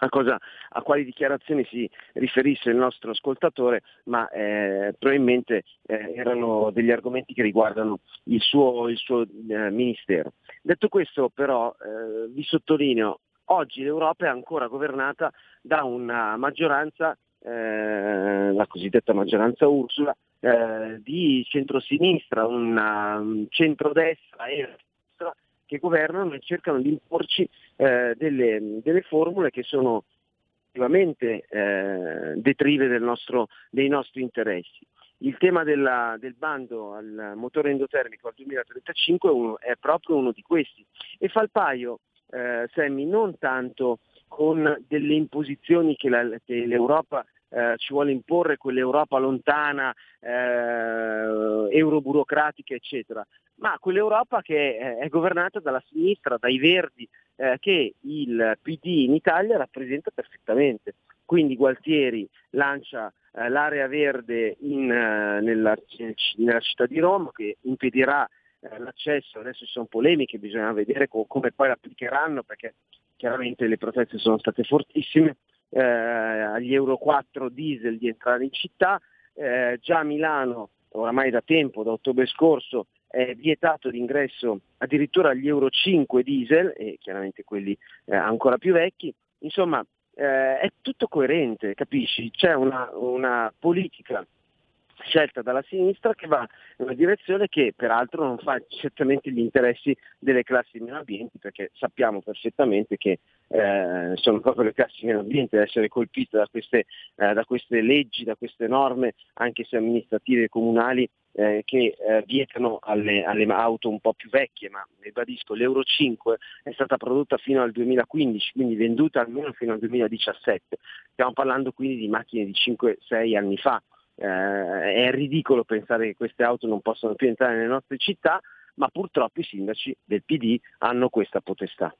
a, cosa, a quali dichiarazioni si riferisse il nostro ascoltatore, ma eh, probabilmente eh, erano degli argomenti che riguardano il suo, il suo eh, ministero. Detto questo, però, eh, vi sottolineo, oggi l'Europa è ancora governata da una maggioranza, eh, la cosiddetta maggioranza Ursula, Eh, di centrosinistra, una um, centrodestra e una sinistra che governano e cercano di imporci eh, delle, delle formule che sono effettivamente eh, detrive del nostro, dei nostri interessi. Il tema della, del bando al motore endotermico al duemilatrentacinque è, uno, è proprio uno di questi e fa il paio, eh, Semmi, non tanto con delle imposizioni che, la, che l'Europa Eh, ci vuole imporre, quell'Europa lontana, eh, euroburocratica eccetera, ma quell'Europa che è, è governata dalla sinistra, dai verdi, eh, che il P D in Italia rappresenta perfettamente. Quindi Gualtieri lancia eh, l'area verde in, eh, nella, nella città di Roma, che impedirà eh, l'accesso. Adesso ci sono polemiche, bisogna vedere co- come poi l'applicheranno, perché chiaramente le proteste sono state fortissime. Eh, agli Euro quattro diesel di entrare in città, eh, già a Milano oramai da tempo, da ottobre scorso, è vietato l'ingresso addirittura agli Euro cinque diesel e chiaramente quelli eh, ancora più vecchi. Insomma, eh, è tutto coerente, capisci? C'è una, una politica scelta dalla sinistra che va in una direzione che peraltro non fa certamente gli interessi delle classi meno abbienti, perché sappiamo perfettamente che eh, sono proprio le classi meno abbienti ad essere colpite da queste, eh, da queste leggi, da queste norme, anche se amministrative e comunali, eh, che eh, vietano alle, alle auto un po' più vecchie. Ma ribadisco, l'Euro cinque è stata prodotta fino al duemilaquindici, quindi venduta almeno fino al duemiladiciassette. Stiamo parlando quindi di macchine di cinque sei anni fa. Eh, è ridicolo pensare che queste auto non possano più entrare nelle nostre città, ma purtroppo i sindaci del P D hanno questa potestà.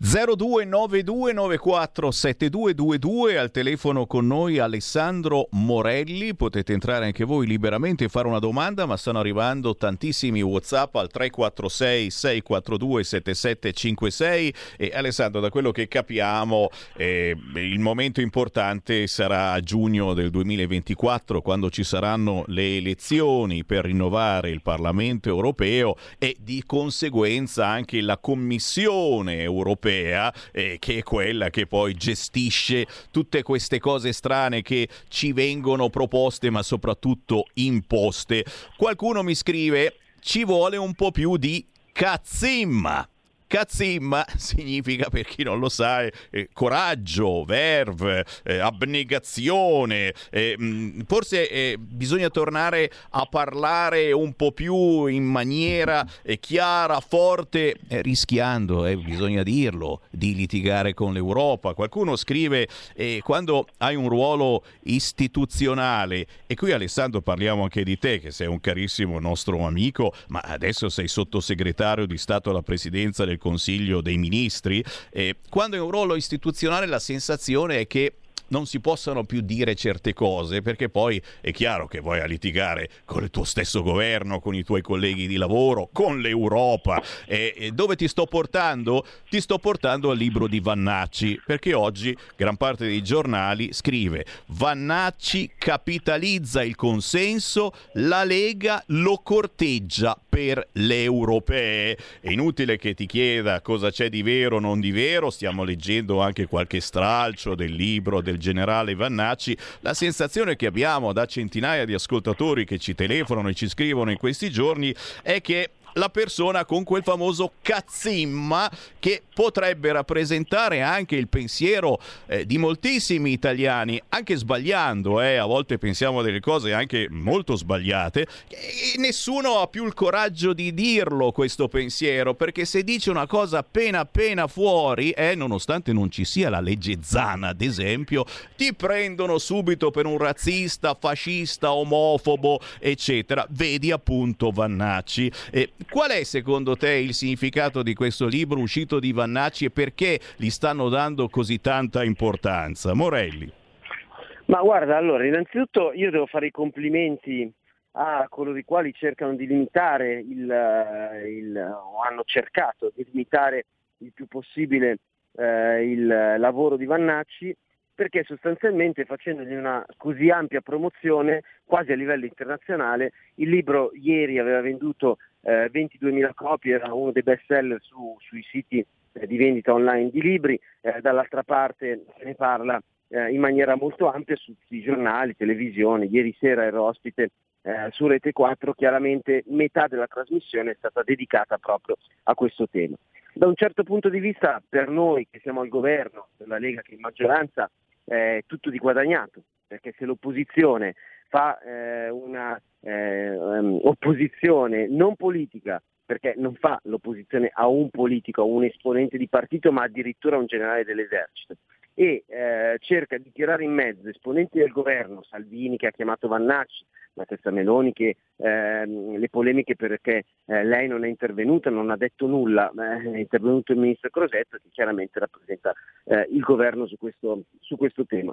zero due nove due nove quattro sette due due due, al telefono con noi Alessandro Morelli. Potete entrare anche voi liberamente e fare una domanda, ma stanno arrivando tantissimi WhatsApp al tre quattro sei sei quattro due sette sette cinque sei e Alessandro, da quello che capiamo eh, il momento importante sarà a giugno del duemilaventiquattro, quando ci saranno le elezioni per rinnovare il Parlamento europeo e di conseguenza anche la Commissione europea, Eh, che è quella che poi gestisce tutte queste cose strane che ci vengono proposte ma soprattutto imposte. Qualcuno mi scrive: ci vuole un po' più di cazzimma. Cazzimma significa, per chi non lo sa, eh, coraggio, verve, eh, abnegazione. Eh, mh, forse eh, bisogna tornare a parlare un po' più in maniera eh, chiara, forte, eh, rischiando, eh, bisogna dirlo, di litigare con l'Europa. Qualcuno scrive, eh, quando hai un ruolo istituzionale, e qui Alessandro parliamo anche di te, che sei un carissimo nostro amico, ma adesso sei sottosegretario di Stato alla Presidenza del del Consiglio dei Ministri, eh, quando è un ruolo istituzionale la sensazione è che non si possano più dire certe cose, perché poi è chiaro che vai a litigare con il tuo stesso governo, con i tuoi colleghi di lavoro, con l'Europa. E, e dove ti sto portando? Ti sto portando al libro di Vannacci, perché oggi gran parte dei giornali scrive: Vannacci capitalizza il consenso, la Lega lo corteggia per le europee. È inutile che ti chieda cosa c'è di vero o non di vero, stiamo leggendo anche qualche stralcio del libro del generale Vannacci. La sensazione che abbiamo da centinaia di ascoltatori che ci telefonano e ci scrivono in questi giorni è che la persona con quel famoso cazzimma che potrebbe rappresentare anche il pensiero eh, di moltissimi italiani, anche sbagliando, eh, a volte pensiamo a delle cose anche molto sbagliate, e nessuno ha più il coraggio di dirlo questo pensiero, perché se dice una cosa appena appena fuori, eh, nonostante non ci sia la legge Zana ad esempio, ti prendono subito per un razzista, fascista, omofobo, eccetera. Vedi appunto Vannacci. Eh, Qual è secondo te il significato di questo libro uscito di Vannacci e perché gli stanno dando così tanta importanza? Morelli. Ma guarda, allora, innanzitutto io devo fare i complimenti a coloro i quali cercano di limitare il, il o hanno cercato di limitare il più possibile eh, il lavoro di Vannacci, perché sostanzialmente, facendogli una così ampia promozione quasi a livello internazionale, il libro ieri aveva venduto eh, ventiduemila copie, era uno dei best seller su, sui siti eh, di vendita online di libri, eh, dall'altra parte se ne parla eh, in maniera molto ampia su tutti i giornali, televisione. Ieri sera ero ospite eh, su Rete quattro, chiaramente metà della trasmissione è stata dedicata proprio a questo tema. Da un certo punto di vista, per noi che siamo al governo, per la Lega che è in maggioranza, Eh, tutto di guadagnato, perché se l'opposizione fa eh, una eh, um, opposizione non politica, perché non fa l'opposizione a un politico, a un esponente di partito, ma addirittura a un generale dell'esercito, e eh, cerca di tirare in mezzo esponenti del governo, Salvini che ha chiamato Vannacci, la stessa Meloni che eh, le polemiche perché eh, lei non è intervenuta, non ha detto nulla, eh, è intervenuto il ministro Crosetto che chiaramente rappresenta eh, il governo su questo, su questo tema.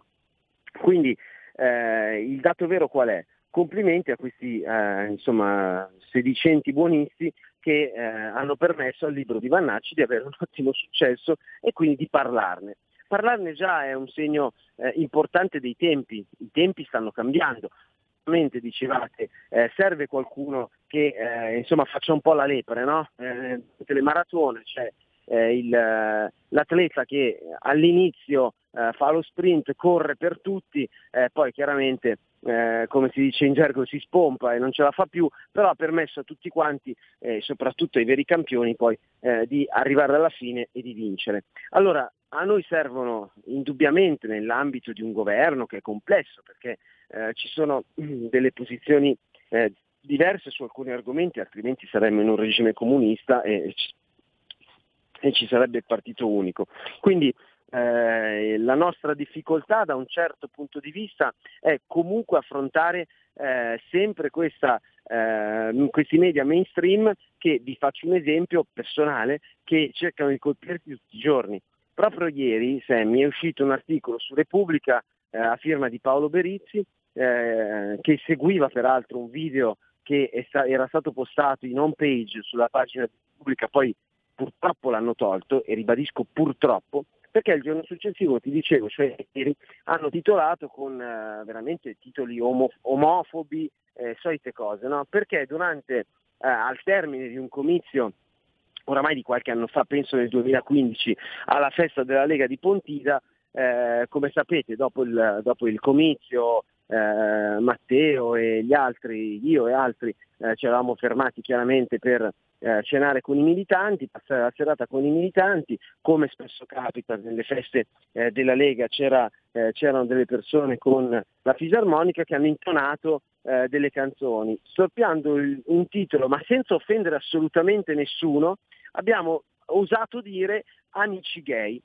Quindi eh, il dato vero qual è? Complimenti a questi eh, insomma sedicenti buonisti che eh, hanno permesso al libro di Vannacci di avere un ottimo successo e quindi di parlarne. Parlarne già è un segno eh, importante dei tempi, i tempi stanno cambiando. Dicevate, eh, serve qualcuno che eh, insomma faccia un po' la lepre, no? Eh, tutte le maratone, cioè eh, il, l'atleta che all'inizio eh, fa lo sprint, corre per tutti, eh, poi chiaramente eh, come si dice in gergo si spompa e non ce la fa più, però ha permesso a tutti quanti, eh, soprattutto ai veri campioni, poi eh, di arrivare alla fine e di vincere. Allora, a noi servono indubbiamente nell'ambito di un governo che è complesso, perché eh, ci sono delle posizioni eh, diverse su alcuni argomenti, altrimenti saremmo in un regime comunista e, e ci sarebbe il partito unico. Quindi eh, la nostra difficoltà da un certo punto di vista è comunque affrontare eh, sempre questa Eh, questi media mainstream che, vi faccio un esempio personale, che cercano di colpirti tutti i giorni. Proprio ieri, Sammy, è uscito un articolo su Repubblica eh, a firma di Paolo Berizzi eh, che seguiva peraltro un video che è sta- era stato postato in home page sulla pagina di Repubblica, poi purtroppo l'hanno tolto, e ribadisco purtroppo, perché il giorno successivo, ti dicevo, cioè ieri, hanno titolato con eh, veramente titoli omo- omofobi, Eh, solite cose, no? Perché durante eh, al termine di un comizio oramai di qualche anno fa, penso nel duemilaquindici, alla festa della Lega di Pontida, eh, come sapete dopo il, dopo il comizio eh, Matteo e gli altri, io e altri, eh, ci eravamo fermati chiaramente per eh, cenare con i militanti, passare la serata con i militanti, come spesso capita nelle feste eh, della Lega c'era, eh, c'erano delle persone con la fisarmonica che hanno intonato delle canzoni, storpiando un titolo, ma senza offendere assolutamente nessuno, abbiamo osato dire amici gay.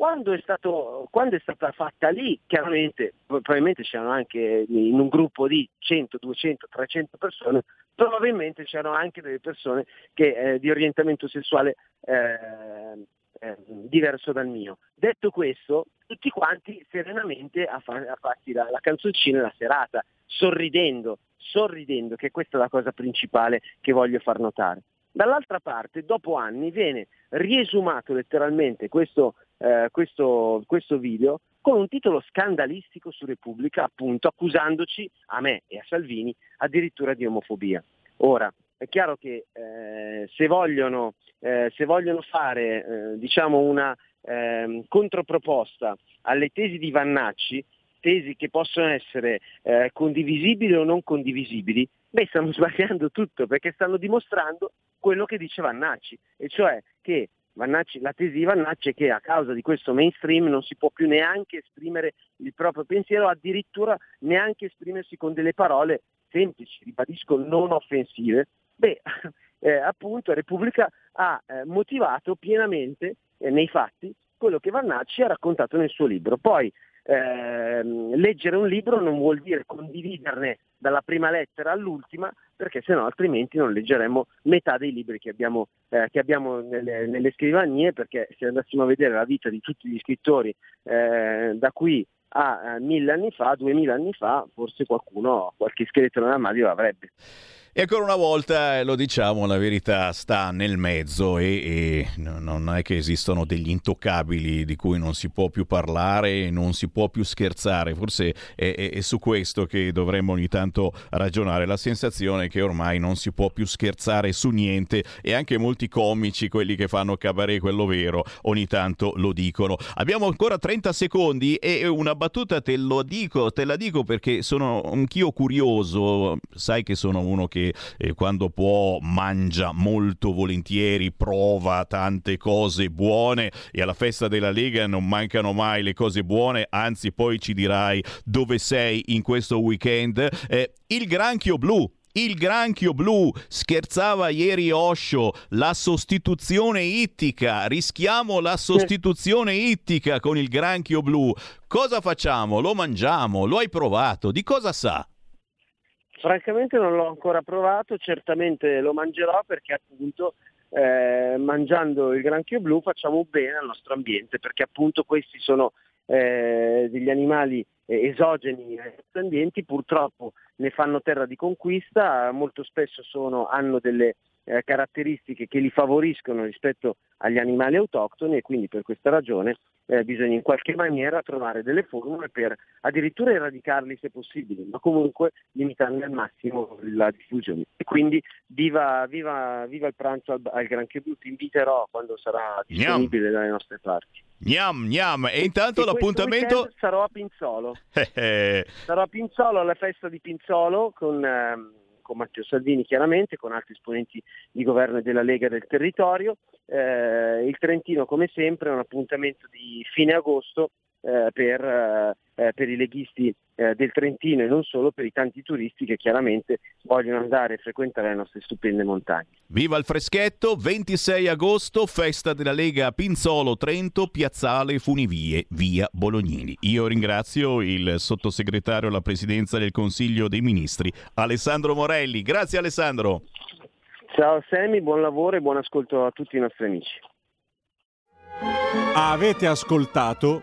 Quando è, stato, quando è stata fatta lì, chiaramente, probabilmente c'erano anche in un gruppo di cento, duecento, trecento persone, probabilmente c'erano anche delle persone che, eh, di orientamento sessuale eh, eh, diverso dal mio. Detto questo, tutti quanti serenamente a, fa, a farsi la, la canzoncina e la serata, sorridendo, sorridendo, che questa è la cosa principale che voglio far notare. Dall'altra parte, dopo anni, viene riesumato letteralmente questo, eh, questo, questo video con un titolo scandalistico su Repubblica, appunto, accusandoci, a me e a Salvini, addirittura di omofobia. Ora, è chiaro che eh, se, vogliono, eh, se vogliono fare eh, diciamo una eh, controproposta alle tesi di Vannacci, tesi che possono essere eh, condivisibili o non condivisibili, beh, stanno sbagliando tutto, perché stanno dimostrando quello che dice Vannacci, e cioè che Vannacci, la tesi di Vannacci è che a causa di questo mainstream non si può più neanche esprimere il proprio pensiero, addirittura neanche esprimersi con delle parole semplici, ribadisco, non offensive. Beh, eh, appunto, Repubblica ha eh, motivato pienamente eh, nei fatti quello che Vannacci ha raccontato nel suo libro. Poi Eh, leggere un libro non vuol dire condividerne dalla prima lettera all'ultima, perché sennò altrimenti non leggeremmo metà dei libri che abbiamo, eh, che abbiamo nelle, nelle scrivanie, perché se andassimo a vedere la vita di tutti gli scrittori eh, da qui a eh, mille anni fa, duemila anni fa, forse qualcuno, qualche scheletro nell'armadio l'avrebbe. E ancora una volta, lo diciamo, la verità sta nel mezzo e, e non è che esistono degli intoccabili di cui non si può più parlare e non si può più scherzare. Forse è, è, è su questo che dovremmo ogni tanto ragionare, la sensazione che ormai non si può più scherzare su niente, e anche molti comici, quelli che fanno cabaret, quello vero, ogni tanto lo dicono. Abbiamo ancora trenta secondi e una battuta te lo dico, te la dico perché sono anch'io curioso, sai che sono uno che e quando può mangia molto volentieri, prova tante cose buone, e alla festa della Lega non mancano mai le cose buone, anzi poi ci dirai dove sei in questo weekend. Eh, il granchio blu, il granchio blu, scherzava ieri Osho, la sostituzione ittica, rischiamo la sostituzione ittica con il granchio blu. Cosa facciamo? Lo mangiamo? Lo hai provato? Di cosa sa? Francamente non l'ho ancora provato, certamente lo mangerò, perché appunto eh, mangiando il granchio blu facciamo bene al nostro ambiente, perché appunto questi sono eh, degli animali esogeni ai nostri ambienti, purtroppo ne fanno terra di conquista, molto spesso sono, hanno delle eh, caratteristiche che li favoriscono rispetto agli animali autoctoni, e quindi per questa ragione eh, bisogna in qualche maniera trovare delle formule per addirittura eradicarli se possibile, ma comunque limitarne al massimo la diffusione. E quindi viva, viva, viva il pranzo al, al granchio blu, ti inviterò quando sarà disponibile dalle nostre parti. Gnam, gnam. E intanto e l'appuntamento... sarò a Pinzolo. sarò a Pinzolo alla festa di Pinzolo con... Ehm... con Matteo Salvini chiaramente, con altri esponenti di governo e della Lega del territorio. Eh, il Trentino, come sempre, è un appuntamento di fine agosto eh, per, eh, per i leghisti eh, del Trentino, e non solo, per i tanti turisti che chiaramente vogliono andare a frequentare le nostre stupende montagne. Viva il freschetto, ventisei agosto, festa della Lega a Pinzolo, Trento, Piazzale Funivie, via Bolognini. Io ringrazio il sottosegretario alla Presidenza del Consiglio dei Ministri, Alessandro Morelli. Grazie Alessandro. Ciao Semi, buon lavoro e buon ascolto a tutti i nostri amici. Avete ascoltato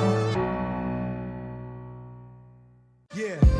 Yeah.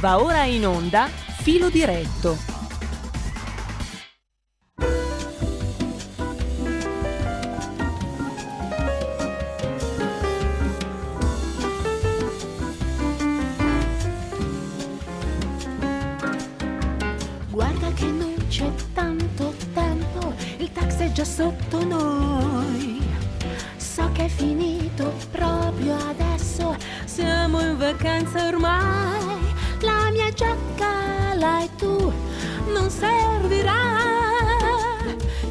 Va ora in onda Filo Diretto. Guarda che non c'è tanto tempo, il taxi è già sotto noi. So che è finito proprio adesso, siamo in vacanza ormai. La mia giacca l'hai tu, non servirà.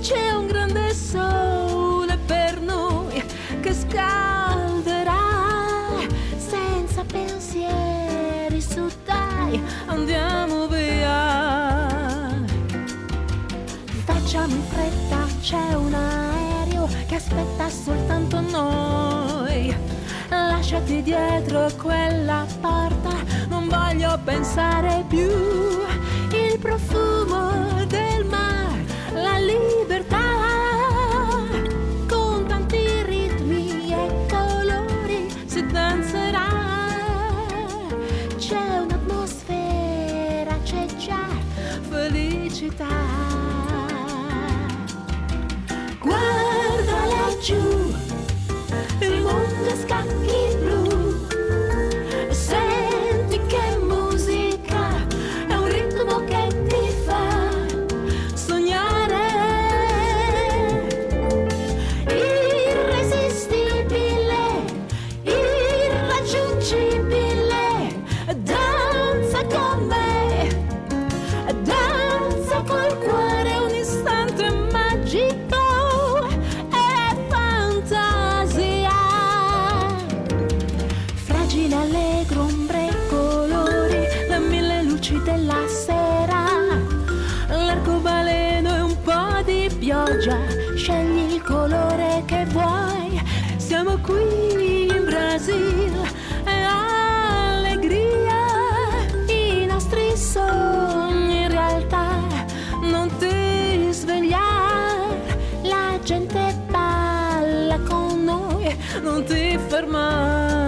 C'è un grande sole per noi che scalderà. Senza pensieri, su dai, andiamo via. Facciamo in fretta, c'è un aereo che aspetta soltanto noi. Lasciati dietro quella porta, voglio pensare più, il profumo del mare, la libertà, con tanti ritmi e colori si danzerà, c'è un'atmosfera, c'è già felicità. Guarda laggiù, il mondo scacchi blu. Scegli il colore che vuoi, siamo qui in Brasile, è allegria, i nostri sogni in realtà, non ti svegliare, la gente balla con noi, non ti fermare.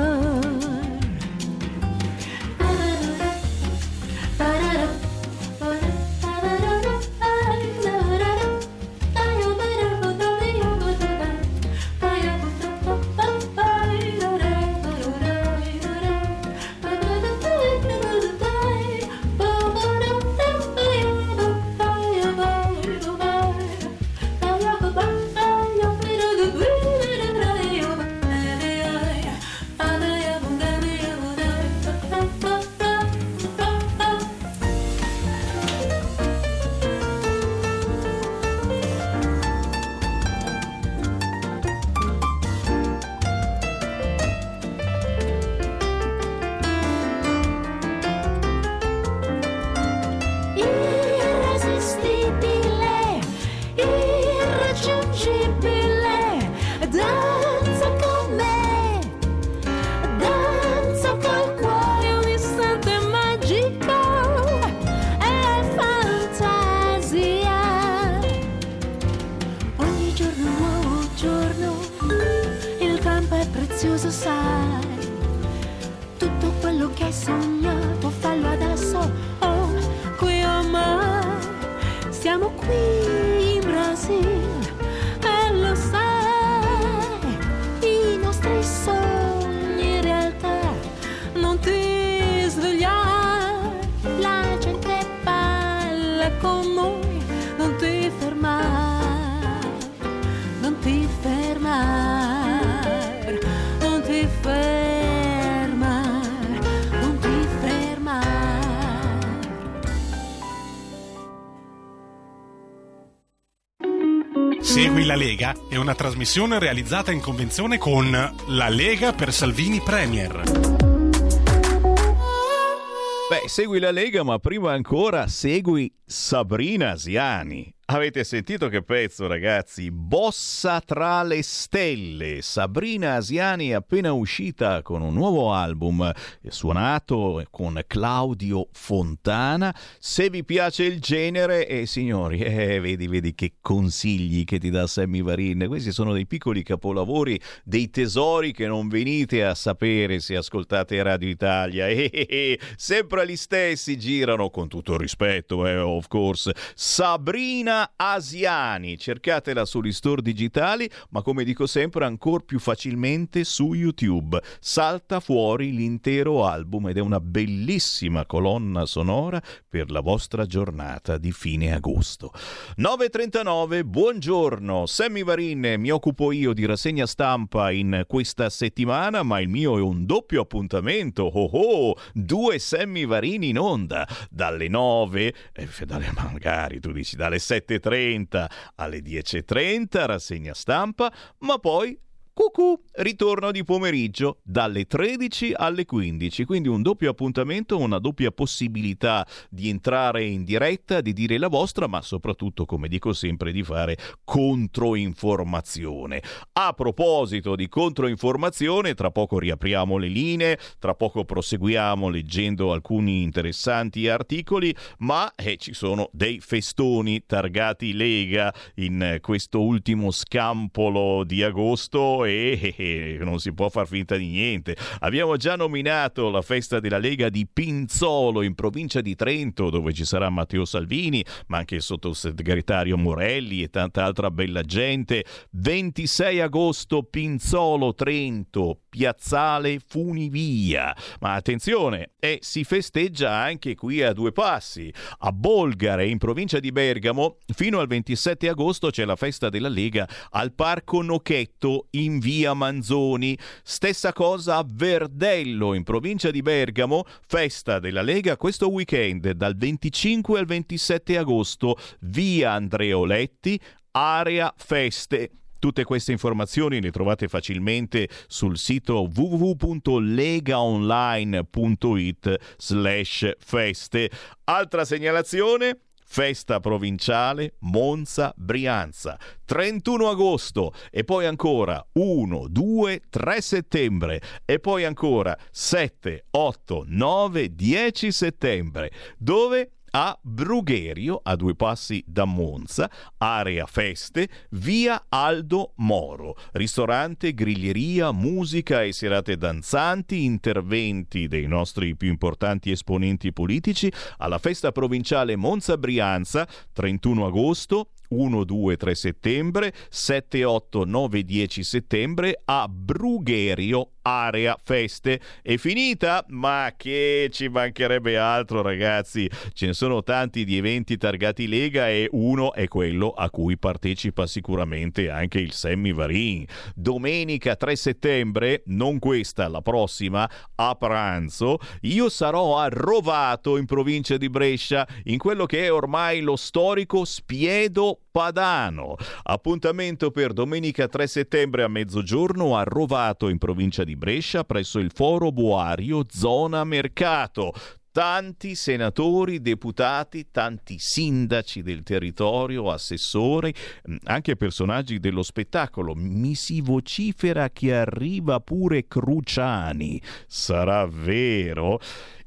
Segui la Lega è una trasmissione realizzata in convenzione con La Lega per Salvini Premier. Beh, segui la Lega, ma prima ancora segui Sabrina Asiani. Avete sentito che pezzo, ragazzi? Bossa tra le stelle. Sabrina Asiani è appena uscita con un nuovo album suonato con Claudio Fontana. Se vi piace il genere, eh, signori, eh, vedi, vedi che consigli che ti dà Sammy Varin. Questi sono dei piccoli capolavori, dei tesori che non venite a sapere se ascoltate Radio Italia. Eh, eh, eh, sempre gli stessi girano, con tutto il rispetto, eh, of course. Sabrina Asiani, cercatela sugli store digitali, ma come dico sempre, ancor più facilmente su YouTube. Salta fuori l'intero album ed è una bellissima colonna sonora per la vostra giornata di fine agosto. nove e trentanove, buongiorno. Sammy Varin, mi occupo io di rassegna stampa in questa settimana, ma il mio è un doppio appuntamento. Oh oh, due Sammy Varin in onda, dalle nove, eh, dalle, magari tu dici dalle sette e trenta alle dieci e trenta, rassegna stampa, ma poi cucù, ritorno di pomeriggio dalle tredici alle quindici, quindi un doppio appuntamento, una doppia possibilità di entrare in diretta, di dire la vostra, ma soprattutto, come dico sempre, di fare controinformazione. A proposito di controinformazione, tra poco riapriamo le linee, tra poco proseguiamo leggendo alcuni interessanti articoli, ma eh, ci sono dei festoni targati Lega in questo ultimo scampolo di agosto. E non si può far finta di niente. Abbiamo già nominato la festa della Lega di Pinzolo in provincia di Trento, dove ci sarà Matteo Salvini, ma anche il sottosegretario Morelli e tanta altra bella gente. ventisei agosto Pinzolo, Trento, Piazzale Funivia. Ma attenzione, eh, si festeggia anche qui a due passi. A Bolgare, in provincia di Bergamo, fino al ventisette agosto c'è la festa della Lega al Parco Nocchetto in in via Manzoni. Stessa cosa a Verdello, in provincia di Bergamo, festa della Lega questo weekend dal venticinque al ventisette agosto, via Andreoletti, area feste. Tutte queste informazioni le trovate facilmente sul sito www punto legaonline punto it slash feste. Altra segnalazione, festa provinciale Monza Brianza, trentuno agosto, e poi ancora uno, due, tre settembre, e poi ancora sette, otto, nove, dieci settembre, dove a Brugherio, a due passi da Monza, area feste, via Aldo Moro, ristorante, griglieria, musica e serate danzanti, interventi dei nostri più importanti esponenti politici alla festa provinciale Monza Brianza, trentuno agosto, uno, due, tre settembre, sette, otto, nove, dieci settembre a Brugherio, area feste. È finita? Ma che ci mancherebbe altro, ragazzi, ce ne sono tanti di eventi targati Lega e uno è quello a cui partecipa sicuramente anche il Sammy Varin. Domenica tre settembre, non questa, la prossima, a pranzo io sarò a Rovato, in provincia di Brescia, in quello che è ormai lo storico Spiedo Padano. Appuntamento per domenica tre settembre a mezzogiorno a Rovato, in provincia di Brescia, presso il Foro Boario, zona mercato. Tanti senatori, deputati, tanti sindaci del territorio, assessori, anche personaggi dello spettacolo. Mi si vocifera che arriva pure Cruciani. Sarà vero?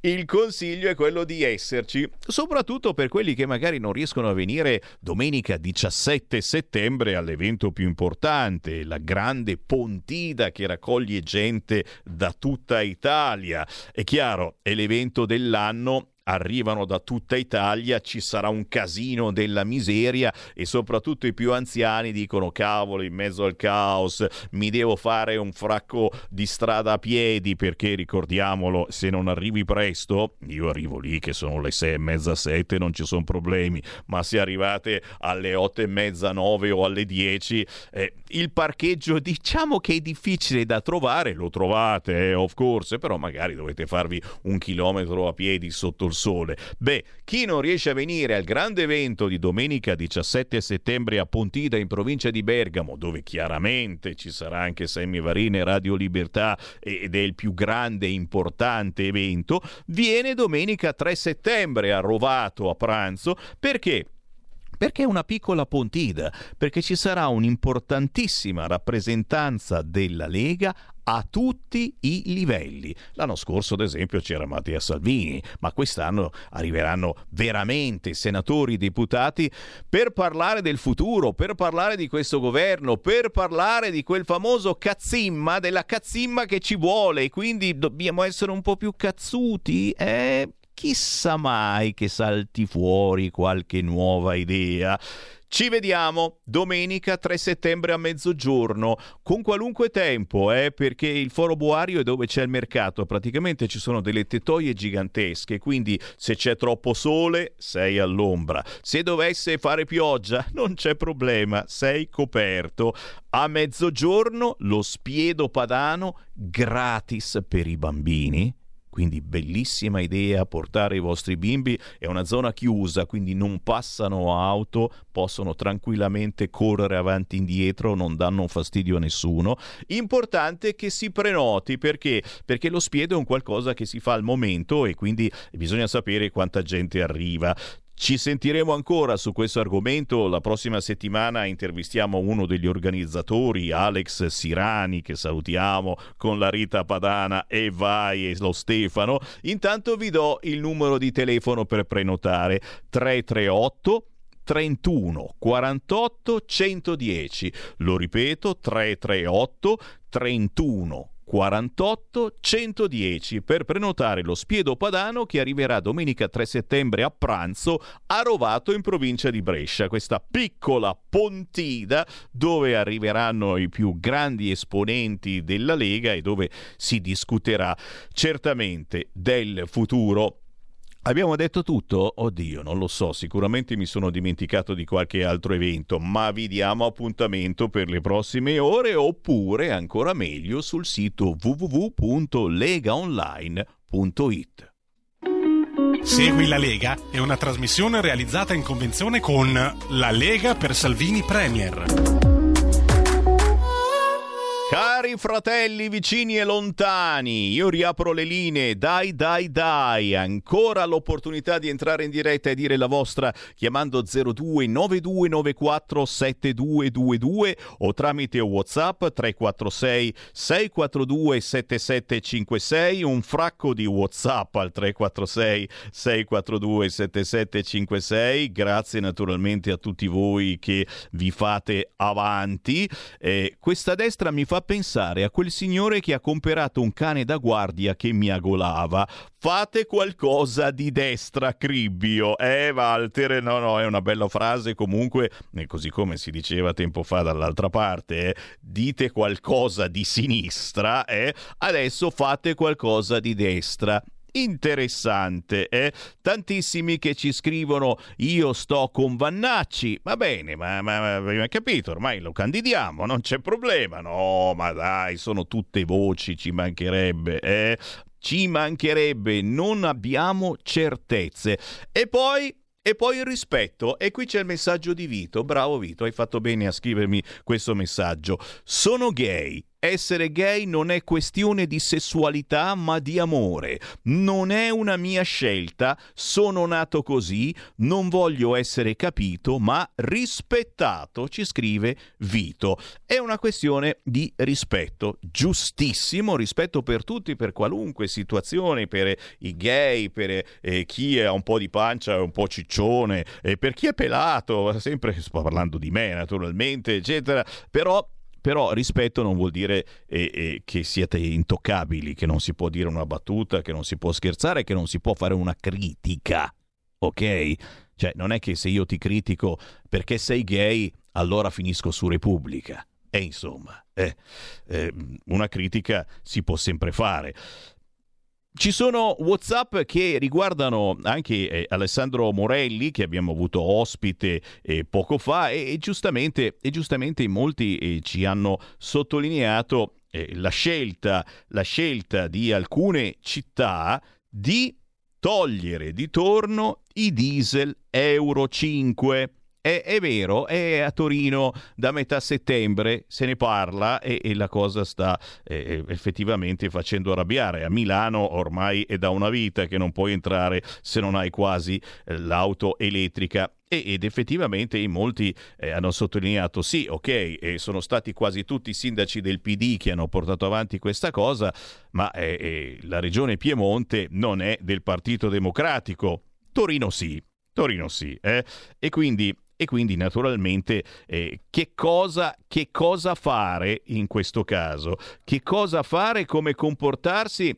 Il consiglio è quello di esserci, soprattutto per quelli che magari non riescono a venire domenica diciassette settembre all'evento più importante, la grande Pontida che raccoglie gente da tutta Italia. È chiaro, è l'evento dell'anno, arrivano da tutta Italia, ci sarà un casino della miseria e soprattutto i più anziani dicono cavolo, in mezzo al caos mi devo fare un fracco di strada a piedi, perché ricordiamolo, se non arrivi presto, io arrivo lì che sono le sei e mezza, sette, non ci sono problemi, ma se arrivate alle otto e mezza, nove o alle dieci, eh, il parcheggio diciamo che è difficile da trovare, lo trovate eh, of course, però magari dovete farvi un chilometro a piedi sotto il Sole. Beh, chi non riesce a venire al grande evento di domenica diciassette settembre a Pontida in provincia di Bergamo, dove chiaramente ci sarà anche Sammy Varin e Radio Libertà ed è il più grande e importante evento, viene domenica tre settembre a Rovato a pranzo, perché perché è una piccola Pontida, perché ci sarà un'importantissima rappresentanza della Lega a tutti i livelli. L'anno scorso, ad esempio, c'era Matteo Salvini, ma quest'anno arriveranno veramente senatori, deputati per parlare del futuro, per parlare di questo governo, per parlare di quel famoso cazzimma, della cazzimma che ci vuole, e quindi dobbiamo essere un po' più cazzuti, eh? Chissà mai che salti fuori qualche nuova idea. Ci vediamo domenica tre settembre a mezzogiorno, con qualunque tempo, eh, perché il Foro Boario è dove c'è il mercato, praticamente ci sono delle tettoie gigantesche, quindi se c'è troppo sole sei all'ombra, se dovesse fare pioggia non c'è problema, sei coperto. A mezzogiorno lo spiedo padano gratis per i bambini. Quindi bellissima idea portare i vostri bimbi, è una zona chiusa, quindi non passano auto, possono tranquillamente correre avanti e indietro, non danno fastidio a nessuno. Importante che si prenoti, perché? Perché lo spiedo è un qualcosa che si fa al momento e quindi bisogna sapere quanta gente arriva. Ci sentiremo ancora su questo argomento, la prossima settimana intervistiamo uno degli organizzatori, Alex Sirani, che salutiamo, con la Rita Padana e vai e lo Stefano. Intanto vi do il numero di telefono per prenotare, tre tre otto trentuno quarantotto centodieci, lo ripeto, tre tre otto trentuno quarantotto centodieci per prenotare lo spiedo padano che arriverà domenica tre settembre a pranzo a Rovato in provincia di Brescia, questa piccola Pontida dove arriveranno i più grandi esponenti della Lega e dove si discuterà certamente del futuro. Abbiamo detto tutto? Oddio, non lo so, sicuramente mi sono dimenticato di qualche altro evento, ma vi diamo appuntamento per le prossime ore, oppure ancora meglio sul sito w w w punto lega online punto i t. Segui la Lega è una trasmissione realizzata in convenzione con La Lega per Salvini Premier. Cari fratelli vicini e lontani, io riapro le linee, dai dai dai, ancora l'opportunità di entrare in diretta e dire la vostra chiamando zero due nove due nove quattro sette due due due o tramite WhatsApp tre quattro sei sei quattro due sette sette cinque sei, un fracco di WhatsApp al tre quattro sei sei quattro due sette sette cinque sei, grazie naturalmente a tutti voi che vi fate avanti. Eh, questa destra mi fa pensare a quel signore che ha comperato un cane da guardia che miagolava. Fate qualcosa di destra, cribbio. Eh, Walter, no, no, è una bella frase comunque, così come si diceva tempo fa dall'altra parte, eh. Dite qualcosa di sinistra, eh. Adesso fate qualcosa di destra. Interessante, eh? Tantissimi che ci scrivono io sto con Vannacci, va bene, ma avete capito, ormai lo candidiamo, non c'è problema, no, ma dai, sono tutte voci, ci mancherebbe, eh? Ci mancherebbe, non abbiamo certezze. E poi... E poi il rispetto, e qui c'è il messaggio di Vito, bravo Vito, hai fatto bene a scrivermi questo messaggio. Sono gay, essere gay non è questione di sessualità ma di amore, non è una mia scelta, sono nato così, non voglio essere capito ma rispettato, ci scrive Vito. È una questione di rispetto, giustissimo, rispetto per tutti, per qualunque situazione, per i gay, per eh, chi ha un po' di pancia, un po' ciccione, e per chi è pelato, sempre sto parlando di me naturalmente, eccetera, però Però rispetto non vuol dire eh, eh, che siete intoccabili, che non si può dire una battuta, che non si può scherzare, che non si può fare una critica, ok? Cioè non è che se io ti critico perché sei gay allora finisco su Repubblica, e insomma eh, eh, una critica si può sempre fare. Ci sono WhatsApp che riguardano anche eh, Alessandro Morelli, che abbiamo avuto ospite eh, poco fa, e, e giustamente e giustamente molti eh, ci hanno sottolineato eh, la scelta la scelta di alcune città di togliere di torno i diesel Euro cinque. È, è vero, è a Torino da metà settembre, se ne parla e, e la cosa sta eh, effettivamente facendo arrabbiare. A Milano ormai è da una vita che non puoi entrare se non hai quasi eh, l'auto elettrica. Ed effettivamente in molti eh, hanno sottolineato sì, ok, eh, sono stati quasi tutti i sindaci del P D che hanno portato avanti questa cosa, ma eh, eh, la regione Piemonte non è del Partito Democratico. Torino sì, Torino sì. Eh? E quindi... E quindi naturalmente eh, che cosa, che cosa fare in questo caso? Che cosa fare, come comportarsi?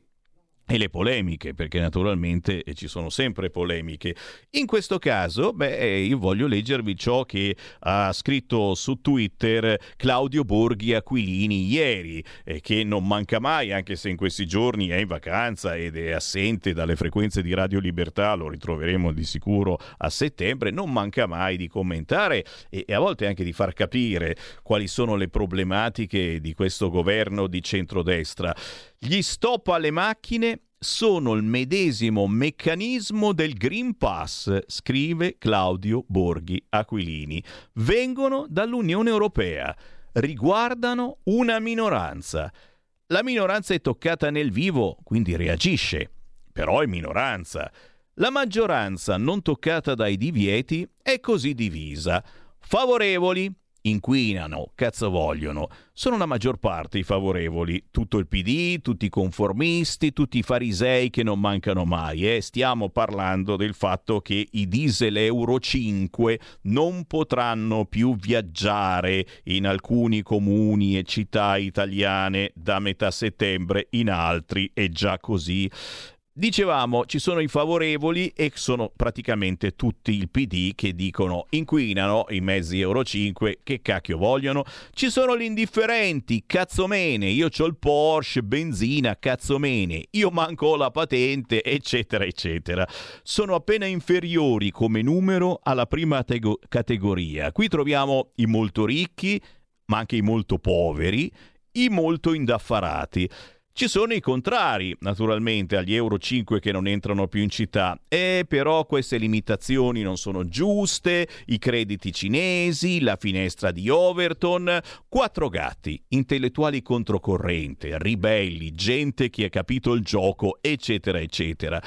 E le polemiche, perché naturalmente ci sono sempre polemiche. In questo caso, beh, io voglio leggervi ciò che ha scritto su Twitter Claudio Borghi Aquilini ieri, eh, che non manca mai, anche se in questi giorni è in vacanza ed è assente dalle frequenze di Radio Libertà, lo ritroveremo di sicuro a settembre, non manca mai di commentare e, e a volte anche di far capire quali sono le problematiche di questo governo di centrodestra. Gli stop alle macchine sono il medesimo meccanismo del Green Pass, scrive Claudio Borghi Aquilini. Vengono dall'Unione Europea, riguardano una minoranza. La minoranza è toccata nel vivo, quindi reagisce, però è minoranza. La maggioranza non toccata dai divieti è così divisa. Favorevoli, inquinano, cazzo vogliono. Sono la maggior parte i favorevoli, tutto il P D, tutti i conformisti, tutti i farisei che non mancano mai. Eh. Stiamo parlando del fatto che i diesel Euro cinque non potranno più viaggiare in alcuni comuni e città italiane da metà settembre, in altri è già così. Dicevamo, ci sono i favorevoli e sono praticamente tutti il P D che dicono inquinano i mezzi Euro cinque, che cacchio vogliono. Ci sono gli indifferenti, cazzomene, io c'ho il Porsche, benzina, cazzomene, io manco la patente, eccetera, eccetera. Sono appena inferiori come numero alla prima tego- categoria. Qui troviamo i molto ricchi, ma anche i molto poveri, i molto indaffarati. Ci sono i contrari, naturalmente, agli Euro cinque che non entrano più in città. Eh, però queste limitazioni non sono giuste, i crediti cinesi, la finestra di Overton. Quattro gatti, intellettuali controcorrente, ribelli, gente che ha capito il gioco, eccetera, eccetera.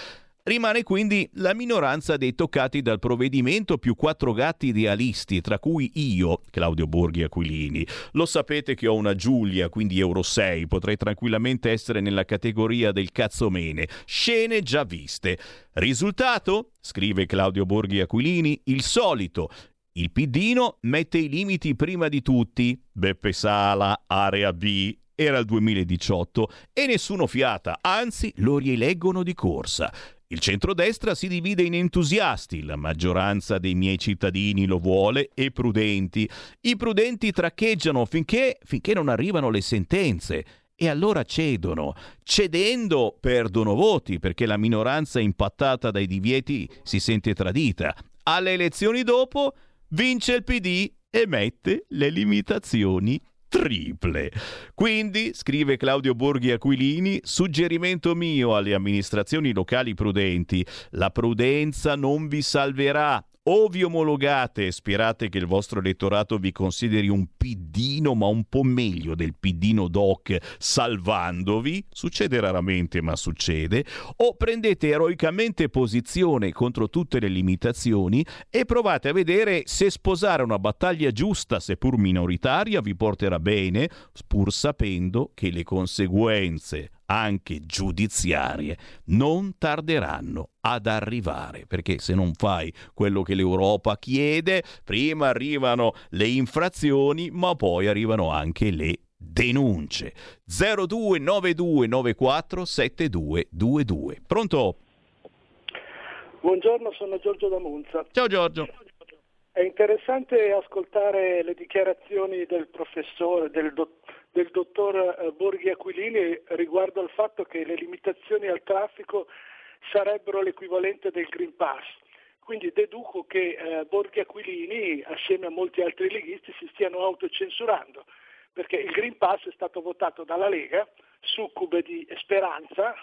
Rimane quindi la minoranza dei toccati dal provvedimento più quattro gatti idealisti, tra cui io, Claudio Borghi Aquilini. Lo sapete che ho una Giulia, quindi Euro sei, potrei tranquillamente essere nella categoria del cazzomene. Scene già viste. Risultato? Scrive Claudio Borghi Aquilini, il solito. Il Piddino mette i limiti prima di tutti. Beppe Sala, area B. Era il duemiladiciotto e nessuno fiata, anzi lo rieleggono di corsa. Il centrodestra si divide in entusiasti, la maggioranza dei miei cittadini lo vuole, e prudenti. I prudenti traccheggiano finché, finché non arrivano le sentenze e allora cedono. Cedendo perdono voti perché la minoranza impattata dai divieti si sente tradita. Alle elezioni dopo vince il P D e mette le limitazioni triple. Quindi, scrive Claudio Borghi Aquilini, suggerimento mio alle amministrazioni locali prudenti, la prudenza non vi salverà. O vi omologate e sperate che il vostro elettorato vi consideri un piddino, ma un po' meglio del piddino doc, salvandovi, succede raramente ma succede, o prendete eroicamente posizione contro tutte le limitazioni e provate a vedere se sposare una battaglia giusta, seppur minoritaria, vi porterà bene, pur sapendo che le conseguenze, anche giudiziarie, non tarderanno ad arrivare, perché se non fai quello che l'Europa chiede, prima arrivano le infrazioni, ma poi arrivano anche le denunce. zero due nove due nove quattro sette due due due. Pronto? Buongiorno, sono Giorgio da Monza. Ciao Giorgio. È interessante ascoltare le dichiarazioni del professore, del dottore, del dottor Borghi Aquilini riguardo al fatto che le limitazioni al traffico sarebbero l'equivalente del Green Pass. Quindi deduco che eh, Borghi Aquilini, assieme a molti altri leghisti, si stiano autocensurando, perché il Green Pass è stato votato dalla Lega, succube di Speranza,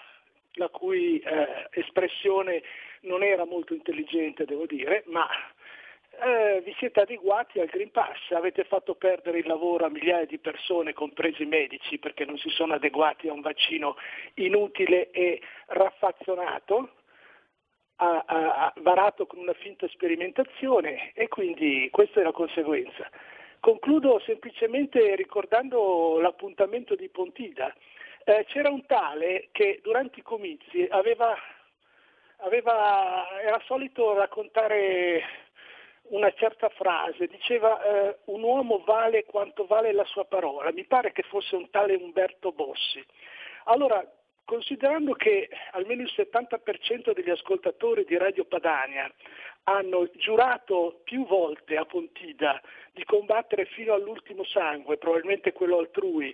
la cui eh, espressione non era molto intelligente, devo dire, ma eh, vi siete adeguati al Green Pass, avete fatto perdere il lavoro a migliaia di persone, compresi i medici, perché non si sono adeguati a un vaccino inutile e raffazzonato, a, a, a, varato con una finta sperimentazione, e quindi questa è la conseguenza. Concludo semplicemente ricordando l'appuntamento di Pontida. Eh, c'era un tale che durante i comizi aveva, aveva, era solito raccontare una certa frase, diceva eh, un uomo vale quanto vale la sua parola, mi pare che fosse un tale Umberto Bossi. Allora, considerando che almeno il settanta per cento degli ascoltatori di Radio Padania hanno giurato più volte a Pontida di combattere fino all'ultimo sangue, probabilmente quello altrui,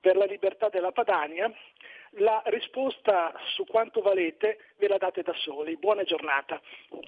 per la libertà della Padania, la risposta su quanto valete ve la date da soli. Buona giornata.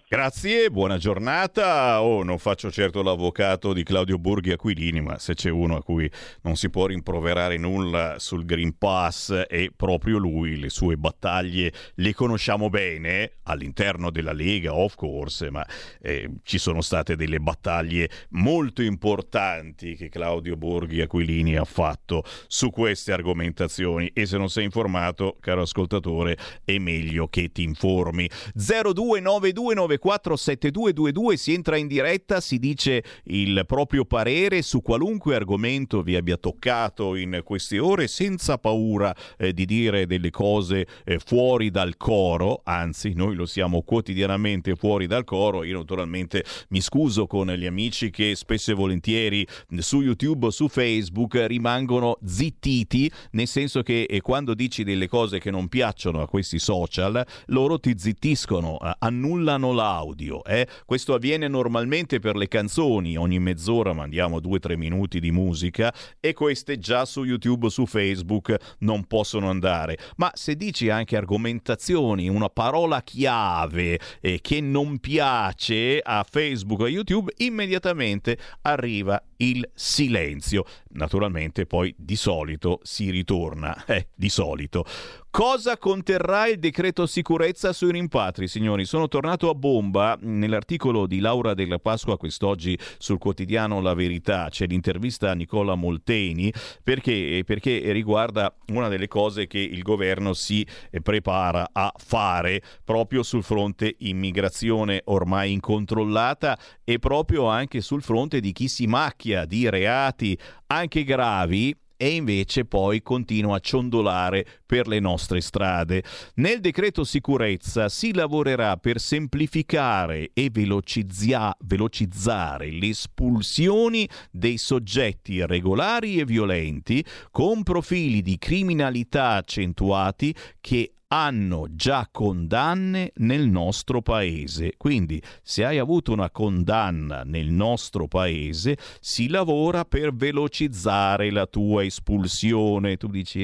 Grazie, buona giornata. Oh, non faccio certo l'avvocato di Claudio Borghi Aquilini, ma se c'è uno a cui non si può rimproverare nulla sul Green Pass è proprio lui. Le sue battaglie le conosciamo bene, all'interno della Lega of course, ma eh, ci sono state delle battaglie molto importanti che Claudio Borghi Aquilini ha fatto su queste argomentazioni, e se non sei informato, caro ascoltatore, è meglio che ti informi. zero due nove due nove quattro sette due due due, si entra in diretta, si dice il proprio parere su qualunque argomento vi abbia toccato in queste ore, senza paura eh, di dire delle cose eh, fuori dal coro, anzi noi lo siamo quotidianamente fuori dal coro. Io naturalmente mi scuso con gli amici che spesso e volentieri su YouTube o su Facebook rimangono zittiti, nel senso che eh, quando dici delle cose che non piacciono a questi social, loro ti zittiscono, annullano l'audio. Eh? Questo avviene normalmente per le canzoni, ogni mezz'ora mandiamo due o tre minuti di musica e queste già su YouTube o su Facebook non possono andare. Ma se dici anche argomentazioni, una parola chiave eh, che non piace a Facebook o a YouTube, immediatamente arriva il silenzio. Naturalmente poi di solito si ritorna, eh, di solito. Cosa conterrà il decreto sicurezza sui rimpatri, signori? Sono tornato a bomba nell'articolo di Laura Della Pasqua quest'oggi sul quotidiano La Verità. C'è l'intervista a Nicola Molteni perché, perché riguarda una delle cose che il governo si prepara a fare proprio sul fronte immigrazione ormai incontrollata e proprio anche sul fronte di chi si macchia di reati anche gravi e invece poi continua a ciondolare per le nostre strade. Nel decreto sicurezza si lavorerà per semplificare e velocizia- velocizzare le espulsioni dei soggetti irregolari e violenti con profili di criminalità accentuati che hanno già condanne nel nostro paese. Quindi, se hai avuto una condanna nel nostro paese, si lavora per velocizzare la tua espulsione. Tu dici,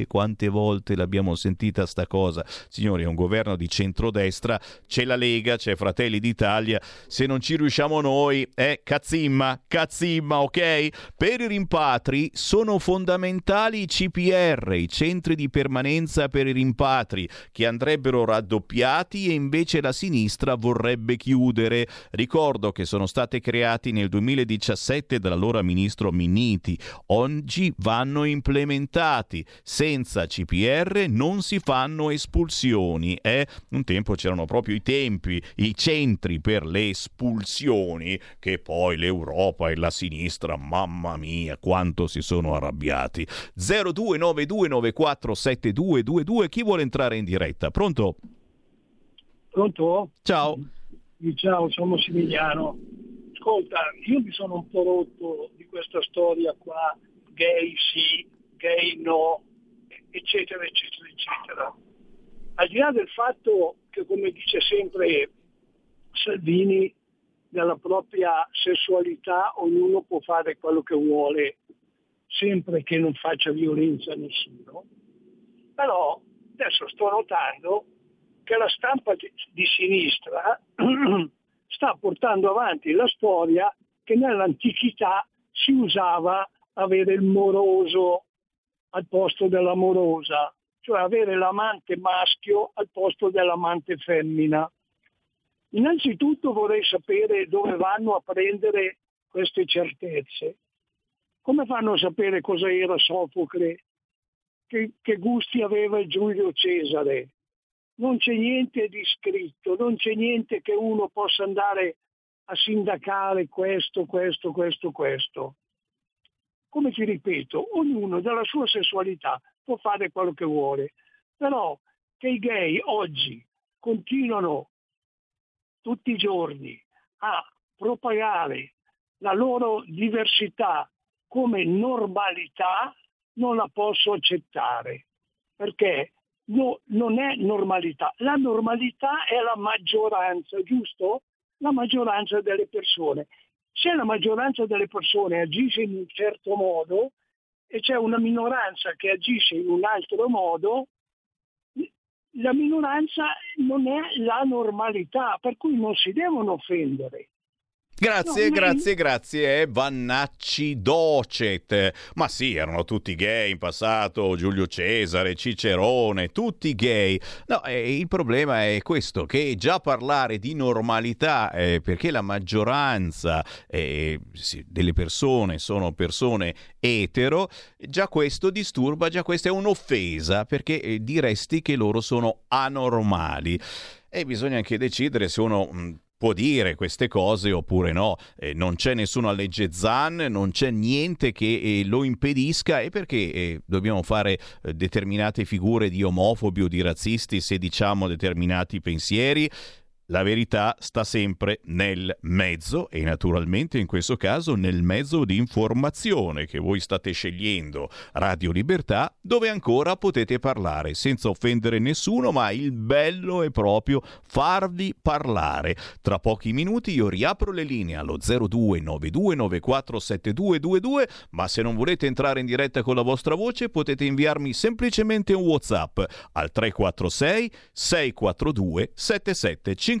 eh, quante volte l'abbiamo sentita sta cosa? Signori, è un governo di centrodestra, c'è la Lega, c'è Fratelli d'Italia. Se non ci riusciamo noi, eh, cazzimma, cazzimma, ok? Per i rimpatri sono fondamentali i C P R, i centri di permanenza per i rimpatri, che andrebbero raddoppiati e invece la sinistra vorrebbe chiudere. Ricordo che sono stati creati nel duemiladiciassette dall'allora ministro Minniti, oggi vanno implementati, senza C P R non si fanno espulsioni. Eh? Un tempo c'erano proprio i tempi, i centri per le espulsioni, che poi l'Europa e la sinistra, mamma mia quanto si sono arrabbiati. zero due nove due nove quattro sette due due due, chi vuole entrare in diretta? Pronto? Pronto? Ciao. Ciao, sono Massimiliano. Ascolta, io mi sono un po' rotto di questa storia qua, gay sì, gay no, eccetera, eccetera, eccetera. Al di là del fatto che, come dice sempre Salvini, nella propria sessualità ognuno può fare quello che vuole, sempre che non faccia violenza a nessuno, però adesso sto notando che la stampa di sinistra sta portando avanti la storia che nell'antichità si usava avere il moroso al posto dell'amorosa, cioè avere l'amante maschio al posto dell'amante femmina. Innanzitutto vorrei sapere dove vanno a prendere queste certezze. Come fanno a sapere cosa era Sofocle, che, che gusti aveva Giulio Cesare? Non c'è niente di scritto, non c'è niente che uno possa andare a sindacare questo, questo, questo, questo. Come ti ripeto, ognuno della sua sessualità può fare quello che vuole, però che i gay oggi continuano tutti i giorni a propagare la loro diversità come normalità, non la posso accettare, perché no, non è normalità. La normalità è la maggioranza, giusto? La maggioranza delle persone. Se la maggioranza delle persone agisce in un certo modo e c'è una minoranza che agisce in un altro modo, la minoranza non è la normalità, per cui non si devono offendere. Grazie, no, grazie, grazie. Vannacci docet. Ma sì, erano tutti gay in passato, Giulio Cesare, Cicerone, tutti gay. No, eh, il problema è questo, che già parlare di normalità, eh, perché la maggioranza eh, sì, delle persone sono persone etero, già questo disturba, già questa è un'offesa, perché eh, diresti che loro sono anormali. E bisogna anche decidere se uno... Mh, può dire queste cose oppure no. Eh, non c'è nessuna legge Zan, non c'è niente che eh, lo impedisca, e perché eh, dobbiamo fare eh, determinate figure di omofobi o di razzisti se diciamo determinati pensieri? La verità sta sempre nel mezzo, e naturalmente in questo caso nel mezzo di informazione che voi state scegliendo, Radio Libertà, dove ancora potete parlare senza offendere nessuno, ma il bello è proprio farvi parlare. Tra pochi minuti io riapro le linee allo zero due nove due nove quattro sette due due due, ma se non volete entrare in diretta con la vostra voce potete inviarmi semplicemente un WhatsApp al tre quattro sei sei quattro due sette sette cinque.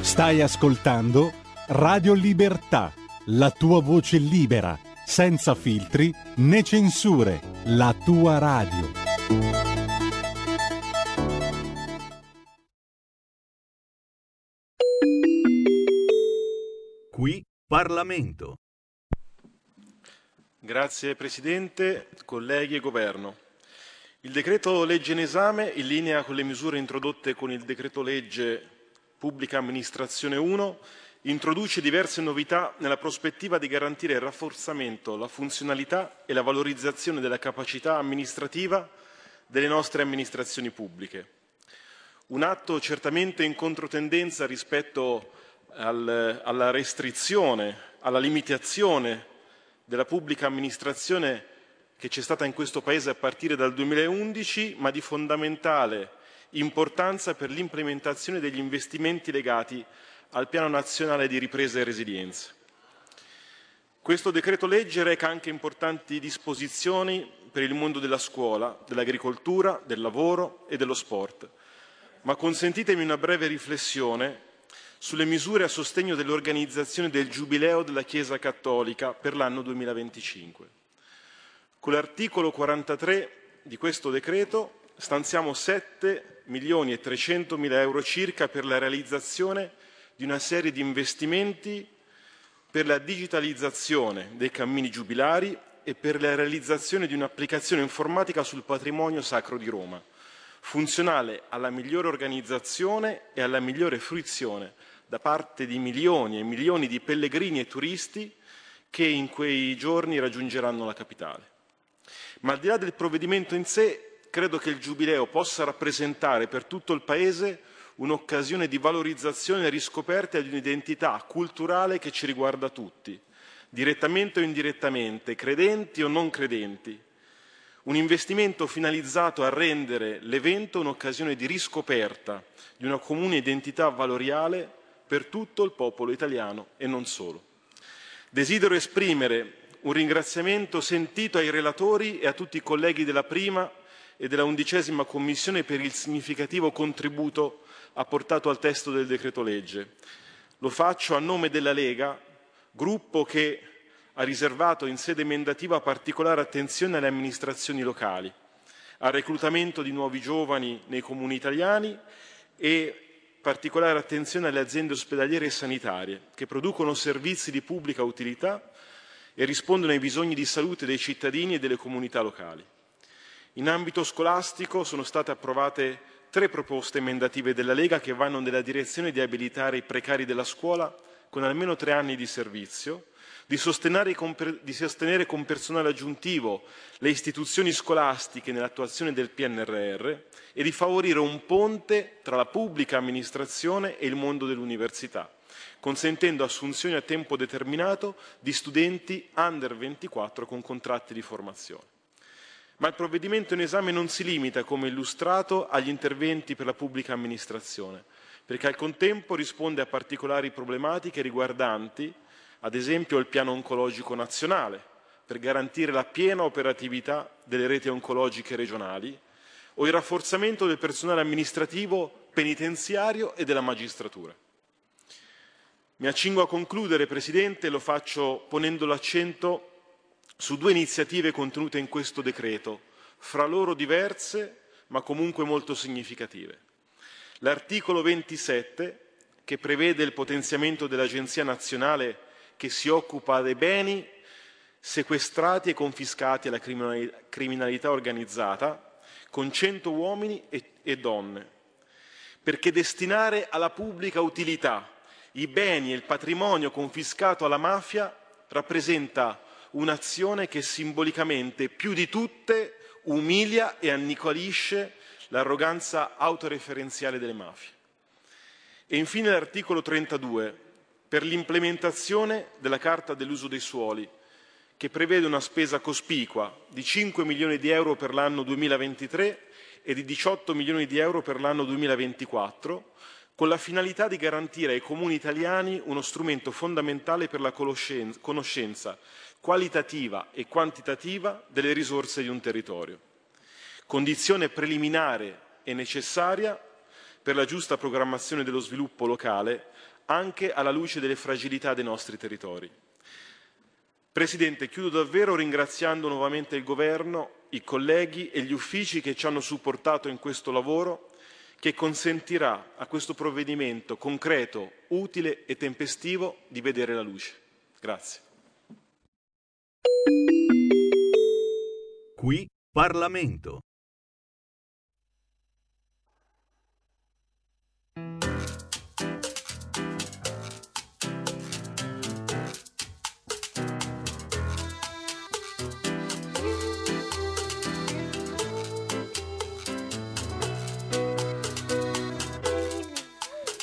Stai ascoltando Radio Libertà, la tua voce libera, senza filtri né censure, la tua radio. Qui Parlamento. Grazie Presidente, colleghi e Governo. Il decreto legge in esame, in linea con le misure introdotte con il decreto legge Pubblica Amministrazione uno, introduce diverse novità nella prospettiva di garantire il rafforzamento, la funzionalità e la valorizzazione della capacità amministrativa delle nostre amministrazioni pubbliche. Un atto certamente in controtendenza rispetto al, alla restrizione, alla limitazione della pubblica amministrazione che c'è stata in questo Paese a partire dal duemilaundici, ma di fondamentale importanza per l'implementazione degli investimenti legati al Piano Nazionale di Ripresa e Resilienza. Questo decreto legge reca anche importanti disposizioni per il mondo della scuola, dell'agricoltura, del lavoro e dello sport, ma consentitemi una breve riflessione sulle misure a sostegno dell'organizzazione del Giubileo della Chiesa Cattolica per l'anno duemilaventicinque. Con l'articolo quarantatré di questo decreto stanziamo sette milioni e trecentomila euro circa per la realizzazione di una serie di investimenti per la digitalizzazione dei cammini giubilari e per la realizzazione di un'applicazione informatica sul patrimonio sacro di Roma, funzionale alla migliore organizzazione e alla migliore fruizione da parte di milioni e milioni di pellegrini e turisti che in quei giorni raggiungeranno la capitale. Ma al di là del provvedimento in sé, credo che il Giubileo possa rappresentare per tutto il Paese un'occasione di valorizzazione e riscoperta di un'identità culturale che ci riguarda tutti, direttamente o indirettamente, credenti o non credenti. Un investimento finalizzato a rendere l'evento un'occasione di riscoperta di una comune identità valoriale per tutto il popolo italiano e non solo. Desidero esprimere un ringraziamento sentito ai relatori e a tutti i colleghi della prima e della undicesima Commissione per il significativo contributo apportato al testo del decreto-legge. Lo faccio a nome della Lega, gruppo che ha riservato in sede emendativa particolare attenzione alle amministrazioni locali, al reclutamento di nuovi giovani nei comuni italiani e particolare attenzione alle aziende ospedaliere e sanitarie che producono servizi di pubblica utilità e rispondono ai bisogni di salute dei cittadini e delle comunità locali. In ambito scolastico sono state approvate tre proposte emendative della Lega che vanno nella direzione di abilitare i precari della scuola con almeno tre anni di servizio, di sostenere con, per... di sostenere con personale aggiuntivo le istituzioni scolastiche nell'attuazione del P N R R e di favorire un ponte tra la pubblica amministrazione e il mondo dell'università, consentendo assunzioni a tempo determinato di studenti under ventiquattro con contratti di formazione. Ma il provvedimento in esame non si limita, come illustrato, agli interventi per la pubblica amministrazione, perché al contempo risponde a particolari problematiche riguardanti, ad esempio, il piano oncologico nazionale, per garantire la piena operatività delle reti oncologiche regionali, o il rafforzamento del personale amministrativo, penitenziario e della magistratura. Mi accingo a concludere, Presidente, e lo faccio ponendo l'accento su due iniziative contenute in questo decreto, fra loro diverse ma comunque molto significative. L'articolo ventisette, che prevede il potenziamento dell'Agenzia nazionale che si occupa dei beni sequestrati e confiscati alla criminalità organizzata, con cento uomini e, e donne, perché destinare alla pubblica utilità i beni e il patrimonio confiscato alla mafia rappresenta un'azione che simbolicamente più di tutte umilia e annicolisce l'arroganza autoreferenziale delle mafie. E infine l'articolo trentadue, per l'implementazione della Carta dell'uso dei suoli, che prevede una spesa cospicua di cinque milioni di euro per l'anno duemilaventitré e di diciotto milioni di euro per l'anno duemilaventiquattro, con la finalità di garantire ai comuni italiani uno strumento fondamentale per la conoscenza qualitativa e quantitativa delle risorse di un territorio, condizione preliminare e necessaria per la giusta programmazione dello sviluppo locale, anche alla luce delle fragilità dei nostri territori. Presidente, chiudo davvero ringraziando nuovamente il Governo, i colleghi e gli uffici che ci hanno supportato in questo lavoro, che consentirà a questo provvedimento concreto, utile e tempestivo di vedere la luce. Grazie. Qui Parlamento.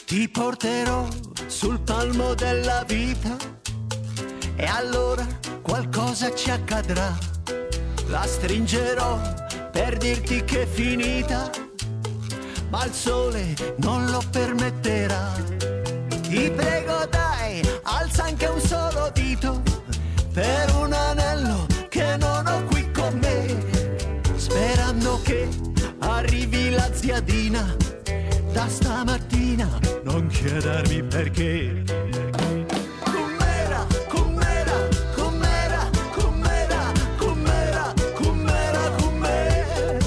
Ti porterò sul palmo della vita e allora qualcosa ci accadrà. La stringerò per dirti che è finita, ma il sole non lo permetterà. Ti prego dai, alza anche un solo dito per un anello che non ho qui con me, sperando che arrivi la ziadina. Da stamattina non chiedermi perché. Com'era, com'era, com'era, com'era, com'era, com'era, com'era.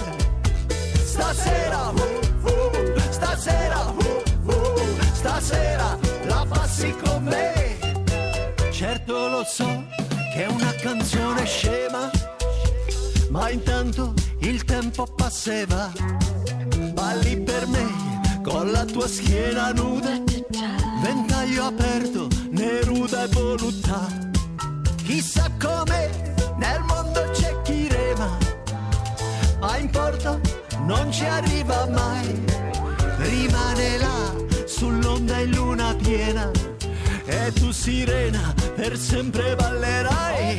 Stasera, uh, uh, stasera, uh, uh, stasera la passi con me. Certo lo so che è una canzone scema, ma intanto il tempo passa e va. Balli per me con la tua schiena nuda, ventaglio aperto, neruda e voluttà. Chissà come nel mondo c'è chi rema, ma in porto non ci arriva mai. Rimane là sull'onda in luna piena e tu sirena per sempre ballerai.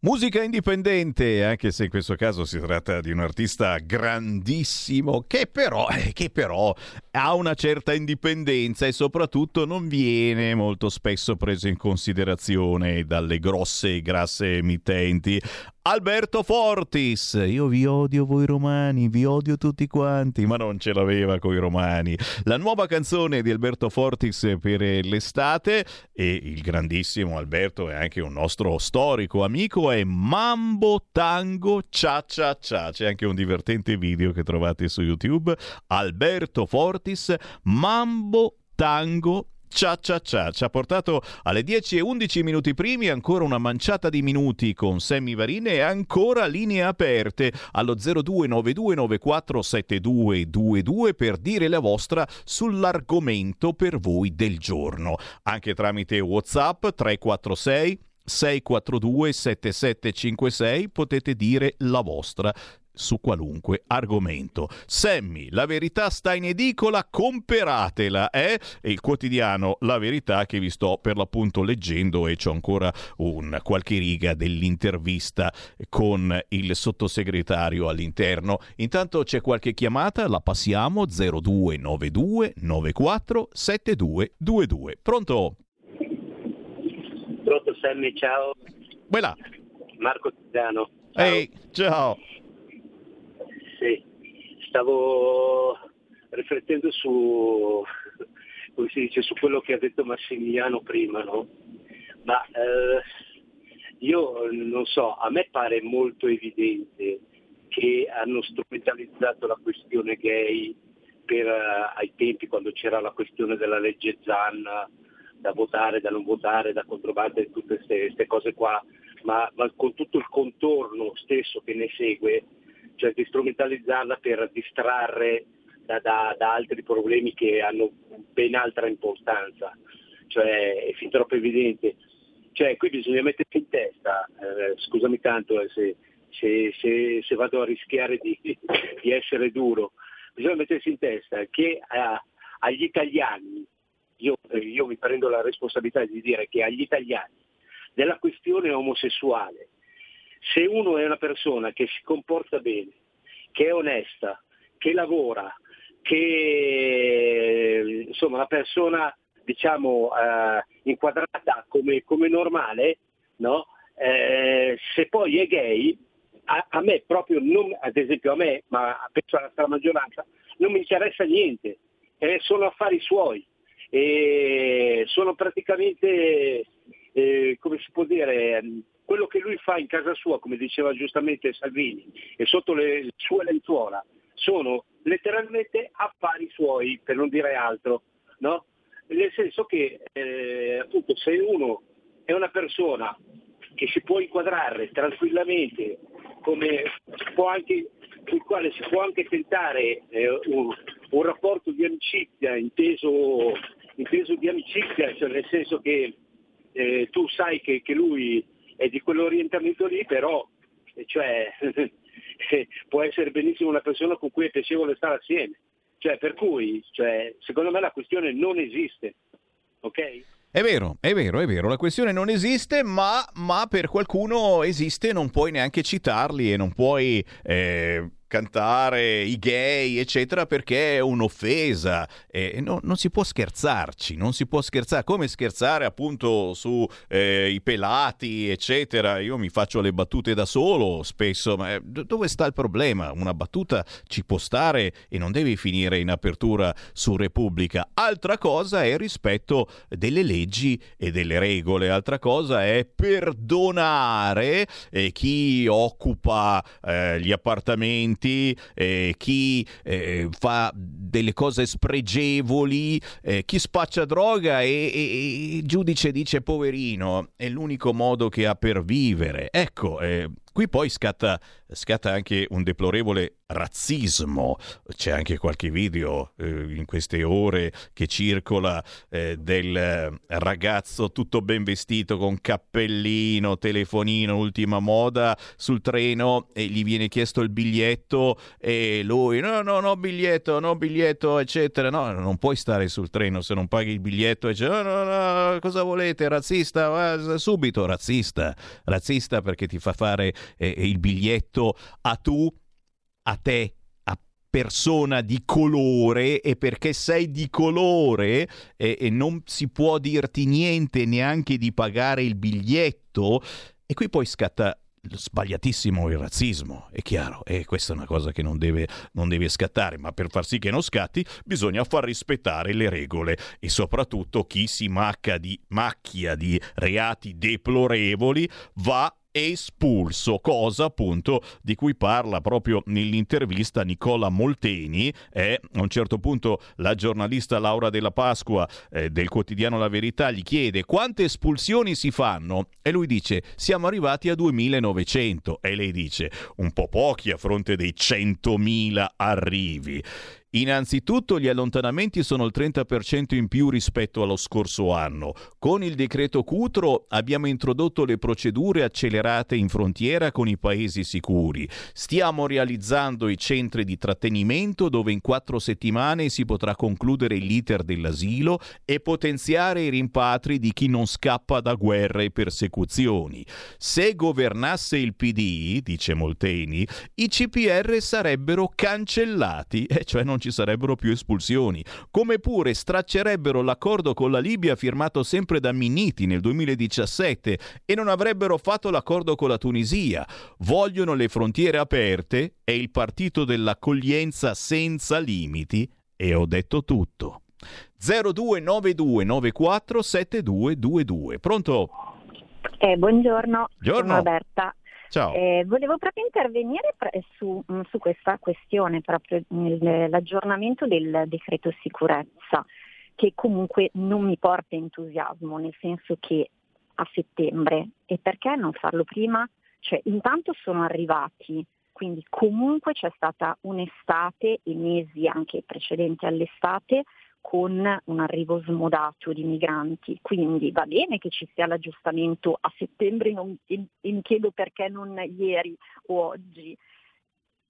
Musica indipendente, anche se in questo caso si tratta di un artista grandissimo che però, che però ha una certa indipendenza e soprattutto non viene molto spesso preso in considerazione dalle grosse e grasse emittenti. Alberto Fortis. Io vi odio voi romani, vi odio tutti quanti, ma non ce l'aveva coi romani. La nuova canzone di Alberto Fortis per l'estate, e il grandissimo Alberto è anche un nostro storico amico, è Mambo Tango Cia Cia Cia. C'è anche un divertente video che trovate su YouTube. Alberto Fortis, Mambo Tango Cia Cia Cia. Ci ha portato alle dieci e undici minuti primi, ancora una manciata di minuti con Sammy Varin e ancora linee aperte allo zero due nove due nove quattro sette due due due per dire la vostra sull'argomento per voi del giorno, anche tramite WhatsApp tre quattro sei sei quattro due sette sette cinque sei. Potete dire la vostra su qualunque argomento. Sammy, La Verità sta in edicola, comperatela, eh? E il quotidiano La Verità che vi sto per l'appunto leggendo, e c'ho ancora un qualche riga dell'intervista con il sottosegretario all'interno. Intanto c'è qualche chiamata, la passiamo. Zero due nove due nove quattro sette due due due. Pronto? Pronto Sammy, ciao. Bella. Marco Tiziano. Ehi, ciao. Sì, stavo riflettendo su, come si dice, su quello che ha detto Massimiliano prima, no? Ma eh, io non so, a me pare molto evidente che hanno strumentalizzato la questione gay per, ai tempi quando c'era la questione della legge Zan, da votare, da non votare, da controbattere, tutte queste cose qua, ma, ma con tutto il contorno stesso che ne segue, cioè di strumentalizzarla per distrarre da, da, da altri problemi che hanno ben altra importanza, cioè è fin troppo evidente. Cioè qui bisogna mettersi in testa, eh, scusami tanto eh, se, se, se, se vado a rischiare di, di essere duro, bisogna mettersi in testa che eh, agli italiani, io, io mi prendo la responsabilità di dire che agli italiani della questione omosessuale, se uno è una persona che si comporta bene, che è onesta, che lavora, che insomma una persona diciamo eh, inquadrata come, come normale, no? Eh, se poi è gay, a, a me proprio non, ad esempio a me, ma penso alla stramaggioranza, non mi interessa niente, eh, sono affari suoi, e sono praticamente eh, come si può dire, quello che lui fa in casa sua, come diceva giustamente Salvini, e sotto le sue lenzuola, sono letteralmente affari suoi, per non dire altro, no? Nel senso che eh, appunto, se uno è una persona che si può inquadrare tranquillamente, come può anche, sul quale si può anche tentare eh, un, un rapporto di amicizia, inteso, inteso di amicizia, cioè nel senso che eh, tu sai che, che lui è di quell'orientamento lì, però cioè, può essere benissimo una persona con cui è piacevole stare assieme. Cioè, per cui, cioè, secondo me la questione non esiste, ok? È vero, è vero, è vero, la questione non esiste, ma, ma per qualcuno esiste, non puoi neanche citarli e non puoi... Eh... cantare i gay eccetera, perché è un'offesa e no, non si può scherzarci, non si può scherzare, come scherzare appunto su eh, i pelati eccetera. Io mi faccio le battute da solo spesso, ma dove sta il problema? Una battuta ci può stare e non devi finire in apertura su Repubblica. Altra cosa è rispetto delle leggi e delle regole, altra cosa è perdonare eh, chi occupa eh, gli appartamenti, Eh, chi eh, fa delle cose spregevoli, eh, chi spaccia droga e, e, e il giudice dice poverino, è l'unico modo che ha per vivere. Ecco, eh, qui poi scatta, scatta anche un deplorevole razzismo. C'è anche qualche video eh, in queste ore che circola eh, del ragazzo tutto ben vestito con cappellino, telefonino, ultima moda sul treno, e gli viene chiesto il biglietto e lui no, no, no biglietto, no biglietto eccetera. No, non puoi stare sul treno se non paghi il biglietto eccetera. No, no, no, cosa volete? Razzista? Subito razzista. Razzista perché ti fa fare eh, il biglietto a tu, a te, a persona di colore, e perché sei di colore e, e non si può dirti niente neanche di pagare il biglietto. E qui poi scatta sbagliatissimo il razzismo, è chiaro, e questa è una cosa che non deve, non deve scattare, ma per far sì che non scatti bisogna far rispettare le regole e soprattutto chi si macchia di, macchia di reati deplorevoli va espulso, cosa appunto di cui parla proprio nell'intervista Nicola Molteni. Eh, a un certo punto la giornalista Laura Della Pasqua eh, del quotidiano La Verità gli chiede quante espulsioni si fanno e lui dice siamo arrivati a duemilanovecento, e lei dice un po' pochi a fronte dei centomila arrivi. Innanzitutto gli allontanamenti sono il trenta per cento in più rispetto allo scorso anno. Con il decreto Cutro abbiamo introdotto le procedure accelerate in frontiera con i paesi sicuri. Stiamo realizzando i centri di trattenimento dove in quattro settimane si potrà concludere l'iter dell'asilo e potenziare i rimpatri di chi non scappa da guerre e persecuzioni. Se governasse il P D, dice Molteni, i C P R sarebbero cancellati, e cioè non ci ci sarebbero più espulsioni, come pure straccerebbero l'accordo con la Libia firmato sempre da Minniti nel duemiladiciassette e non avrebbero fatto l'accordo con la Tunisia. Vogliono le frontiere aperte e il partito dell'accoglienza senza limiti, e ho detto tutto. zero due nove due nove quattro sette due due due. Pronto? Eh, buongiorno, buongiorno. Sono Roberta. Ciao. Eh, volevo proprio intervenire pre- su, su questa questione, proprio l'aggiornamento del decreto sicurezza, che comunque non mi porta entusiasmo, nel senso che a settembre, e perché non farlo prima? Cioè, intanto sono arrivati, quindi comunque c'è stata un'estate e mesi anche precedenti all'estate con un arrivo smodato di migranti, quindi va bene che ci sia l'aggiustamento a settembre, non mi chiedo perché non ieri o oggi,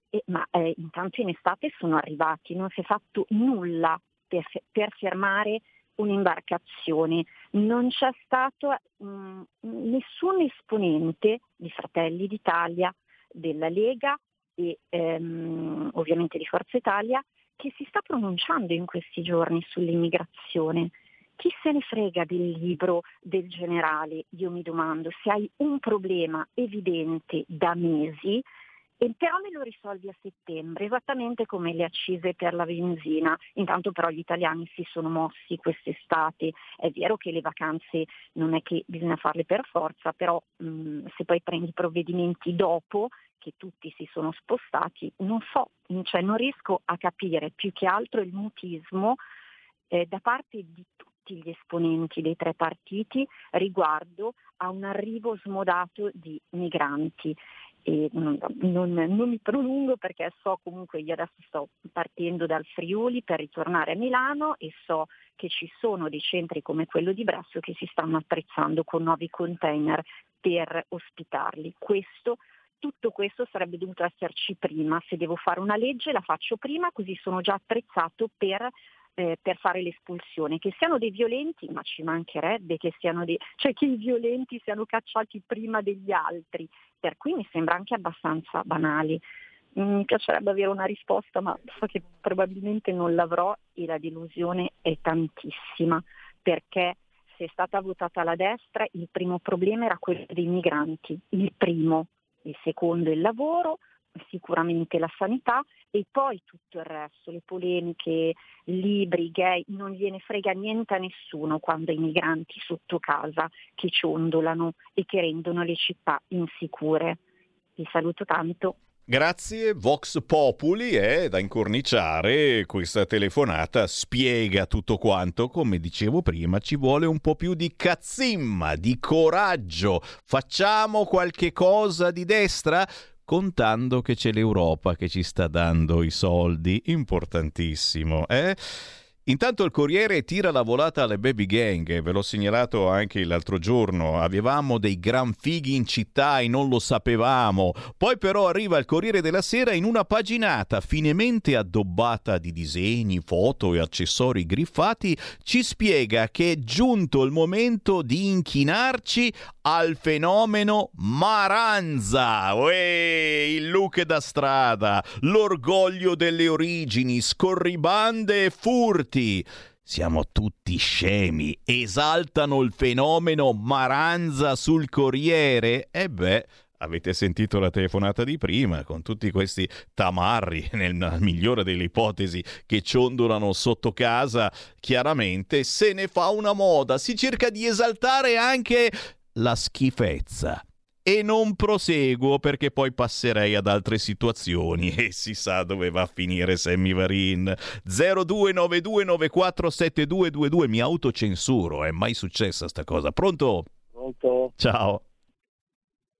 e, ma eh, intanto in estate sono arrivati, non si è fatto nulla per, per fermare un'imbarcazione, non c'è stato mh, nessun esponente di Fratelli d'Italia, della Lega, e ehm, ovviamente di Forza Italia, che si sta pronunciando in questi giorni sull'immigrazione. Chi se ne frega del libro del generale, io mi domando, se hai un problema evidente da mesi, e però me lo risolvi a settembre, esattamente come le accise per la benzina. Intanto però gli italiani si sono mossi quest'estate, è vero che le vacanze non è che bisogna farle per forza, però mh, se poi prendi provvedimenti dopo che tutti si sono spostati, non so, cioè non riesco a capire più che altro il mutismo eh, da parte di tutti gli esponenti dei tre partiti riguardo a un arrivo smodato di migranti. E non, non, non mi prolungo perché so comunque, io adesso sto partendo dal Friuli per ritornare a Milano e so che ci sono dei centri come quello di Bresso che si stanno attrezzando con nuovi container per ospitarli. Questo Tutto questo sarebbe dovuto esserci prima. Se devo fare una legge la faccio prima, così sono già attrezzato per, eh, per fare l'espulsione. Che siano dei violenti, ma ci mancherebbe che siano dei, cioè che i violenti siano cacciati prima degli altri. Per cui mi sembra anche abbastanza banale. Mi piacerebbe avere una risposta, ma so che probabilmente non l'avrò e la delusione è tantissima, perché se è stata votata la destra il primo problema era quello dei migranti, il primo. Il secondo è il lavoro, sicuramente la sanità e poi tutto il resto, le polemiche, libri, gay, non gliene frega niente a nessuno quando i migranti sotto casa che ciondolano e che rendono le città insicure. Vi saluto tanto. Grazie, Vox Populi è da incorniciare questa telefonata, spiega tutto quanto, come dicevo prima ci vuole un po' più di cazzimma, di coraggio, facciamo qualche cosa di destra? Contando che c'è l'Europa che ci sta dando i soldi, importantissimo, eh? Intanto il Corriere tira la volata alle baby gang, ve l'ho segnalato anche l'altro giorno, avevamo dei gran fighi in città e non lo sapevamo, poi però arriva il Corriere della Sera in una paginata finemente addobbata di disegni, foto e accessori griffati, ci spiega che è giunto il momento di inchinarci al fenomeno Maranza, uè, il look da strada, l'orgoglio delle origini, scorribande e furti. Siamo tutti scemi, esaltano il fenomeno Maranza sul Corriere. E beh, avete sentito la telefonata di prima con tutti questi tamarri, nella migliore delle ipotesi, che ciondolano sotto casa. Chiaramente se ne fa una moda, si cerca di esaltare anche la schifezza. E non proseguo perché poi passerei ad altre situazioni e si sa dove va a finire Sammy Varin. zero due nove due nove quattro sette due due due, mi autocensuro, è mai successa sta cosa. Pronto? Pronto? Ciao.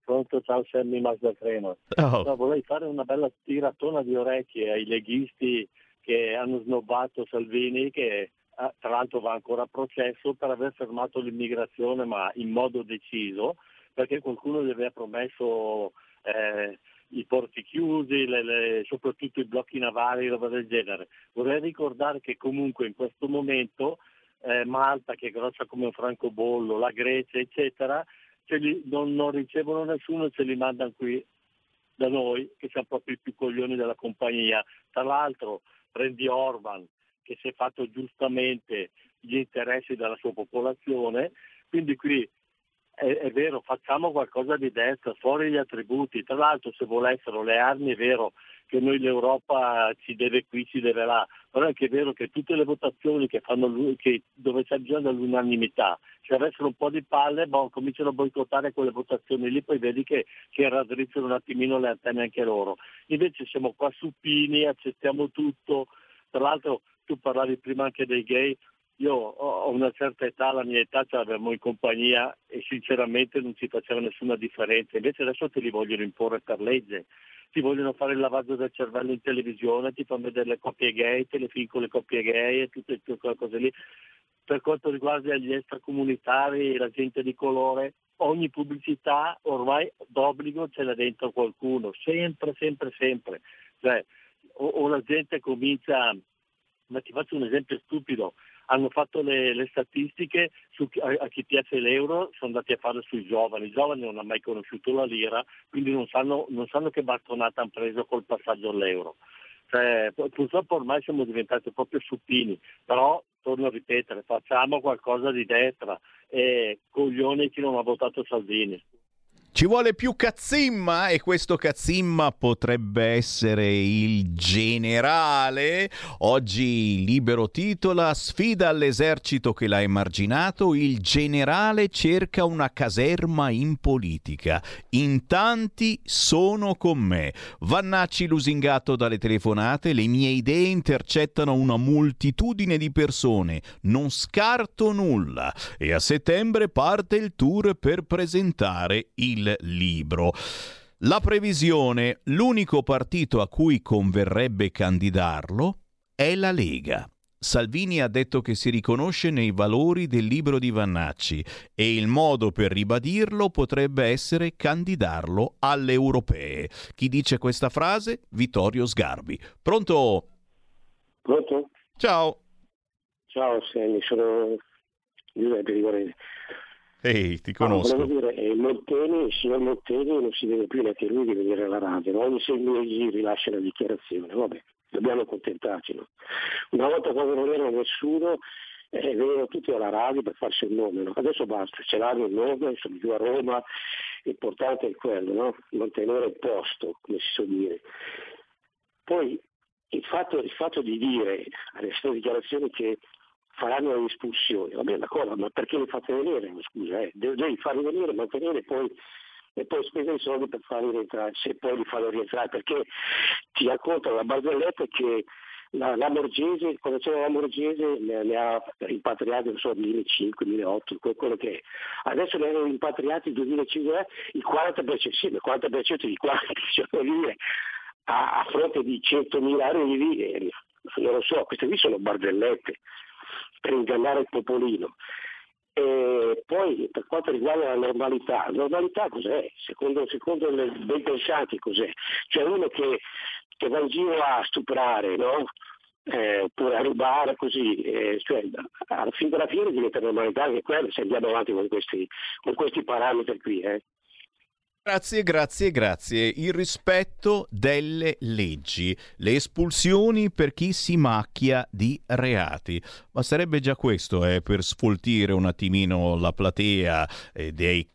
Pronto, ciao Sammy Mazzacrema. Oh. No, vorrei fare una bella tiratona di orecchie ai leghisti che hanno snobbato Salvini, che tra l'altro va ancora a processo per aver fermato l'immigrazione ma in modo deciso, perché qualcuno gli aveva promesso eh, i porti chiusi, le, le, soprattutto i blocchi navali, roba del genere. Vorrei ricordare che comunque in questo momento eh, Malta, che è grossa come un francobollo, la Grecia, eccetera, ce li, non, non ricevono nessuno e ce li mandano qui da noi, che siamo proprio i più coglioni della compagnia. Tra l'altro prendi Orban, che si è fatto giustamente gli interessi della sua popolazione, quindi qui È, è vero, facciamo qualcosa di destra, fuori gli attributi. Tra l'altro se volessero le armi è vero che noi l'Europa ci deve qui, ci deve là, però è anche vero che tutte le votazioni che fanno che dove c'è bisogno dell'unanimità, se avessero un po' di palle, boh, cominciano a boicottare quelle votazioni lì, poi vedi che, che raddrizzano un attimino le antenne anche loro. Invece siamo qua supini, accettiamo tutto. Tra l'altro tu parlavi prima anche dei gay. Io ho una certa età, la mia età ce l'avevamo in compagnia e sinceramente non ci faceva nessuna differenza, invece adesso te li vogliono imporre per legge, ti vogliono fare il lavaggio del cervello in televisione, ti fanno vedere le coppie gay, te le film con le coppie gay e tutte quelle cose lì. Per quanto riguarda gli extracomunitari, la gente di colore, ogni pubblicità ormai d'obbligo ce l'ha dentro qualcuno, sempre, sempre, sempre. Cioè, o, o la gente comincia, ma ti faccio un esempio stupido, hanno fatto le, le statistiche su chi, a, a chi piace l'euro, sono andati a fare sui giovani. I giovani non hanno mai conosciuto la lira, quindi non sanno, non sanno che bastonata hanno preso col passaggio all'euro. Cioè, purtroppo ormai siamo diventati proprio supini, però torno a ripetere, facciamo qualcosa di destra e coglione chi non ha votato Salvini. Ci vuole più Cazzimma, e questo Cazzimma potrebbe essere il generale. Oggi Libero titola: sfida all'esercito che l'ha emarginato, il generale cerca una caserma in politica, in tanti sono con me. Vannacci lusingato dalle telefonate, le mie idee intercettano una moltitudine di persone, non scarto nulla. E a settembre parte il tour per presentare il libro. La previsione: l'unico partito a cui converrebbe candidarlo è la Lega. Salvini ha detto che si riconosce nei valori del libro di Vannacci e il modo per ribadirlo potrebbe essere candidarlo alle europee. Chi dice questa frase? Vittorio Sgarbi. Pronto? Pronto? Ciao. Ciao, mi sono Giuseppe Rigorelli. Ehi, ti conosco. No, volevo dire, Monteni, il signor Monteni non si deve più neanche lui di venire alla radio, no? Ogni sei gli rilascia la dichiarazione, vabbè, dobbiamo accontentarci, no? Una volta quando non era nessuno, eh, venivano tutti alla radio per farsi il nome, no? Adesso basta, ce l'hanno il nome, sono giù a Roma, l'importante è quello, no? Mantenere il posto, come si suol dire. Poi il fatto, il fatto di dire alle sue dichiarazioni che faranno le espulsioni, va bene, d'accordo, ma perché le fate venire? Scusa, eh? Devi farli venire, mantenere poi, e poi spendere i soldi per farli rientrare, se poi li fanno rientrare, perché ti raccontano la barzelletta che la, la Morgese, quando c'era la Morgese ne, ne ha rimpatriati, non so, duemilacinque duemilaotto, quello che è. Adesso ne hanno rimpatriati duemilacinque, il quaranta per cento, sì, il quaranta per cento di qua, diciamo lì, a, a fronte di centomila arrivi, eh, non lo so, queste qui sono barzellette per ingannare il popolino. E poi per quanto riguarda la normalità, la normalità cos'è? Secondo, secondo i ben pensanti cos'è? Cioè uno che, che va in giro a stuprare, no? Eh, oppure a rubare, così, eh, cioè, alla fine della fine diventa normalità anche quello, se andiamo avanti con questi, con questi parametri qui, eh. Grazie, grazie, grazie. Il rispetto delle leggi, le espulsioni per chi si macchia di reati. Ma sarebbe già questo, eh, per sfoltire un attimino la platea eh, dei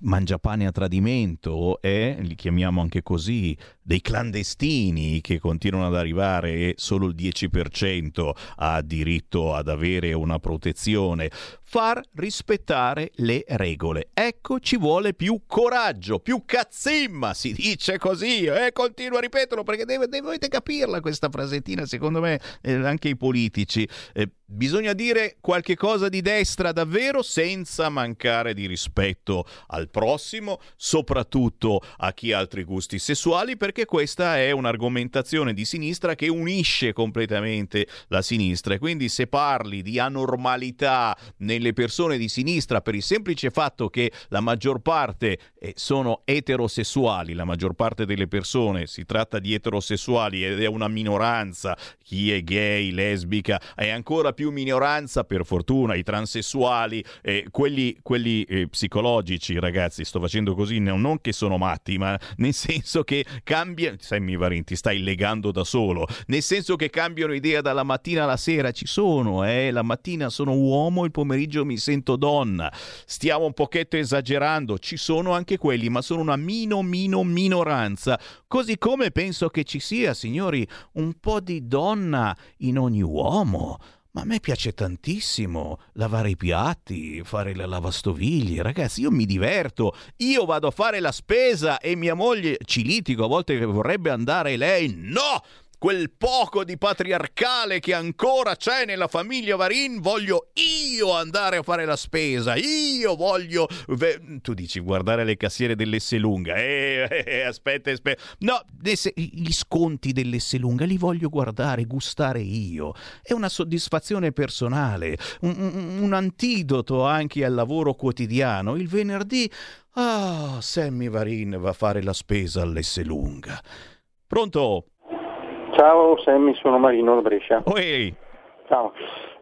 mangiapane a tradimento, eh, li chiamiamo anche così, dei clandestini che continuano ad arrivare e solo il dieci per cento ha diritto ad avere una protezione. Far rispettare le regole. Ecco, ci vuole più coraggio, più Cazzimma, si dice così, eh? Continuo a ripeterlo perché deve, dovete capirla questa frasettina, secondo me, eh, anche i politici. Eh, bisogna dire qualche cosa di destra davvero senza mancare di rispetto al prossimo, soprattutto a chi ha altri gusti sessuali, perché questa è un'argomentazione di sinistra che unisce completamente la sinistra, e quindi se parli di anormalità nel le persone di sinistra per il semplice fatto che la maggior parte sono eterosessuali, la maggior parte delle persone si tratta di eterosessuali ed è una minoranza, chi è gay, lesbica, è ancora più minoranza per fortuna, i transessuali, eh, quelli, quelli eh, psicologici, ragazzi, sto facendo così, non che sono matti, ma nel senso che cambia, sai mi Varinti, stai legando da solo, nel senso che cambiano idea dalla mattina alla sera, ci sono, eh, la mattina sono uomo, il pomeriggio mi sento donna, stiamo un pochetto esagerando, ci sono anche quelli, ma sono una mino mino minoranza, così come penso che ci sia, signori, un po' di donna in ogni uomo. Ma a me piace tantissimo lavare i piatti, fare la lavastoviglie, ragazzi, io mi diverto, io vado a fare la spesa e mia moglie, ci litigo a volte che vorrebbe andare lei, no! Quel poco di patriarcale che ancora c'è nella famiglia Varin, voglio io andare a fare la spesa, io voglio... Tu dici guardare le cassiere dell'Esselunga, eh, eh, aspetta, aspetta, no, gli sconti dell'Esselunga li voglio guardare, gustare io, è una soddisfazione personale, un, un antidoto anche al lavoro quotidiano, il venerdì, ah, oh, Sammy Varin va a fare la spesa all'Esselunga. Pronto? Ciao Sammy, sono Marino da Brescia. Oi. Ciao,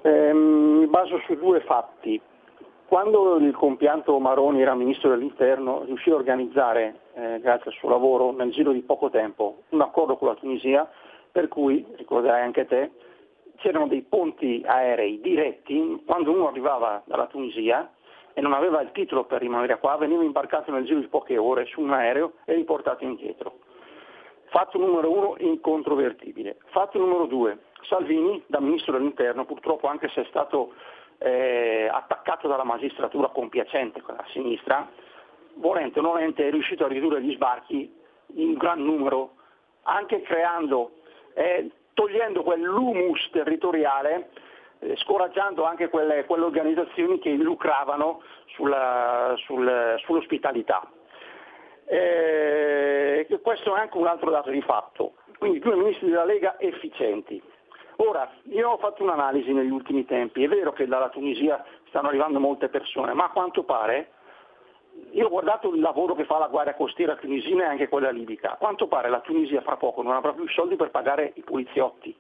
eh, mi baso su due fatti. Quando il compianto Maroni era ministro dell'Interno, riuscì a organizzare, eh, grazie al suo lavoro, nel giro di poco tempo, un accordo con la Tunisia, per cui, ricorderai anche te, c'erano dei ponti aerei diretti. Quando uno arrivava dalla Tunisia e non aveva il titolo per rimanere qua, veniva imbarcato nel giro di poche ore su un aereo e riportato indietro. Fatto numero uno, incontrovertibile. Fatto numero due, Salvini, da ministro dell'Interno, purtroppo, anche se è stato eh, attaccato dalla magistratura compiacente, quella a sinistra, volente o nolente, è riuscito a ridurre gli sbarchi in gran numero, anche creando, eh, togliendo quell'humus territoriale, eh, scoraggiando anche quelle, quelle organizzazioni che lucravano sulla, sul, sull'ospitalità. Eh, questo è anche un altro dato di fatto, quindi due ministri della Lega efficienti. Ora, io ho fatto un'analisi negli ultimi tempi, è vero che dalla Tunisia stanno arrivando molte persone, ma a quanto pare, io ho guardato il lavoro che fa la guardia costiera tunisina e anche quella libica, a quanto pare la Tunisia fra poco non avrà più i soldi per pagare i poliziotti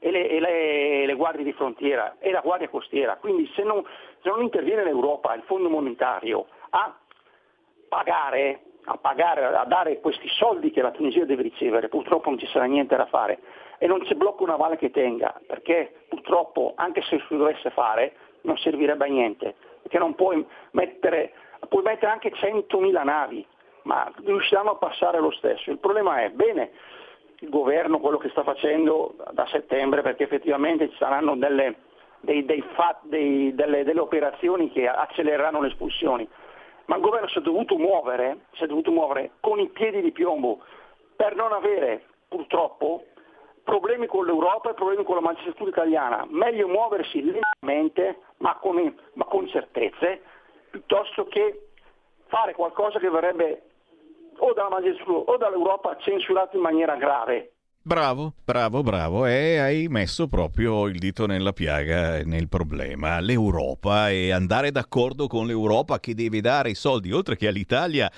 e le, e le, le guardie di frontiera e la guardia costiera, quindi se non, se non interviene l'Europa, il Fondo Monetario, a pagare... a pagare, a dare questi soldi che la Tunisia deve ricevere, purtroppo non ci sarà niente da fare e non c'è blocco navale che tenga, perché purtroppo anche se si dovesse fare non servirebbe a niente, perché non puoi mettere, puoi mettere anche centomila navi, ma riusciamo a passare lo stesso. Il problema è, bene, il governo quello che sta facendo da settembre, perché effettivamente ci saranno delle, dei, dei fat, dei, delle, delle operazioni che accelereranno le espulsioni, ma il governo si è dovuto muovere, si è dovuto muovere con i piedi di piombo per non avere, purtroppo, problemi con l'Europa e problemi con la magistratura italiana. Meglio muoversi lentamente, ma con, ma con certezze, piuttosto che fare qualcosa che verrebbe o dalla magistratura o dall'Europa censurato in maniera grave. Bravo, bravo, bravo, e hai messo proprio il dito nella piaga, nel problema, l'Europa, e andare d'accordo con l'Europa che deve dare i soldi, oltre che all'Italia,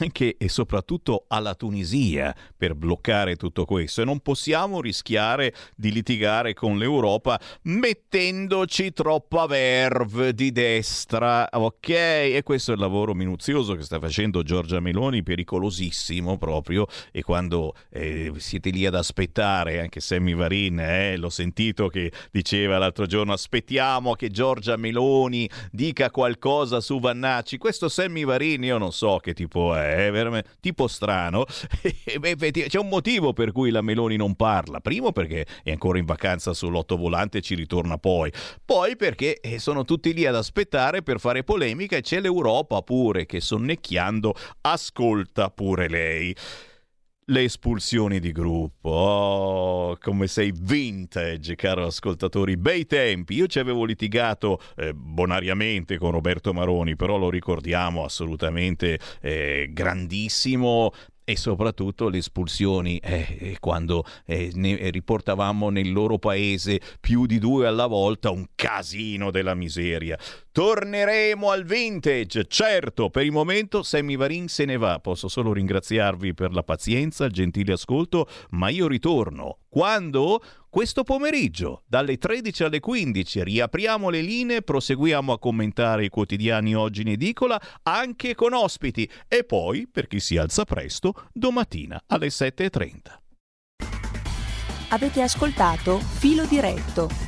anche e soprattutto alla Tunisia, per bloccare tutto questo. E non possiamo rischiare di litigare con l'Europa mettendoci troppa verve di destra, ok? E questo è il lavoro minuzioso che sta facendo Giorgia Meloni, pericolosissimo proprio, e quando eh, siete lì ad aspettare, anche Sammy Varin, eh, l'ho sentito che diceva l'altro giorno, aspettiamo che Giorgia Meloni dica qualcosa su Vannacci. Questo Sammy Varin io non so che tipo è, veramente tipo strano. C'è un motivo per cui la Meloni non parla, primo perché è ancora in vacanza sull'ottovolante e ci ritorna poi, poi perché sono tutti lì ad aspettare per fare polemica e c'è l'Europa pure che sonnecchiando ascolta pure lei. Le espulsioni di gruppo, oh, come sei vintage, caro ascoltatori, bei tempi. Io ci avevo litigato eh, bonariamente con Roberto Maroni, però lo ricordiamo assolutamente eh, grandissimo. E soprattutto le espulsioni, eh, quando eh, ne riportavamo nel loro paese più di due alla volta, un casino della miseria. Torneremo al vintage, certo, per il momento Sammy Varin se ne va, posso solo ringraziarvi per la pazienza, il gentile ascolto, ma io ritorno quando... Questo pomeriggio, dalle tredici alle quindici, riapriamo le linee, proseguiamo a commentare i quotidiani oggi in edicola, anche con ospiti. E poi, per chi si alza presto, domattina alle sette e trenta. Avete ascoltato Filo Diretto.